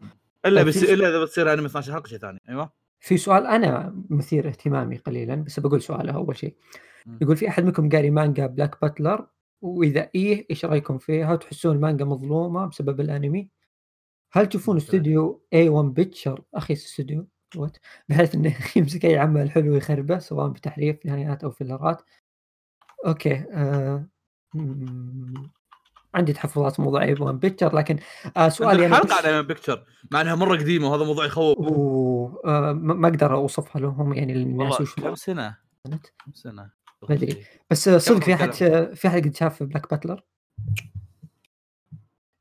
الا آه، بس في الا اذا بتصير انمي اثنا عشر حلقه شيء ثاني. ايوه في سؤال أنا مثير اهتمامي قليلا بس بقول سؤاله أول شيء. مم. يقول في أحد منكم قاري مانجا بلاك باتلر؟ وإذا إيه إيش رأيكم فيها؟ تحسون المانجا مظلومة بسبب الأنمي؟ هل تشوفون ممتاز. استوديو اي ون بيتشر اخي استوديو وات بحيث انه يمسك اي عمل حلو ويخربه سواء بتحريف نهايات او فيلرات؟ اوكي. آه. مم، عندي تحفظات موضوع اي ون بيتشر لكن آه سؤالي عندنا انا حلقه بس على بيكتشر مع انها مره قديمه وهذا موضوع يخوف و- آه، ما ما اقدر اوصفها لهم يعني للناس والله. وش كم سنه كانت كم سنه ما ادري. بس آه، كم صدق في احد كم في احد قد شاف بلاك باتلر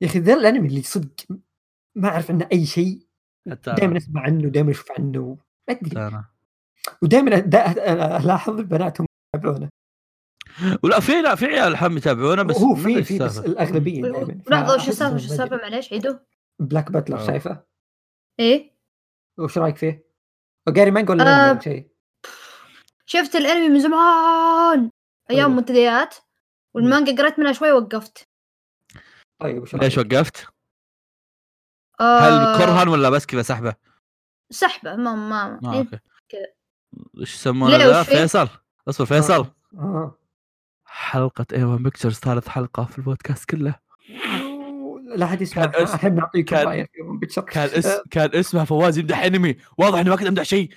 يا اخي؟ ذا الانمي اللي صدق ما اعرف عنه اي شيء، حتى دائما انا اسمع عنه دائما اشوف عنه ما ادري، حتى انا ودائما الاحظ البنات هم يتابعونه ولا في لا في عيال الحين يتابعونه بس وهو ما ادري في ايش في بس السالفه. الاغلبيه دائما. لحظه، وش فاحس السالفه؟ وش انه ما السالفه؟ ادري. معليش عيدوا. بلاك باتلر آه. شايفه ايه وش رايك فيه؟ قاري مانجا ولا انمي ولا آه شيء؟ شفت الانمي من زمان، ايام حلو. منتديات، مم. والمانجا قريت منها شوي وقفت. طيب وش ليش رايك؟ وقفت؟ هل آه كرها ولا بس كذا سحبه؟ سحبه. ما ما اه إيه؟ اوكي. كذا. ايش يسمونه ليه ذا؟ وش فيه؟ فيصل اصبر، فيصل اه اه حلقة اي ون بيكتشرز ثالث حلقة في البودكاست كله لا احد كان يسمع. اس احب نعطيكم كان راي فيهم بتشر. كان اس آه، كان اسمها فواز يمدح انمي، واضح انه ما كنت امدح شيء.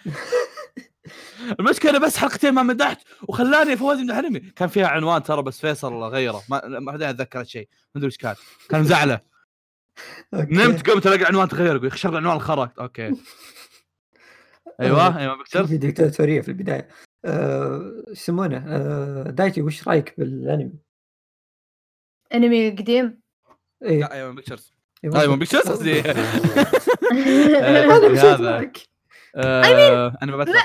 المشكلة بس حلقتين ما مدحت وخلاني فواز يمدح انمي. كان فيها عنوان ترى بس فيصل غيره، ما ما حدا اتذكر شيء، ما ادري ايش كان كان مزعله. اوكي. نمت قمت الاقي عنوان تغير، يقول خشر العنوان الخرا. اوكي آه، ايوه ايوه بيكتشرز. في ديكتاتوريه في البدايه. آه، إيش يسمونه؟ آه، دايتي وش رايك بالانمي؟ انمي قديم. لا ايه اي ون بيكتشرز اي اي ون بيكتشرز قصدي. آه، هذا قصدي مشيت هذا معك. آه، انا ببتلر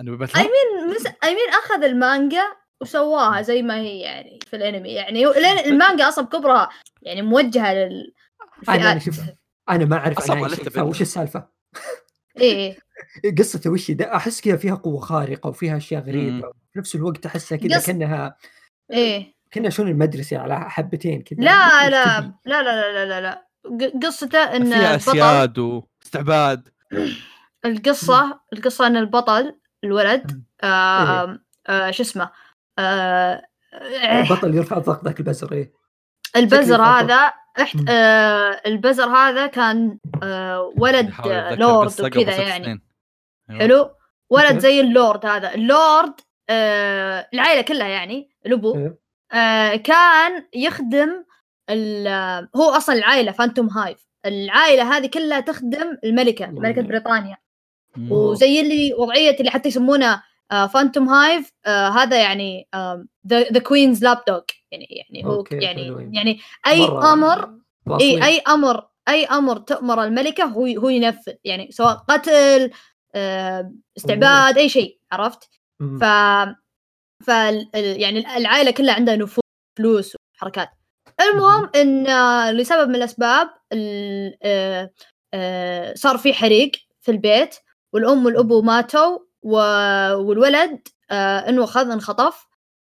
انا ببتلر I mean مس... I mean أخذ المانجا وسواها زي ما هي يعني في الأنمي يعني. هو- لأن المانجا أصلا كبرها يعني موجهة انا انا للفئات. شوف انا ما اعرف عنها اصعب اي على شيء، فوش التبنى. السالفه؟ إيه قصته وش ده؟ احس كذا فيها قوه خارقه وفيها اشياء غريبه، في نفس الوقت احسها كذا قص كانها إيه كانها شلون المدرسه على حبتين كذا. ما لا أدري وش لا تبي. لا لا لا لا لا لا. ق- قصته إن فيها البطل، اسياد واستعباد. القصة القصة إن البطل الولد ايه آه آه شو اسمه آه آه، البطل يرفع ضغط ذاك البزر. ايه شكله البزر يرفع ضغط. هذا احت... مم. آه البزر هذا كان آه ولد احاول آه اتذكر لورد القصه قبل وكذا ست يعني. سنين حلو. ولد زي اللورد هذا اللورد آه العائلة كلها يعني لبو آه كان يخدم هو أصلا العائلة فانتوم هايف العائلة هذه كلها تخدم الملكة ملكة بريطانيا مم. وزي اللي وضعية اللي حتى يسمونه آه فانتوم هايف آه هذا يعني the the queen's lapdog يعني يعني هو يعني يعني أي أمر أي أي أمر أي أمر تأمر الملكة هو هو ينفذ يعني سواء قتل آه استعباد مم. أي شيء عرفت مم. ف ف يعني العائلة كلها عندها نفوذ فلوس وحركات. المهم ان لسبب من الاسباب صار في حريق في البيت والام والابو ماتوا والولد انه اخذ انخطف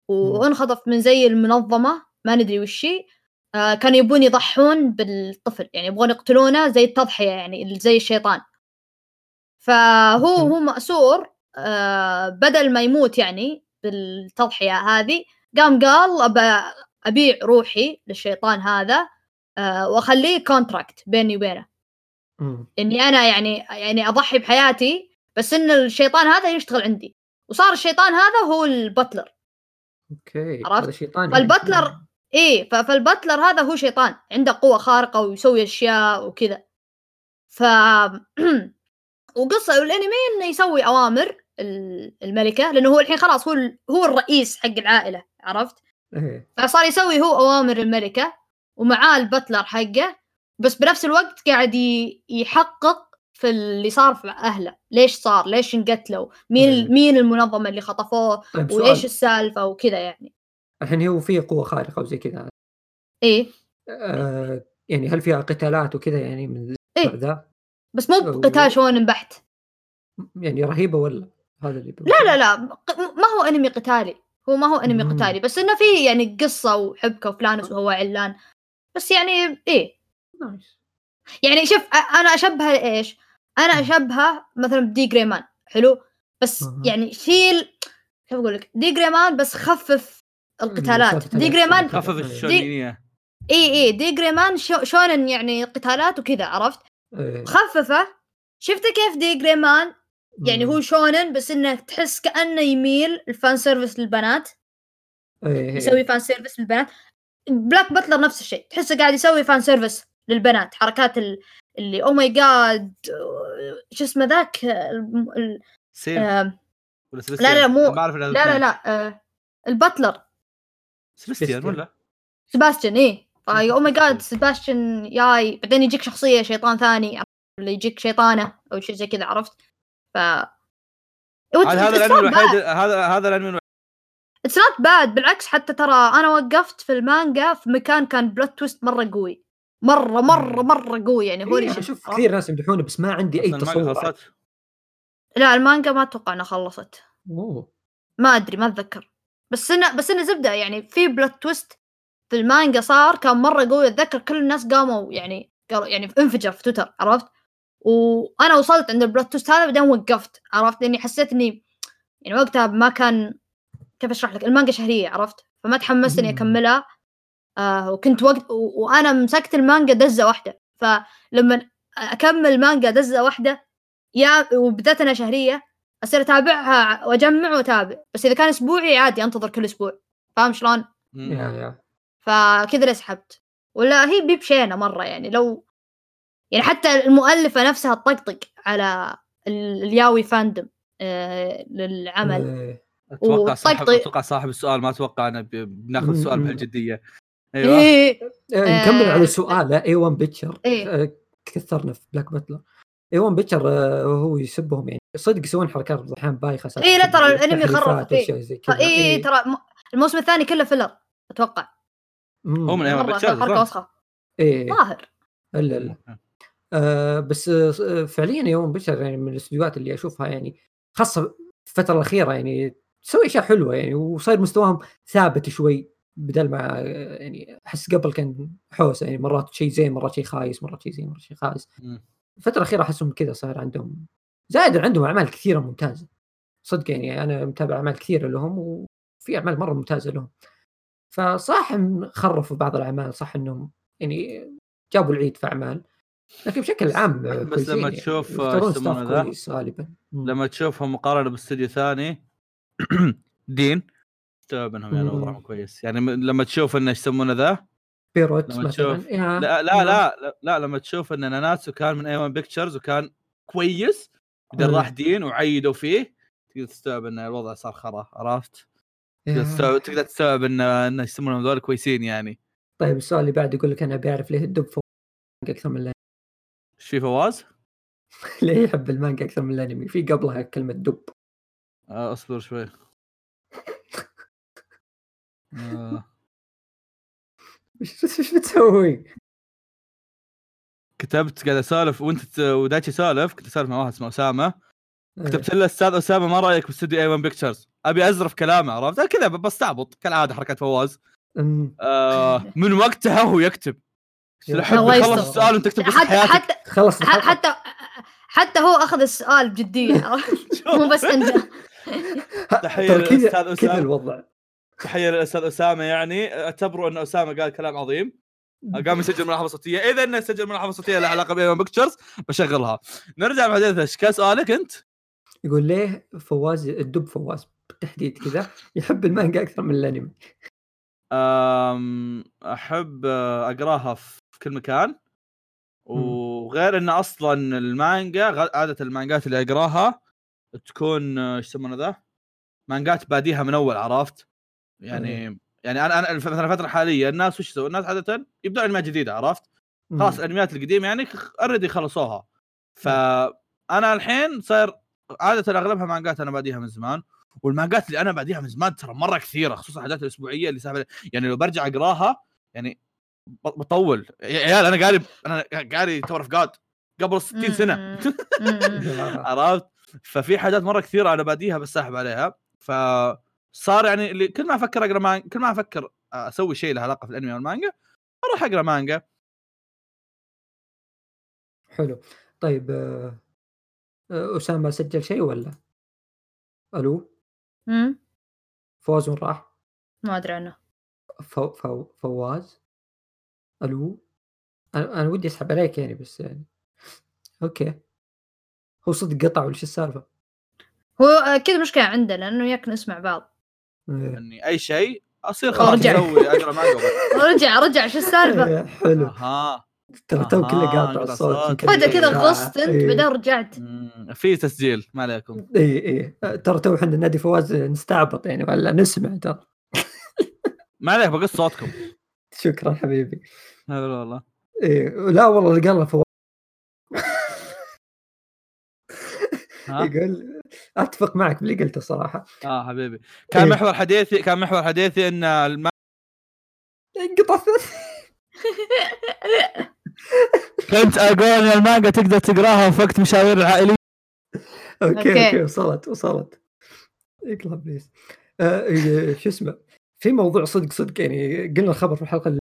وانخطف من زي المنظمه ما ندري وش كانوا يبون يضحون بالطفل يعني يبغون يقتلونه زي التضحيه يعني زي الشيطان. فهو هو مأسور بدل ما يموت يعني بالتضحيه هذه قام قال ابى أبيع روحي للشيطان هذا أه وأخليه كونتراكت بيني وبينه إني أنا يعني يعني أضحي بحياتي بس إن الشيطان هذا يشتغل عندي. وصار الشيطان هذا هو البتلر. أوكي. هذا شيطان. فالبتلر يعني. إيه فالبتلر هذا هو شيطان عنده قوة خارقة ويسوي أشياء وكذا. ف وقصة والأنمي إنه يسوي أوامر الملكة لأنه هو الحين خلاص هو هو الرئيس حق العائلة عرفت. فصار يسوي هو أوامر الملكة ومعاه البتلر حقه بس بنفس الوقت قاعد يحقق في اللي صار في أهله ليش صار ليش انقتلوا مين مين المنظمة اللي خطفوه وإيش السالفة وكذا يعني. الحين هو فيه قوة خارقة وزي كذا إيه آه يعني هل فيها قتالات وكذا يعني من إيه ذا بس مو بقتال شون بحت يعني رهيبة ولا هذا اللي بقى. لا لا لا ما هو أنمي قتالي هو ما هو أنمي قتالي بس إنه فيه يعني قصة وحبكة وفلانس وهو علان بس يعني إيه يعني شوف أنا أشبهها إيش أنا أشبهها مثلا بدي جريمان حلو بس يعني شيل كيف أقولك دي جريمان بس خفف القتالات دي جريمان خفف الشونينية إيه إيه دي جريمان شو شونن يعني قتالات وكذا عرفت خففه. شفت كيف دي جريمان يعني هو شونن بس انه تحس كأنه يميل الفان سيرفيس للبنات يسوي فان سيرفيس للبنات. بلاك باتلر نفس الشيء تحسه قاعد يسوي فان سيرفيس للبنات حركات اللي او ماي جاد شو اسمه ذاك ال لا لا مو لا لا لا الباتلر سباستيان ولا سباستيان ايه او ماي جاد سباستيان ياي بعدين يجيك شخصية شيطان ثاني اللي يجيك شيطانة او شيء زي كذا عرفت. ف هذا الانمي الوحيد هذا هذا الانمي الوحيد اتس نوت باد بالعكس حتى ترى انا وقفت في المانجا في مكان كان بلوت تويست مره قوي مره مره مره قوي يعني هو اللي شوف كثير ناس يمدحونه بس ما عندي اي تصور. لا المانجا ما اتوقع انها خلصت أوه. ما ادري ما اتذكر بس انا بس انا زبده يعني في بلوت تويست في المانجا صار كان مره قوي اتذكر كل الناس قاموا يعني قالوا يعني انفجر في تويتر عرفت. وأنا وصلت عند البلوتوست هذا بعدين وقفت عرفت لأني حسيت إني يعني وقتها ما كان كيف أشرح لك المانجا شهرية عرفت فما تحمست إني أكملها آه وكنت وقت و... وأنا مسكت المانجا دزة واحدة فلما أكمل مانجا دزة واحدة يا وبدأت أنا شهرية أصير أتابعها وأجمع وأتابع بس إذا كان أسبوعي عادي أنتظر كل أسبوع فاهم شلون فكذا سحبت ولا هي بيبشينة مرة يعني لو يعني حتى المؤلفة نفسها تطقطق على الياوي فاندم آه للعمل. أتوقع صاحب, أتوقع صاحب السؤال ما أتوقع أنا بناخذ السؤال بهالجدية. أيوة. إيه. آه نكمل على السؤال إيوان بيتشر إيه؟ كثرنا في بلاك باتلر إيوان بيتشر هو يسبهم يعني صدق يسوون حركات ضحان بايخة. إيه لا ترى الأنمي خرب. إيه إيه ترى الموسم الثاني كله فيلر أتوقع. هو من إيوان بيتشر. حركة وسخة. إيه. ظاهر. إلا إلا. أه بس فعليا يوم بشر يعني من الاستديوهات اللي أشوفها يعني خاصة الفترة الأخيرة يعني تسوي أشياء حلوة يعني وصير مستواهم ثابت شوي بدل ما يعني أحس قبل كان حوس يعني مرات شيء زين مرات شيء خايس مرات شيء زين مرات شيء خايس. الفترة الأخيرة أحسهم كذا صار عندهم زائد عندهم أعمال كثيرة ممتازة صدق يعني أنا متابع أعمال كثيرة لهم وفي أعمال مرة ممتازة لهم فصح خرفوا بعض الأعمال صح إنهم يعني جابوا العيد في أعمال لكن بشكل عام بس لما تشوف يسمونه ذا لما تشوفهم مقارنه باستوديو ثاني دين تابنهم يعني وضعهم كويس يعني لما تشوف انه يسمونه ذا بيروت مثلا تشوف... لا, لا, لا لا لا لما تشوف ان ناناتسو كان من ايوان بيكتشرز وكان كويس بدل راح دين وعيدوا فيه تقدر تستوعب ان الوضع صار خرا عرفت تقدر تستوعب ان انه يسمونه هذول كويسين يعني. طيب السؤال اللي بعد يقول لك انا بعرف ليه الدب فوق اكثر من الانمي شي فواز ليه يحب المانجا اكثر من الانمي في قبلها كلمه دب آه اصبر شوي آه. ايش بتسوي كتبت قاعد اسالف وانت ودايتشي سالف كنت اسالف مع واحد اسمه اسامه كتبت له استاذ اسامه ما رايك باستوديو اي ون بيكتشرز ابي ازرف كلامه عرفت كذا بستعبط كالعاده حركات فواز آه من وقتها هو يكتب خلص السؤال وانت تكتب حياتك خلص حتى حتى هو اخذ السؤال بجديه مو بس انت تحيه الاستاذ اسامه تحيه للاستاذ اسامه يعني اعتبروا ان اسامه قال كلام عظيم قام يسجل ملاحظه صوتيه اذا انه سجل ملاحظه صوتيه لها علاقه بايوان بيكتشرز بشغلها نرجع لحديثك كاس سؤالك انت يقول ليه فواز الدب فواز بالتحديد كذا يحب المانجا اكثر من الانمي احب اقراها في كل مكان وغير ان اصلا المانجا عاده المانجات اللي اقراها تكون ايش يسمونه ذا مانجات باديها من اول عرفت يعني مم. يعني انا انا مثلا الفتره الحاليه الناس وش يسوون الناس عاده يبداوا انميات جديده عرفت خاص الانميات القديمه يعني اوريدي خلصوها فانا الحين صار عاده اغلبها مانجات انا باديها من زمان والمانجات اللي انا بعديها من زمان ترى مره كثيره خصوصا الحلقات الاسبوعيه اللي ساعه يعني لو برجع اقراها يعني بطول عيال انا قاري انا قاري تاور اوف جاد قبل ستين سنه عرفت ففي حاجات مره كثيره انا باديها بس ساحب عليها فصار يعني اللي كل ما افكر اقرا مانجا كل ما افكر اسوي شيء له علاقه في الانمي والمانجا اروح اقرا مانجا. حلو طيب اسامه سجل شيء ولا الو امم فواز وين راح ما ادري انا فو فو فواز الو انا انا ودي اسحب عليك يعني بس يعني اوكي هو صدق قطع ولا شو السالفه هو كذا مشكله عندنا لانه ياك نسمع بعض يعني اي شيء اصير خلاص اسوي اقرا معك رجع رجع شو السالفه حلو ها ترى تو كله قاطع الصوت فجأة كذا غصت انت بعدين رجعت في تسجيل ما عليكم اي اي ترى تو احنا نادي فواز نستعبط يعني ولا نسمع ترى ما عليك بقص صوتكم شكرا حبيبي هذا والله اي لا والله لقى فواز يقول اتفق معك باللي قلته صراحه اه حبيبي كان محور حديثي كان محور حديثي ان انقطعت كنت أقول إن المانجا تقدر تقراها في وقت مشاوير العائلية. أوكي أوكي وصلت وصلت. إقلع بليز. ااا شو اسمه؟ في موضوع صدق صدق يعني قلنا الخبر في الحلقة اللي...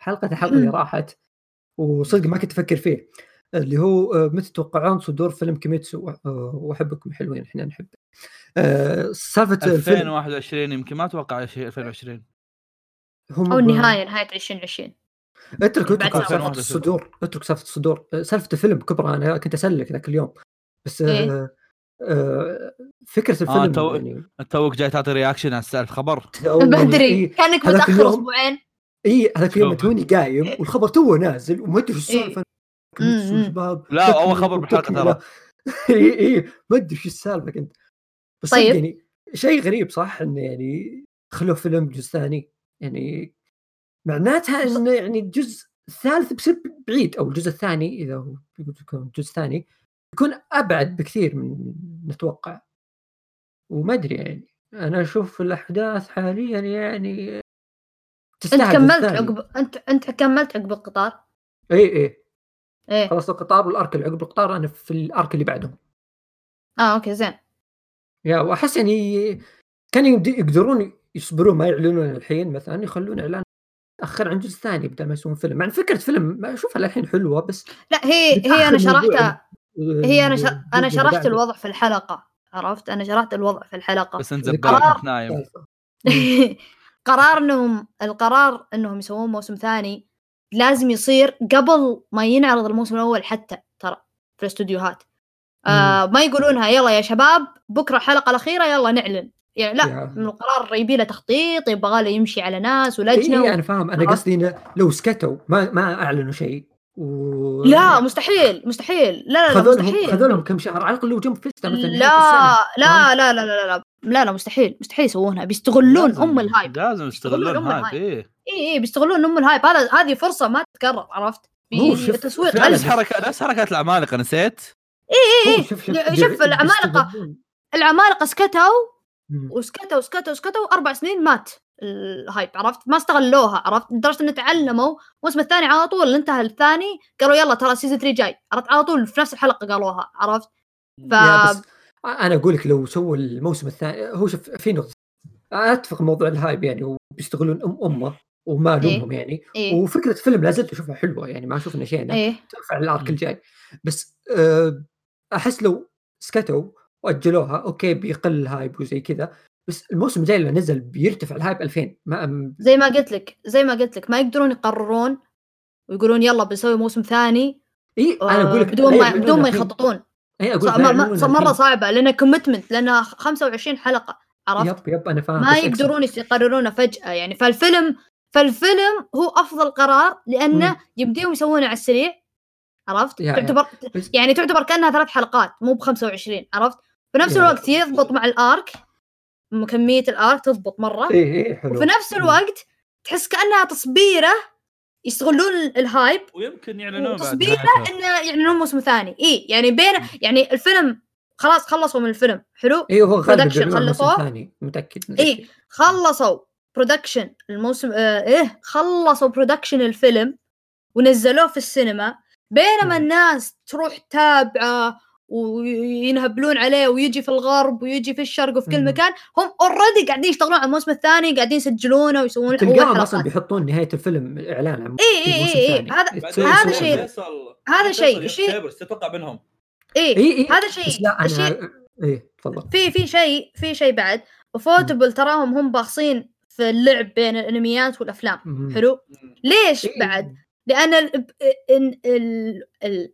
حلقة الحلقة اللي راحت وصدق ما كنت أفكر فيه اللي هو متى تتوقعون صدور فيلم كيميتسو وأحبكم حلوين إحنا نحب. ااا سالفة. ألفين وواحد وعشرين يمكن ما أتوقع شيء ألفين وعشرين. أو النهاية نهاية عشرين عشرين. اترك اترك سالفة الصدور اترك سالفة الصدور سالفة الفيلم كبرى أنا كنت أسألك ذاك اليوم بس إيه؟ آه آه فكرة الفيلم آه تو... يعني توك جاي تعطي رياكشن على السالفة خبر بدري كانك متأخر أسبوعين إيه هذاك اليوم توني قايم والخبر توه نازل وما أدري شو السالفة لا أول خبر بالحلقة ترى إيه إيه ما أدري شو السالفة كنت بس طيب. يعني شيء غريب صح إنه يعني خلوه فيلم جزء ثاني يعني معناتها انه يعني الجزء الثالث بسبب بعيد او الجزء الثاني اذا هو يكون جزء ثاني يكون ابعد بكثير من نتوقع وما ادري يعني انا اشوف الاحداث حاليا يعني انت كملت عقب انت انت كملت عقب القطار اي اي اي خلصت القطار والارك اللي عقب القطار انا في الارك اللي بعدهم اه اوكي زين يا واحس يعني كان يقدرون يصبرون ما يعلنون الحين مثلا يخلون اعلان اخر عن جزء ثاني بدل ما يسوون فيلم مع فكره فيلم ما اشوفها الحين حلوه بس لا هي هي انا شرحتها هي انا شرحت انا شرحت الوضع في الحلقه عرفت انا شرحت الوضع في الحلقه بس انت قرار نايم قرار انهم القرار انهم يسوون موسم ثاني لازم يصير قبل ما ينعرض الموسم الأول حتى ترى في الاستوديوهات. آه ما يقولونها يلا يا شباب بكرة حلقة الأخيرة يلا نعلن، يعني لا يعني. من القرار يبي له تخطيط، يبغى له يمشي على ناس ولجنة. إيه أنا فاهم، أنا قصدي لو سكتوا ما ما أعلنوا شيء و... لا مستحيل مستحيل لا لا مستحيل. هذولهم كم شهر على الأقل وجنب فيستا مثلا. لا لا لا لا لا لا لا لا مستحيل مستحيل يسوونها، بيستغلون لازم. أم الهايب لازم يستغلون أم الهايب. إيه إيه بيستغلون أم الهايب، هذا هذه فرصة ما تتكرر، عرفت؟ بالتسويق نفس حركة نفس حركات العمالقة نسيت. إيه إيه شوف, شوف, شوف العمالقة العمالقة سكتوا وسكتوا وسكتوا وسكتوا أربع سنين مات الهايب، عرفت؟ ما استغلوها، عرفت؟ لدرجة إن تعلموا موسم الثاني على طول انتهى الثاني قالوا يلا ترى سيزن ثلاثة جاي، عرفت؟ على طول في نفس الحلقة قالوها، عرفت؟ ف... أنا أقولك لو سووا الموسم الثاني هو شوف في نقطة أتفق موضوع الهايب يعني وبيستغلون أم أمه وما لومهم إيه؟ يعني إيه؟ وفكرة فيلم لازلت أشوفها حلوة يعني ما شوفنا شيء يعني إيه؟ ترفع العرق الجاي، بس أحس لو سكتوا وأجلوها أوكي بيقل الهايب وزي كذا، بس الموسم الجاي اللي نزل بيرتفع الهايب ألفين. ما أم... زي ما قلت لك زي ما قلت لك ما يقدرون يقررون ويقولون يلا بنسوي موسم ثاني إيه؟ أنا أقولك بدون ما بدون ما يخططون. اي اقول صار مره صعبه لانها كوميتمنت، لانها خمسة وعشرين حلقه، عرفت؟ يب يب انا فاهم، ما يقدرون يقررونه فجاه يعني. فالفيلم فالفيلم هو افضل قرار لانه يبديهم يسوونه على السريع، عرفت؟ تعتبر يعني تعتبر كانها ثلاث حلقات مو ب خمسة وعشرين، عرفت؟ في نفس الوقت يضبط مع الارك، كميه الارك تضبط مره إيه إيه حلو. وفي نفس الوقت تحس كانها تصبيره يستغلون الهايب ويمكن يعلنون تصبيره انه يعلنون موسم ثاني. اي يعني بين يعني الفيلم خلاص خلصوا من الفيلم حلو اي هو برودكشن خلصوا ثاني متاكد اي خلصوا برودكشن الموسم ايه خلصوا برودكشن الفيلم ونزلوه في السينما، بينما الناس تروح تابعه وينهبلون عليه ويجي في الغرب ويجي في الشرق وفي كل مكان. هم اوريدي قاعدين يشتغلون على الموسم الثاني، قاعدين يسجلونه ويسوون تلقاهم اصلا بيحطون نهايه الفيلم اعلان عن إيه إيه الموسم الثاني. هذا هذا شيء هذا شيء شيء تتوقع منهم اي إيه هذا شيء شيء اي تفضل في في شيء في شيء بعد وفوتبل تراهم هم باخصين في اللعب بين الانميات والافلام مم. حلو مم. ليش إيه. بعد لان ال ال ال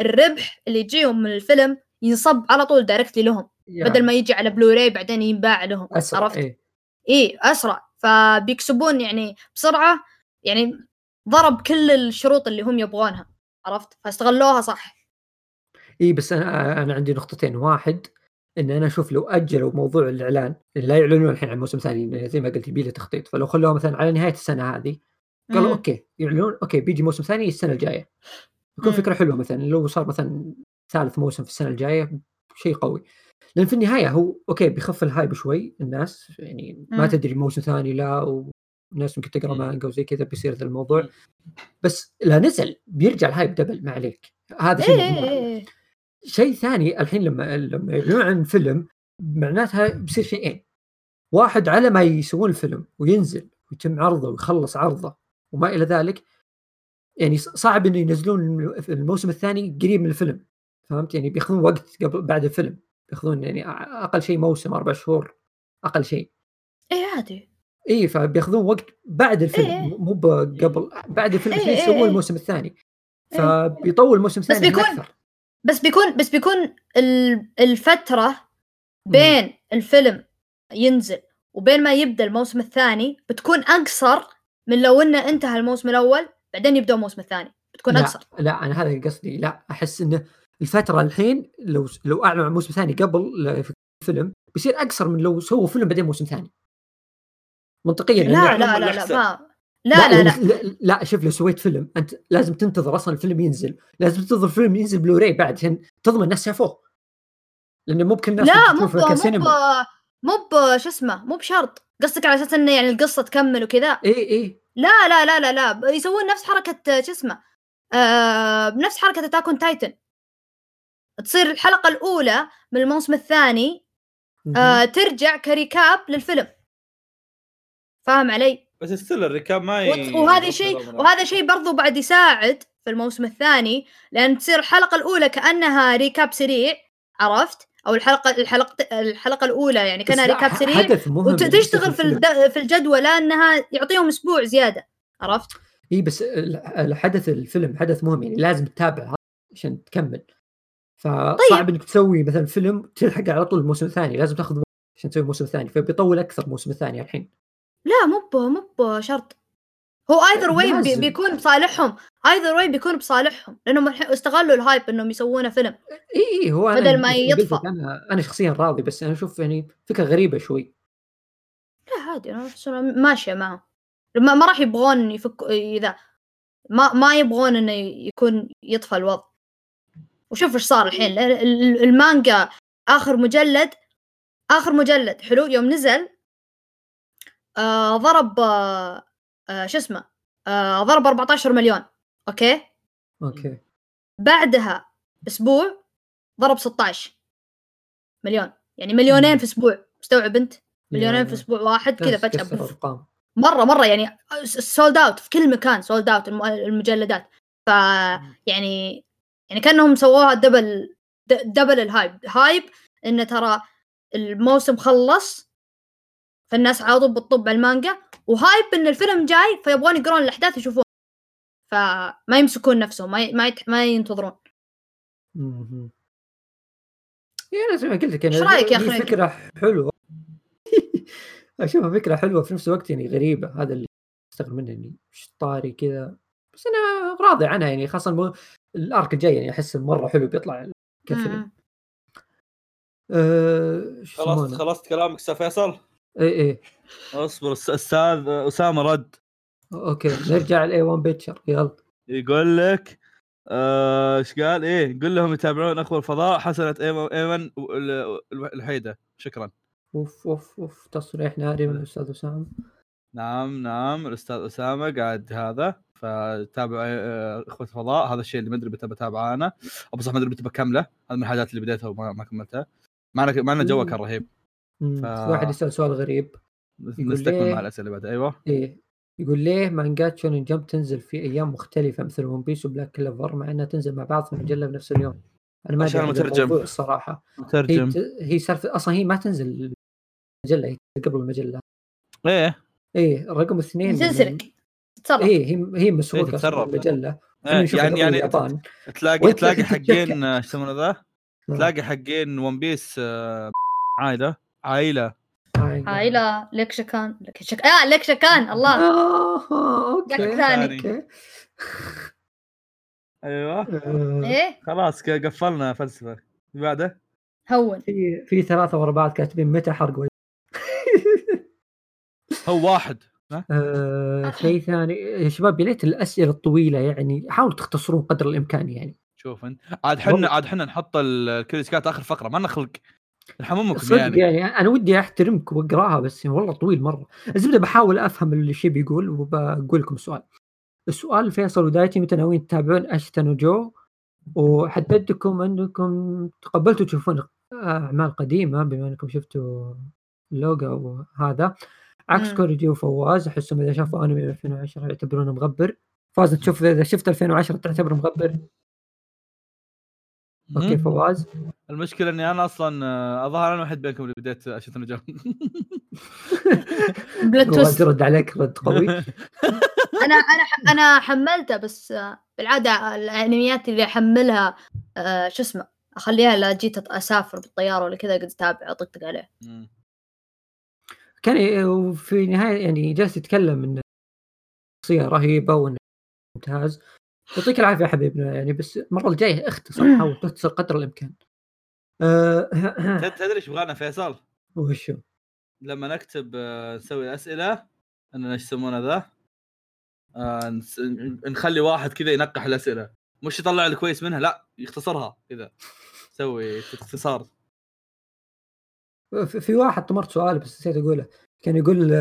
الربح اللي يجيهم من الفيلم ينصب على طول دايركتلي لهم يعني. بدل ما يجي على بلوراي بعدين ينباع لهم أسرع. عرفت إيه. ايه اسرع، فبيكسبون يعني بسرعه، يعني ضرب كل الشروط اللي هم يبغونها، عرفت؟ فاستغلوها صح. ايه بس انا انا عندي نقطتين. واحد ان انا اشوف لو اجلوا موضوع الاعلان، لا يعلنون الحين عن موسم ثاني زي ما قلت بيه تخطيط، فلو خلوها مثلا على نهايه السنه هذه قالوا م- اوكي يعلنون اوكي بيجي موسم ثاني السنه الجايه، يكون فكرة حلوة مثلا لو صار مثلا ثالث موسم في السنة الجاية شيء قوي، لأن في النهاية هو أوكي بيخف الهايب شوي، الناس يعني ما تدري موسم ثاني لا، والناس ممكن تقرأ مانجا وزي كذا بيصير ذا الموضوع، بس لا نزل بيرجع الهايب دبل ما عليك. هذا شيء إيه. شيء ثاني الحين لما لما يعلنون عن فيلم معناتها بيصير شيئين، واحد على ما يسوون الفيلم وينزل ويتم عرضه ويخلص عرضه وما إلى ذلك، يعني صعب إنه ينزلون الموسم الثاني قريب من الفيلم، فهمت؟ يعني بيأخذون وقت قبل بعد الفيلم، بيأخذون يعني أقل شيء موسم أربع شهور أقل شيء. إيه عادي. إيه فبيأخذون وقت بعد الفيلم إيه. مو قبل، بعد الفيلم إيه يسوون إيه الموسم الثاني، فبيطول الموسم الثاني بس بيكون أكثر. بس بيكون بس بيكون الفترة بين م. الفيلم ينزل وبين ما يبدأ الموسم الثاني بتكون أقصر من لو إنه انتهى الموسم الأول بعدين يبدأ موسم الثاني، بتكون لا أكثر. لا أنا هذا قصدي، لا أحس إنه الفترة الحين لو لو أعلن عن موسم ثاني قبل الفيلم بيصير أكثر من لو سووا فيلم بعدين موسم ثاني منطقيا. لا لا لا لا لا لا لا لا لا لا لا شوف لو سويت فيلم أنت لازم تنتظر أصلا الفيلم ينزل، لازم تنتظر الفيلم ينزل بلوراي بعد عشان تضمن الناس شافوه، لأنه ممكن الناس لا مو مو شو اسمه مو بشرط. قصدك على أساس إنه يعني القصة تكمل وكذا؟ إيه إيه لا لا لا لا لا يسوون نفس حركة شو اسمه آه نفس حركة أتاك أون تايتن، تصير الحلقة الأولى من الموسم الثاني آه ترجع كريكاب للفيلم، فاهم علي؟ بس السلة الركاب ما ي... وهذا شيء وهذا شيء برضو بعد يساعد في الموسم الثاني، لأن تصير الحلقة الأولى كأنها ريكاب سريع، عرفت؟ أو الحلقة الحلقة الحلقة الأولى يعني كانها ريكاب سريع، وتشتغل في في الجدول لأنها يعطيهم أسبوع زيادة، عرفت؟ اي بس الحدث الفيلم حدث مهم يعني لازم تتابعه عشان تكمل. فصعب طيب. انك تسوي مثلا فيلم تلحق على طول الموسم الثاني، لازم تاخذ عشان تسوي موسم ثاني، فبيطول اكثر موسم ثاني الحين. لا مو مو شرط، هو ايذر واي بيكون بصالحهم، ايذر واي بيكون بصالحهم لانهم استغلوا الهايب انهم يسوونه فيلم. اي هو بدل أنا ما يطفى. انا انا شخصيا راضي، بس انا اشوف يعني فكره غريبه شوي. لا عادي انا ماشيه معه، ما ما راح يبغون يفك اذا ما ما يبغون انه يكون يطفى الوضع. وشوف ايش صار الحين، المانجا اخر مجلد اخر مجلد حلو يوم نزل آه ضرب آه آه شو اسمه آه ضرب أربعة عشر مليون. اوكي اوكي بعدها اسبوع ضرب ستة عشر مليون، يعني مليونين في اسبوع. مستوعب انت؟ مليونين في اسبوع واحد كذا فجأة مره مره، يعني سولد اوت في كل مكان، سولد اوت المجلدات. ف يعني يعني كانهم سووها دبل دبل الهايب هايب انه ترى الموسم خلص فالناس عاضوا بالطبع المانجا، وهايب ان الفيلم جاي فيبغون يقرون الاحداث يشوفون، فما يمسكون نفسهم، ما ما ما ينتظرون. امم يعني زي ما قلت لك انا فكره حلوه اشوفها فكره حلوه في نفس الوقت يعني غريبه، هذا اللي استغرب منه اني شطاري كذا، بس انا راضي عنها يعني، خاصه المو... الارك الجاي يعني احس مره حلو بيطلع كفيلم. أه... خلاص خلصت كلامك استاذ فيصل؟ اي اي اصبر استاذ اسامه رد. اوكي نرجع لاي وان بيتشر. يلا يقول لك ايش أه... قال ايه؟ قل لهم يتابعون اخبار فضاء حسنه ايمن الوحيده. شكرا. اوف اوف اوف تصريح ناري من الاستاذ اسامه. نعم نعم الاستاذ اسامه قاعد هذا، فتابع اخوه فضاء، هذا الشيء اللي ما ادري بتابع تابعه انا ابو صح، ما ادري بتابع كامله، هذا من الحاجات اللي بديتها وما ما كملتها. معنا معنا جوك كان رهيب. ف... واحد يسال سؤال غريب نستكمل مع الاسئله بعد. ايوه ايه يقول ليه مانجات شونين جمب تنزل في ايام مختلفه مثل ون بيس وبلاك كلافر مع انها تنزل مع بعض في مجله بنفس اليوم؟ انا ما ادري مترجم الصراحه. مترجم هي سالفه اصلا، هي ما تنزل مجله قبل المجله. ايه ايه رقم اثنين تنزلك تصرف. ايه هي هي مسروقه المجله. إيه. يعني يعني تلاقي تلاقي, تلاقي حقين ايش يسمونه ذا، تلاقي حقين ون بيس عايده عائله عائله لك شكان لك شك... اه لك شكان الله اوكي ثاني. ايوه ايه خلاص قفلنا فلسفه بعده. هون في في ثلاثه واربعه كاتبين متى حرق هو واحد آه، شيء ثاني يا شباب، يا ليت الاسئله الطويله يعني حاولوا تختصرون قدر الامكان يعني. شوف انت عاد حنا عاد حنا نحط الكريسكات اخر فقره، ما نخلق الحمامكم يعني. يعني انا ودي احترمك واقراها، بس والله طويل مره. الزبده بحاول افهم اللي شي بيقول وبقول لكم سؤال. السؤال فيصل ودايتي متى ناويين تتابعون أشتن وجو؟ وحددتكم انكم تقبلتوا تشوفون اعمال قديمه بما انكم شفتوا اللوجو وهذا، عكس كوريجي وفواز احسهم اذا شافوا انمي ألفين وعشرة يعتبرونه مغبر. فواز تشوف اذا شفت ألفين وعشرة تعتبره مغبر؟ اوكي فواز المشكله اني انا اصلا اظهر انا واحد بينكم اللي بديت اشوف النجوم بلوتوث رد عليك رد قوي. انا انا انا حملته، بس بالعاده الانميات اللي احملها شو اسمه اخليها لا جيت اسافر بالطياره ولا كذا قد اتابع اطقطق عليه. كان وفي نهاية يعني جالس يتكلم إن شخصية رهيبة وإنه ممتاز. يعطيك العافية حبيبنا يعني، بس مرة الجاية اختصر، حاول تختصر قدر الإمكان. أه تدري إيش بغانا فيصل؟ وشو؟ لما نكتب نسوي أسئلة أننا إيش يسمونه ذا؟ أه نخلي واحد كذا ينقح الأسئلة، مش يطلع الكويس منها، لا يختصرها كذا، سوي اختصار. في واحد طمرت سؤال بس نسيت أقوله، كان يقول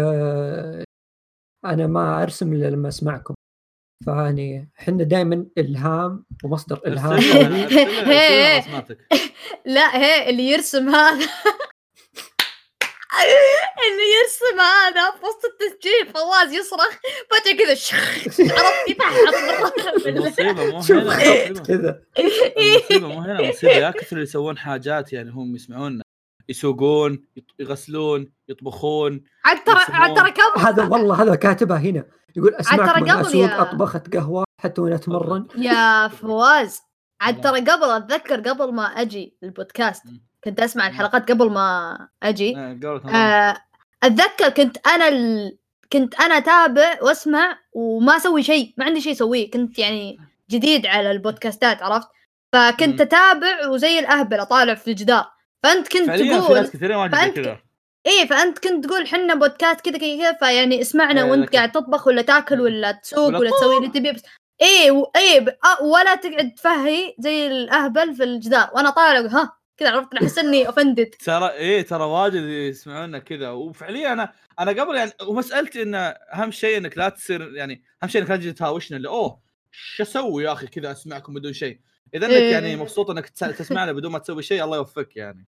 أنا ما أرسم إلا لما أسمعكم، فأني حنا دائما إلهام ومصدر إلهام. لا هي اللي يرسم هذا اللي يرسم هذا في وسط التسجيل فواز يصرخ فجأة كذا عرفت يفحص كذا. مصيبة مو هنا مصيبة، يا كثر اللي يسوون حاجات يعني هم يسمعون يسوقون، يغسلون، يطبخون، عاد ترى ترى كم هذا والله هذا كاتبه هنا يقول اسمعك من أسوق أطبخت قهوة حتى وأنا أتمرن. يا فواز عاد ترى قبل أتذكر قبل ما أجي البودكاست كنت أسمع الحلقات قبل ما أجي آه أتذكر كنت أنا ال... كنت أنا تابع وأسمع وما أسوي شيء، ما عندي شيء أسويه، كنت يعني جديد على البودكاستات عرفت، فكنت أتابع وزي الأهبل أطالع في الجدار. فأنت كنت تقول فأنت ك... إيه فأنت كنت تقول حنا بودكاست كذا كذا فيعني اسمعنا وأنت لك. قاعد تطبخ ولا تاكل ولا تسوق ولا, ولا تسوي اللي تبيه بس إيه و... إيه ب... ولا تقعد تفهي زي الأهبل في الجدار وأنا طالع ها كذا عرفت، أحس إني أفندت ترى. إيه ترى واجد يسمعونا كذا. وفعليا أنا أنا قبل يعني ومسألتي إن أهم شيء إنك لا تصير يعني أهم شيء إنك لا تجي تهاوشنا اللي أوه شو أسوي يا أخي كذا أسمعكم بدون شيء. إذا إنك إيه. يعني مبسوط إنك تسمعنا بدون ما تسوي شيء الله يوفقك يعني،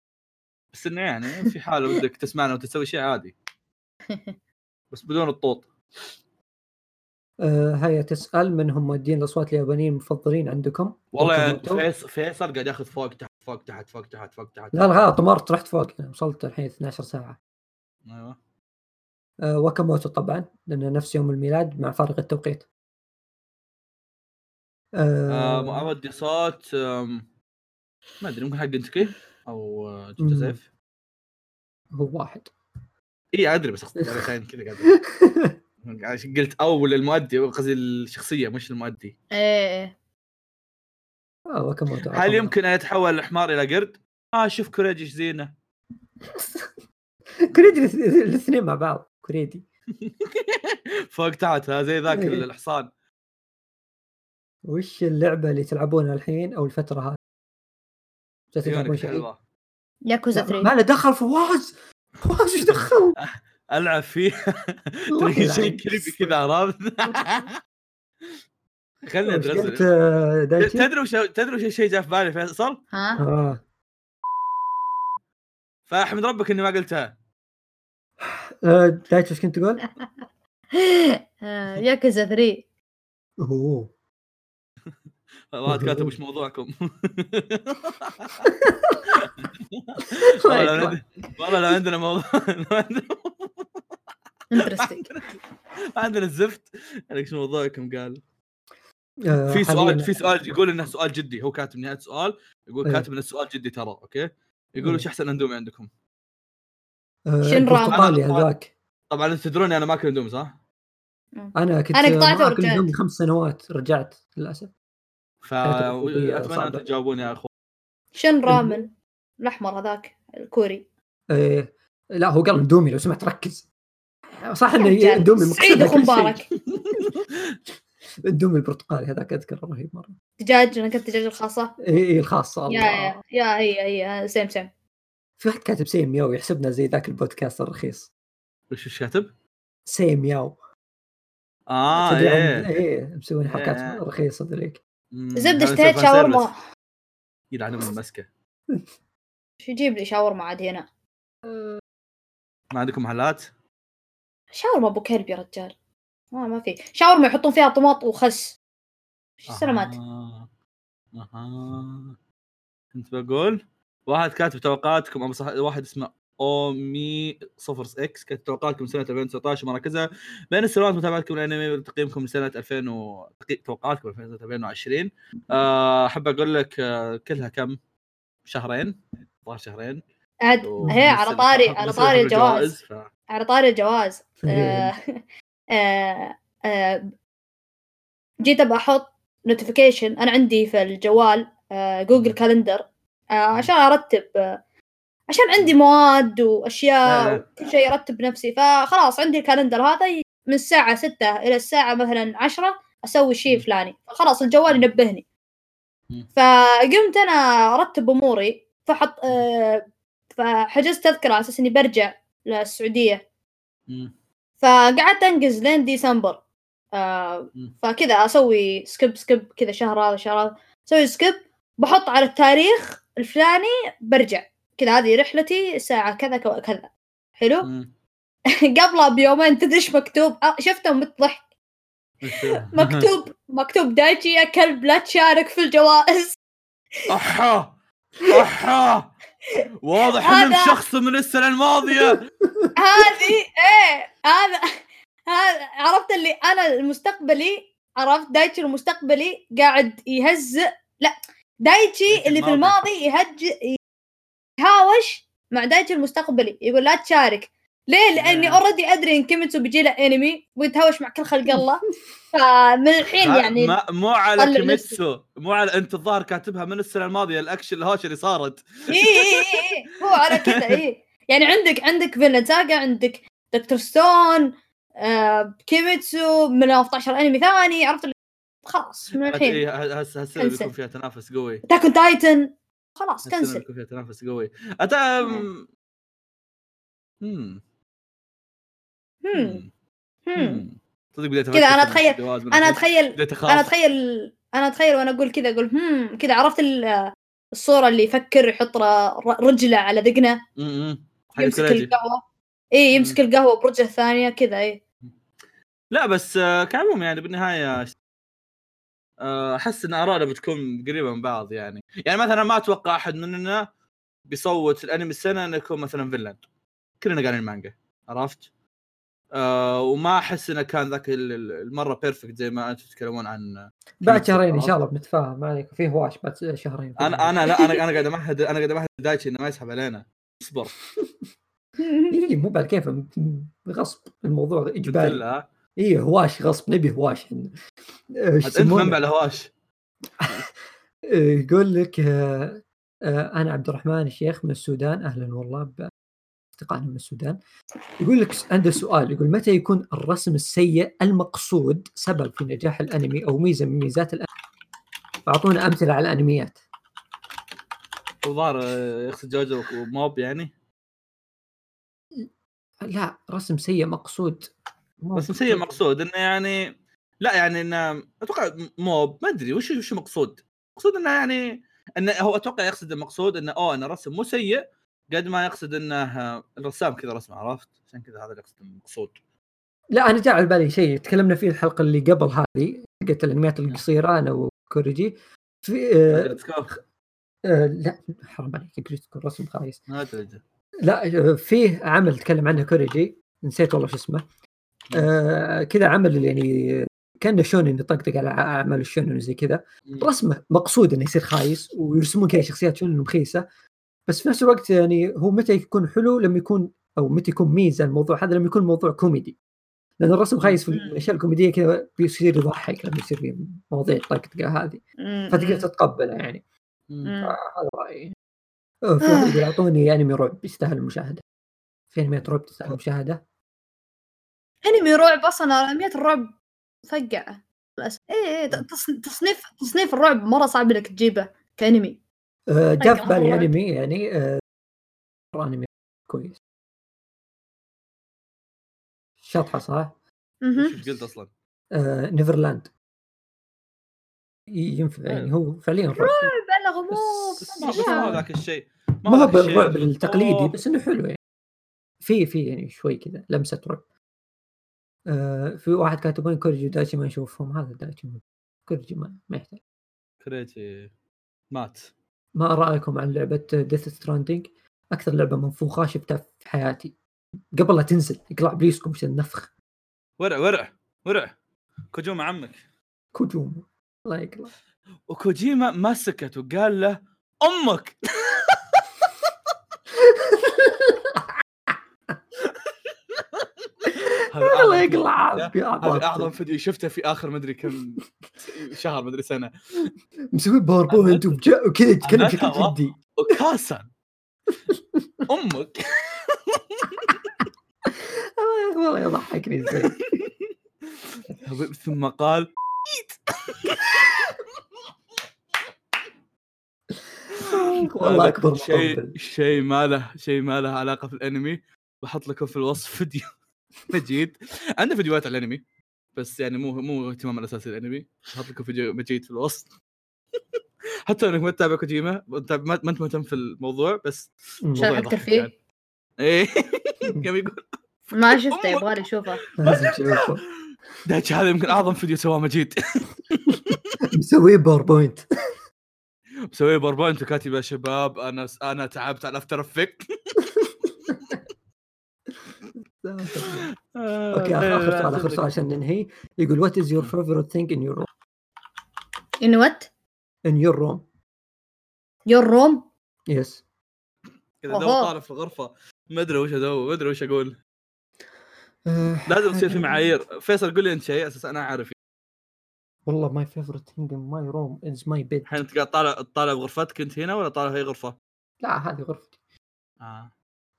بس إنه يعني في حال بدك تسمعنا وتسوي شيء عادي بس بدون الطوط. أه هيا تسأل من هم مدين الأصوات اليابانيين المفضلين عندكم؟ والله فيصل قاعد ياخذ فوق تحت فوق تحت فوق تحت فوق تحت. لا لا طمرت رحت فوق وصلت الحين اثنتي عشرة ساعة. أيوة. أه وكموتو طبعا لأنه نفس يوم الميلاد مع فارق التوقيت. أه معرض صوت ما أدري ممكن حق انتكي أو جبت زيف هو واحد إيه أدري بس خلينا كذا قاعد عشان قلت أول المؤدي قصدي الشخصية مش المؤدي. إيه أو كموتو هل يمكن أن يتحول الحمار إلى قرد؟ آه شوف كوريجي زينة كوريجي الاثنين مع بعض كوريجي فوق تحت زي ذاك الحصان. وش اللعبة اللي تلعبونها الحين أو الفترة هذه؟ تلعبون شيء؟ ياكوزا ثلاثة. ما له دخل فواز. فواز إيش دخل؟ ألعب فيه. ترى شيء كريبي كذا عرفت. خلنا ندرس. تدري وش تدري وش شيء جاء في بالي فيصل؟ ها. فأحمد ربك إني ما قلتها. دايتش وش كنت تقول؟ ياكوزا ثلاثة. أوه. ما كاتب وش موضوعكم والله والله عندنا موضوع انترستينج عندنا الزفت عليك شو موضوعكم. قال في سؤال في سؤال يقول انه سؤال جدي هو كاتب نهاية سؤال يقول كاتب انه السؤال جدي ترى اوكي يقول وش احسن اندومي عندكم شن راي هذاك. طبعا انتم تدرون انا ما اكل اندومي صح، انا كنت انا قطعت خمس سنوات رجعت للاسف. فأتمنى أن تجاوبوني يا أخوان. شن رامن الأحمر هذاك الكوري؟ إيه لا هو قال اندومي لو سمحت ركز صح إنه اندومي سعيد أخو مبارك اندومي البرتقالي هذاك أذكر رهيب مرة. دجاج أنا كنت دجاج الخاصة إيه الخاصة يا يا يا هي هي سام سام. في واحد كاتب سيم ياو يحسبنا زي ذاك البودكاست الرخيص. وش كاتب؟ سيم ياو آه إيه إيه مسوين حركات رخيصة ذلك. زبدة اشتهيت شاورما يلعنون المسكة. شو يجيب لي شاورما عاد هنا؟ ما عندكم محلات؟ شاورما أبو كلب يا رجال آه ما في شاورما يحطون فيها طماط وخس شو السلامات. آه. آه. كنت بقول واحد كاتب توقعاتكم أو صح... واحد اسمه أومي صفر إكس كاتب توقعاتكم سنة ألفين وتسعة عشر مركزها بين السنوات متابعتكم الأنمي تقييمكم لسنة ألفين و... توقعاتكم ألفين وعشرين. أحب أقول لك كلها كم شهرين ظهر شهرين عاد و... هي على طاري على طاري الجواز ف... على طاري الجواز آه... آه... آه... جيت بحط نوتيفيكيشن أنا عندي في الجوال آه... جوجل كالندر آه... عشان أرتب آه... عشان عندي مواد وأشياء وكل شيء أرتب نفسي فخلاص عندي الكالندر هذا من الساعة ستة إلى الساعة مثلا عشرة أسوي شيء فلاني خلاص الجوال ينبهني. فقمت أنا أرتب أموري فحط فحجزت تذكرة على أساس إني برجع للسعودية فقعدت أنجز لين ديسمبر فكذا أسوي سكيب سكيب كذا شهر هذا شهر هذا أسوي سكيب بحط على التاريخ الفلاني برجع كذا هذه رحلتي ساعة كذا كذا حلو. قبلها بيومين تدش مكتوب شفتهم بالضحك مكتوب مكتوب دايتشي يا كلب لا تشارك في الجوائز. أحا أحا واضح ان الشخص من السنه الماضيه هذه ايه هذا هذا عرفت اللي انا المستقبلي عرفت دايتشي المستقبلي قاعد يهزئ لا دايتشي اللي في الماضي يهج يهاوش مع دايتشي المستقبلي يقول لا تشارك ليه لاني اوريدي ادري ان كيميتسو بيجي له انمي ويتهاوش مع كل خلق الله فمن الحين يعني مو على كيميتسو مو على انت الظاهر كاتبها من السنه الماضيه الاكشن الهوشه اللي صارت اي اي اي هو على كذا اي يعني عندك عندك فينتاغا عندك دكتور ستون آه كيميتسو من خمسة عشر انمي ثاني عرفت خلاص من الحين هسه هسه بيكون فيها تنافس قوي تاكون تايتن خلاص كنسل بيكون فيها تنافس قوي اتم امم امم امم كذا انا اتخيل انا اتخيل انا اتخيل انا اتخيل وانا اقول كذا اقول هم كذا عرفت الصوره اللي يفكر يحط رجله على ذقنه يمسك القهوه اي يمسك القهوه برجله الثانيه كذا اي لا بس كعموم يعني بالنهايه احس ان آراءنا بتكون قريبه من بعض يعني يعني مثلا ما اتوقع احد مننا بيصوت الانمي السنه انه يكون مثلا فينلاند كلنا قاعدين المانجا عرفت أه وما احس انه كان ذاك المره بيرفكت زي ما انتم تتكلمون عن بعد شهرين ان شاء الله بنتفاهم عليك فيه واش بعد شهرين انا انا لا انا انا قاعد امهد انا قاعد امهد دايتشي انه ما يسحب علينا اصبر يجي مو بعد كيف غصب الموضوع اجباري ايه هواش غصب نبي هواش انت منبع الهواش يقول لك آه آه انا عبد الرحمن الشيخ من السودان اهلا والله باستقالنا من السودان يقول لك عنده سؤال يقول متى يكون الرسم السيء المقصود سبب في نجاح الانمي او ميزه من ميزات الانمي اعطونا امثله على الانميات الظاهر يقصد جوجو وموب يعني لا رسم سيء مقصود بس سيء مقصود انه يعني لا يعني انه اتوقع موب ما ادري وش وش مقصود مقصود انه يعني انه هو اتوقع يقصد المقصود انه اوه انا رسم مو سيء قد ما يقصد انه الرسام كذا رسمه عرفت عشان كذا هذا اللي يقصد المقصود لا انا جاء على بالي شيء تكلمنا فيه الحلقه اللي قبل هذه حقت الانميات القصيره انا وكوريجي في آه آه لا حرام عليك قلت لك الرسم خايس ما ادري لا فيه عمل تكلم عنه كوريجي نسيت والله شو اسمه آه كذا عمل يعني كان شونين يطقطق على اعمال الشونين زي كذا رسمه مقصود انه يصير خايس ويرسمون كذا شخصيات شونين مخيسه بس في نفس الوقت يعني هو متى يكون حلو لما يكون او متى يكون ميزه الموضوع هذا لما يكون موضوع كوميدي لان الرسم خايس في الاشياء الكوميديه كذا بيصير يضحك لما يصير في مواضيع الطقطقه هذه فتقدر تتقبلها يعني هذا رايي يعطوني انمي رعب يستاهل المشاهده في انميات رعب تستاهل المشاهده انمي رعب اصلا انميات الرعب فقعه للاسف ايه ايه تصنيف تصنيف الرعب مره صعب لك تجيبه كانمي أه جاء في بالي انمي يعني أه انمي كويس شطحه صح ايش قلت اصلا أه نيفرلاند ينفع يعني هو فعليا رعب الا غموض بس ما هذاك الشيء ما هو الرعب التقليدي بس انه حلو يعني في في يعني شوي كذا لمسه رعب في واحد كاتبين كوريجي دايتشي ما نشوفهم هذا دايتشي كوريجي ما يحتاج كوريجي مات ما رأيكم عن لعبة ديث ستراندينج أكثر لعبة منفوخة شفتها في حياتي قبل لا تنزل اقلع بليسكم مش النفخ ورع ورع ورع كوجوما عمك كوجوما الله يقلع وكوجيما ما سكت وقال له أمك والله يقلع أعظم فيديو شفته في آخر مدري كم شهر مدري سنة مسوي باوربوينت وجاء وكذا يتكلم بشكل جدي وكاسا أمك والله يضحكني زين ثم قال والله أكبر شيء شيء ما له شيء ما له علاقة في الأنمي بحط لكم في الوصف فيديو مجيد عنده فيديوهات على الانمي بس يعني مو مو اهتمام الاساسي الانمي احط لكم فيديو مجيد في الوسط حتى انك ما تتابع كوجيما ما انت مهتم في الموضوع بس شاركت فيه ايه كم يقول ما شفته يبغى يشوفه لازم تشوفه ده هذا يمكن اعظم فيديو سواه مجيد مسويه باوربوينت مسوي بوربوينت وكاتب يا شباب انا انا تعبت على افتر افكت. اوكي اخر سؤال اخر سؤال عشان ننهي. يقول وات از يور فيفورت ثينج ان يور روم؟ ان وات ان يور روم؟ يور روم يس كذا لو طالع في الغرفه ما ادري وش ادور ما ادري وش اقول. لازم تصير في معايير. فيصل قول لي انت شيء اساس انا عارف. والله ماي فيفورت ثينج ان ماي روم از ماي بيد. الحين انت قاعد طالع طالع بغرفتك انت هنا ولا طالع هي غرفه؟ لا هذه غرفتي. اه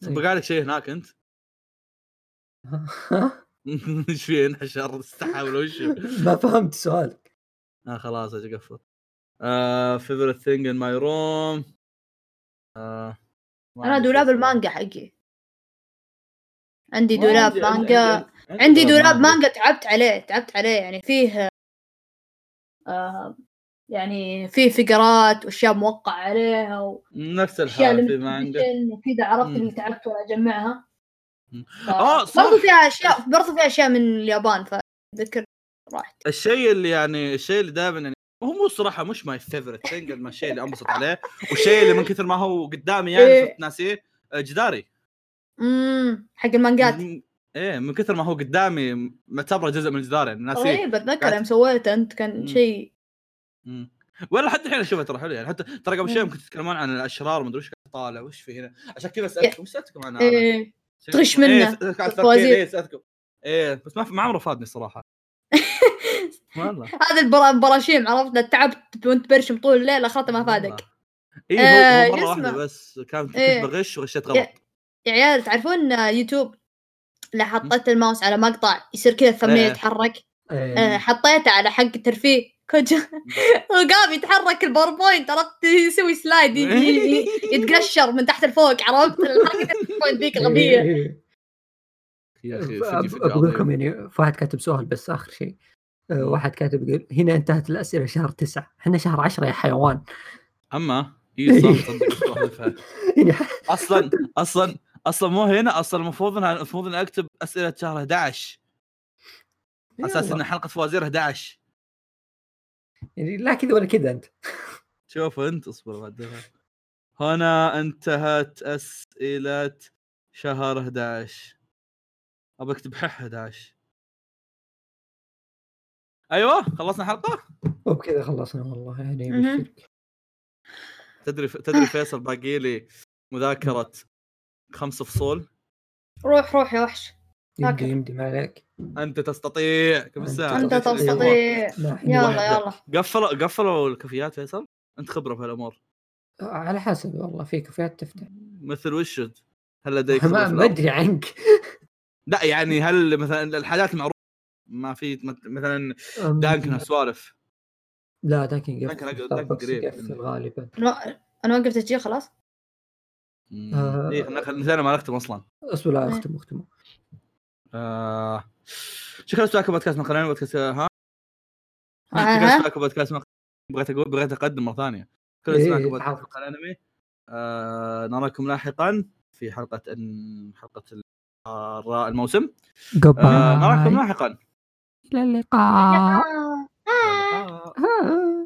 بقى لك شيء هناك انت؟ ايش في انحشر استحاول وش ما فهمت سؤالك. اه خلاص اجي اقفل. اه فيفورت ثينج ان ماي روم انا دولاب المانجا حقي. عندي دولاب مانجا عندي دولاب مانجا تعبت عليه تعبت عليه يعني فيه آه يعني فيه فقرات واشياء موقع عليها و... نفس الحال في مانجا كذا عرفت اللي تعبت ولا اجمعها. اه برضو فيها اشياء برضو فيها اشياء من اليابان فذكر راحت. الشيء اللي يعني الشيء اللي دائما يعني هو مو صراحه مش ماي فيفورت ثينج ما الشيء اللي انبسط عليه والشيء اللي من كثر ما هو قدامي يعني صرت ناسيه. جداري امم حق المانجات ايه من كثر ما هو قدامي معتبره جزء من الجدار يعني ناسيه. طيب اتذكر يوم سويته انت كان شيء ولا حتى الحين اشوفه ترى حلو يعني. حتى ترى قبل شوي كنت تتكلمون عن الاشرار ومدري وش طالع وش في هنا عشان كذا اسالكم وش سالتكم عنها تغش منه فوازير ايه بس ما ما عمره فادني صراحه والله. هذا البراشيم عرفت تعبت وانت برشم طول الليل اخرته ما فادك. ايه هو مره واحده بس كانت كنت بغش وغشيت غلط. يا عيال تعرفون يوتيوب لا حطيت الماوس على مقطع يصير كذا الثمنيل يتحرك حطيته على حق الترفيه كوجا وقام يتحرك الباوربوينت عرفت يسوي سلايد يتقشر من تحت لفوق عرفت الحركه الباوربوينت ذيك غبيه يا اخي. اقول لكم يعني واحد كاتب سؤال بس اخر شيء. واحد كاتب يقول هنا انتهت الاسئله شهر تسعة احنا شهر عشرة يا حيوان. اما اصلا اصلا اصلا مو هنا اصلا المفروض ان المفروض ان اكتب اسئله شهر أحد عشر اساس ان حلقه فوازير أحد عشر يعني لا كذا ولا كذا انت. شوف انت اصبر بعدها. هنا انتهت اسئله شهر أحد عشر ابى اكتب أحد عشر. ايوه خلصنا حلقه وبكذا خلصنا والله يعني بالشرك. تدري تدري فيصل باقي لي مذاكره خمس فصول. روح روح يا وحش يمدي يمدي ما عليك انت تستطيع. كم الساعه انت تستطيع. يلا يلا قفلوا قفلوا الكافيات فيصل انت خبره بهالامور. على حسب والله في كافيات تفتح مثل وش هل لديك ما ادري عنك. لا يعني هل مثلا الحاجات المعروفه ما في مثلا دانكن اسوالف. لا دانكن دانكن دانكن قريب غالبا. انا وقفت تجي خلاص ايه انا ما اختم اصلا اصبر لا اختم اختم. آه. شكرا لكم بودكاست مقرن بودكاست ها شكرا لكم بودكاست مقرن. بغيت اقول بغيت اقدم مره ثانيه كل اسمعكم بودكاست مقرن انمي. آه. نراكم لاحقا في حلقه حلقه الموسم. آه. نراكم لاحقا. الى اللقاء.